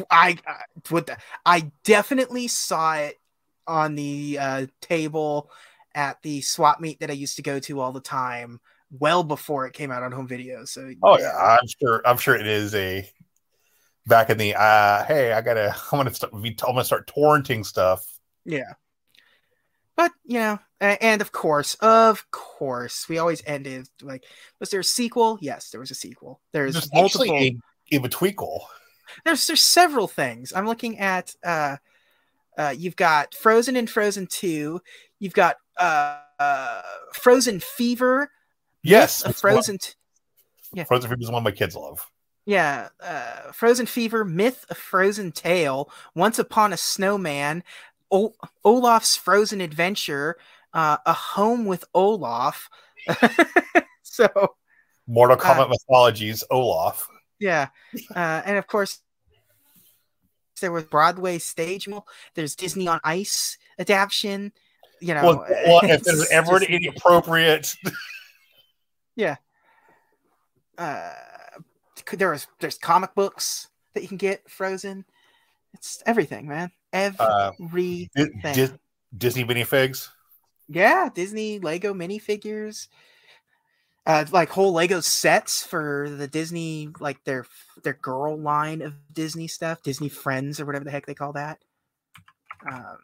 I, I would. I definitely saw it on the uh, table at the swap meet that I used to go to all the time, well before it came out on home video. So, oh yeah, yeah I'm sure. I'm sure it is a back in the uh, hey, I gotta, I'm gonna, start, I'm gonna start torrenting stuff. Yeah, but you know, and of course, of course, we always ended like, was there a sequel? Yes, there was a sequel. There's, there's multiple. A, a betweakle. There's there's several things. I'm looking at. Uh, Uh, you've got Frozen and Frozen two. You've got uh, uh, Frozen Fever. Yes. Frozen. One, t- yeah. Frozen Fever is one my kids love. Yeah. Uh, Frozen Fever, Myth of Frozen Tale, Once Upon a Snowman, o- Olaf's Frozen Adventure, uh, A Home with Olaf. So, Mortal Kombat uh, Mythologies, Olaf. Yeah. Uh, and of course, there was Broadway stage. There's Disney on Ice adaptation. You know, well, well, if there's ever just an inappropriate, yeah. Uh, there is there's comic books that you can get Frozen. It's everything, man. Everything. Uh, Di- Di- Disney minifigs. Yeah, Disney Lego minifigures. Uh, like whole Lego sets for the Disney, like their their girl line of Disney stuff, Disney Friends or whatever the heck they call that. Um,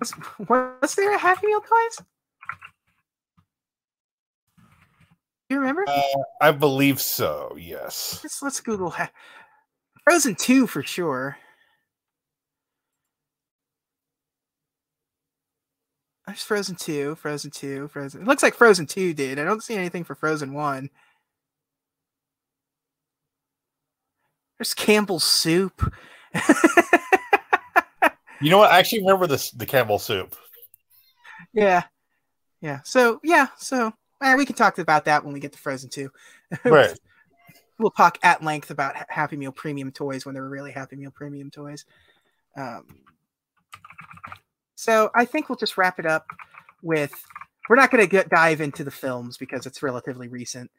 was, was there a Happy Meal toys? Do you remember? Uh, I believe so. Yes. Let's let's Google. Ha- Frozen two for sure. There's Frozen two, Frozen two, Frozen. It looks like Frozen two did. I don't see anything for Frozen one. There's Campbell's Soup. You know what? I actually remember this, the Campbell's Soup. Yeah. Yeah. So, yeah. So, eh, we can talk about that when we get to Frozen two. Right. We'll talk at length about Happy Meal Premium toys when they were really Happy Meal Premium toys. Um, so I think we'll just wrap it up with, we're not going to dive into the films because it's relatively recent,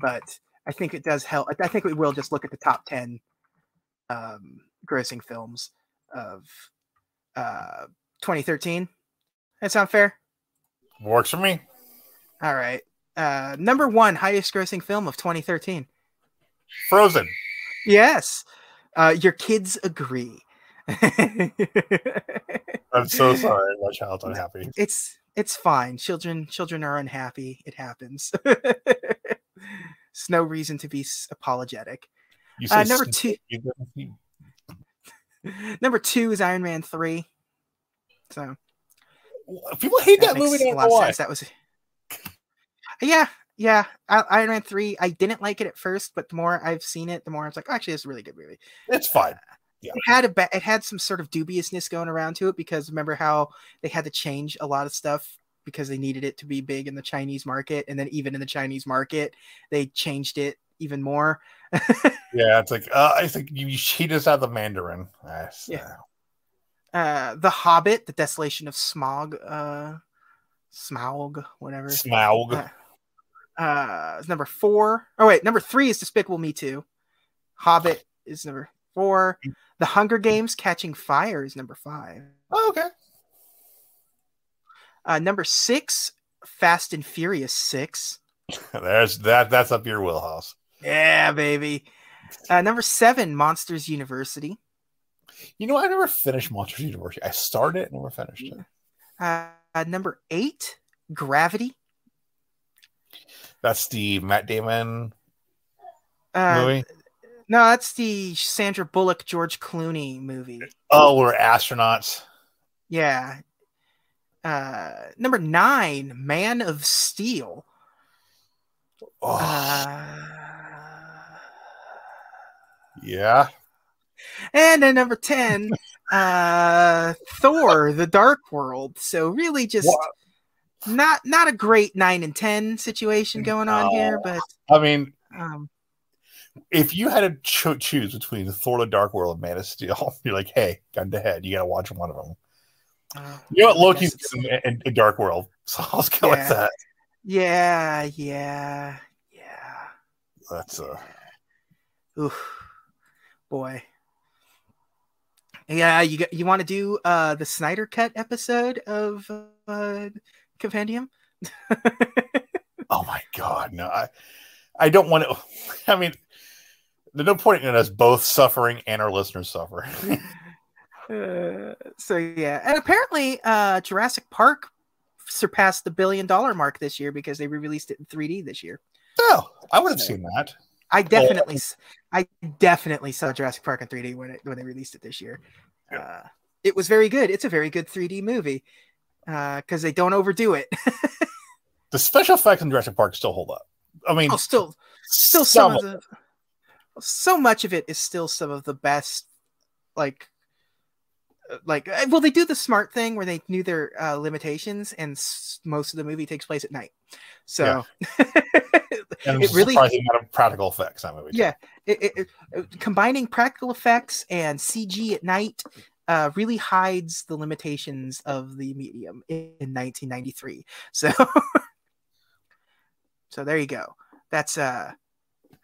but I think it does help. I think we will just look at the top ten um, grossing films of uh, twenty thirteen. That sound fair? Works for me. All right. Uh, number one highest grossing film of twenty thirteen. Frozen. Yes. Uh, your kids agree. I'm so sorry. My child's unhappy. It's it's fine. Children children are unhappy. It happens. It's no reason to be apologetic. You uh, number two. Number two is Iron Man three. So people hate that, that movie. Makes a lot of sense. That was. Yeah. Yeah, Iron Man three, I didn't like it at first, but the more I've seen it, the more I was like, oh, actually, it's a really good movie. It's fine. Yeah. It had a ba- it had some sort of dubiousness going around to it because remember how they had to change a lot of stuff because they needed it to be big in the Chinese market, and then even in the Chinese market, they changed it even more. Yeah, it's like, uh, I think you cheat us out of the Mandarin. Uh, so. Yeah. Uh, The Hobbit, The Desolation of Smaug, uh, Smaug, whatever. Smaug. Uh, Uh, number four. Oh wait, number three is Despicable Me two. Hobbit is number four. The Hunger Games: Catching Fire is number five. Oh, okay. Uh, number six, Fast and Furious six. There's that. That's up your wheelhouse. Yeah, baby. Uh, number seven, Monsters University. You know, I never finished Monsters University. I started it and never finished it. Uh, uh, number eight, Gravity. That's the Matt Damon uh, movie? No, that's the Sandra Bullock, George Clooney movie. Oh, we're astronauts. Yeah. Uh, number nine, Man of Steel. Oh. Uh, yeah. And then number ten, uh, Thor, The Dark World. So really just... What? Not not a great nine and ten situation going on no. here, but I mean, um, if you had to cho- choose between Thor: The Dark World and Man of Steel, you're like, hey, gun to head, you got to watch one of them. Uh, you know what, Loki's in, in, in Dark World, so I'll just go yeah. with that. Yeah, yeah, yeah. That's uh, yeah. Oof, boy. Yeah, you you want to do uh the Snyder Cut episode of uh. Compendium. Oh my god, no, I I don't want to. I mean, there's no point in us both suffering and our listeners suffer. uh, so yeah, and apparently uh Jurassic Park surpassed the billion dollar mark this year because they re-released it in three D this year. Oh, I would have so, seen that. I definitely oh. I definitely saw Jurassic Park in three D when it, when they released it this year. Yeah. Uh, it was very good. It's a very good three D movie. Uh, because they don't overdo it. The special effects in Jurassic Park still hold up. I mean, oh, still, still some, some of the, so much of it is still some of the best. Like, like well, they do the smart thing where they knew their uh, limitations, and s- most of the movie takes place at night. So yeah. And it really surprising amount of practical effects on movie. Yeah, it, it, it, it, combining practical effects and C G at night. Uh, really hides the limitations of the medium in nineteen ninety-three. So, so there you go. That's a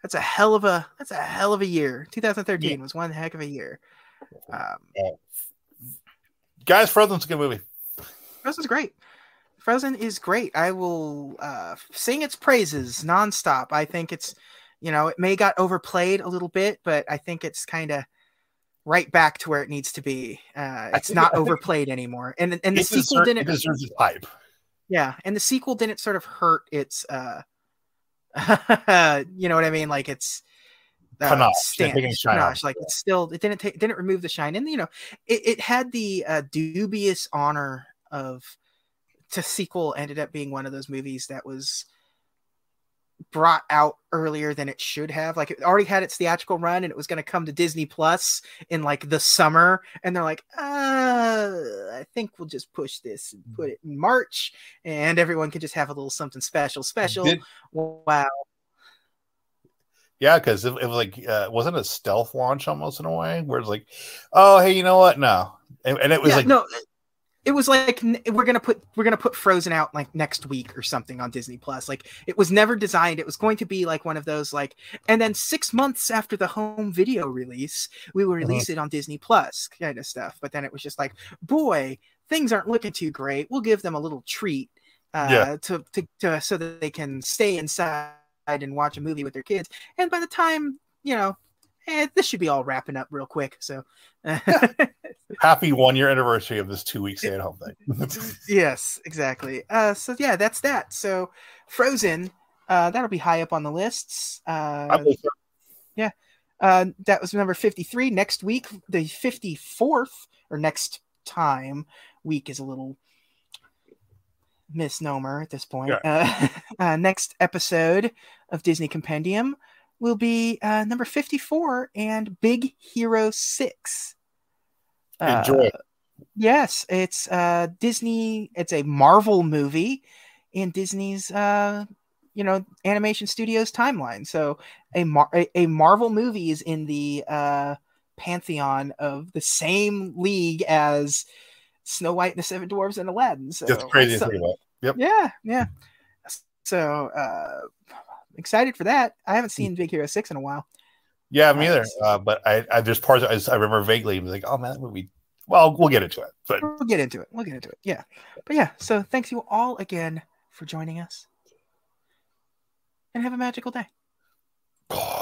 that's a hell of a that's a hell of a year. twenty thirteen yeah. was one heck of a year. Um, yeah. Guys, Frozen's a good movie. Frozen's great. Frozen is great. I will uh, sing its praises nonstop. I think it's, you know, it may got overplayed a little bit, but I think it's kind of right back to where it needs to be. Uh, it's think, not overplayed anymore, and and the sequel deserves, didn't. It deserves its hype. Yeah, and the sequel didn't sort of hurt its. Uh, you know what I mean? Like it's uh, stance, panache. Like it's still, it didn't take, didn't remove the shine, and you know, it, it had the uh, dubious honor of to sequel ended up being one of those movies that was brought out earlier than it should have. Like it already had its theatrical run, and it was going to come to Disney Plus in like the summer, and they're like, uh, I think we'll just push this and put it in March, and everyone can just have a little something special, special. Did- wow. Yeah, because it, it was like uh, wasn't a stealth launch almost in a way where it's like, oh hey, you know what? No, and, and it was yeah, like no, it was like we're gonna put we're gonna put Frozen out like next week or something on Disney Plus. Like it was never designed. It was going to be like one of those like, and then six months after the home video release, we will release mm-hmm. it on Disney Plus kind of stuff. But then it was just like, boy, things aren't looking too great. We'll give them a little treat uh, yeah. to, to to so that they can stay inside and watch a movie with their kids, and by the time you know, eh, this should be all wrapping up real quick. So, happy one year anniversary of this two week stay at home thing. Yes, exactly. Uh, so yeah, that's that. So, Frozen, uh, that'll be high up on the lists. Uh, sure. Yeah, uh, that was number fifty-three. Next week, the fifty-fourth, or next time, week is a little misnomer at this point. Yeah. Uh, uh, next episode of Disney Compendium will be uh, number fifty-four and Big Hero six. Enjoy. Uh, yes, it's uh, Disney. It's a Marvel movie in Disney's, uh, you know, animation studios timeline. So a Mar- a Marvel movie is in the uh, pantheon of the same league as Snow White and the Seven Dwarves and Aladdin. So that's crazy so, thing about. Yep. Yeah, yeah. So uh, excited for that. I haven't seen Big Hero six in a while. Yeah, me either. Uh, but I, I there's parts I, just, I remember vaguely. I was like, oh man, that movie. Well, we'll get into it. But we'll get into it. We'll get into it. Yeah. But yeah. So thanks you all again for joining us, and have a magical day.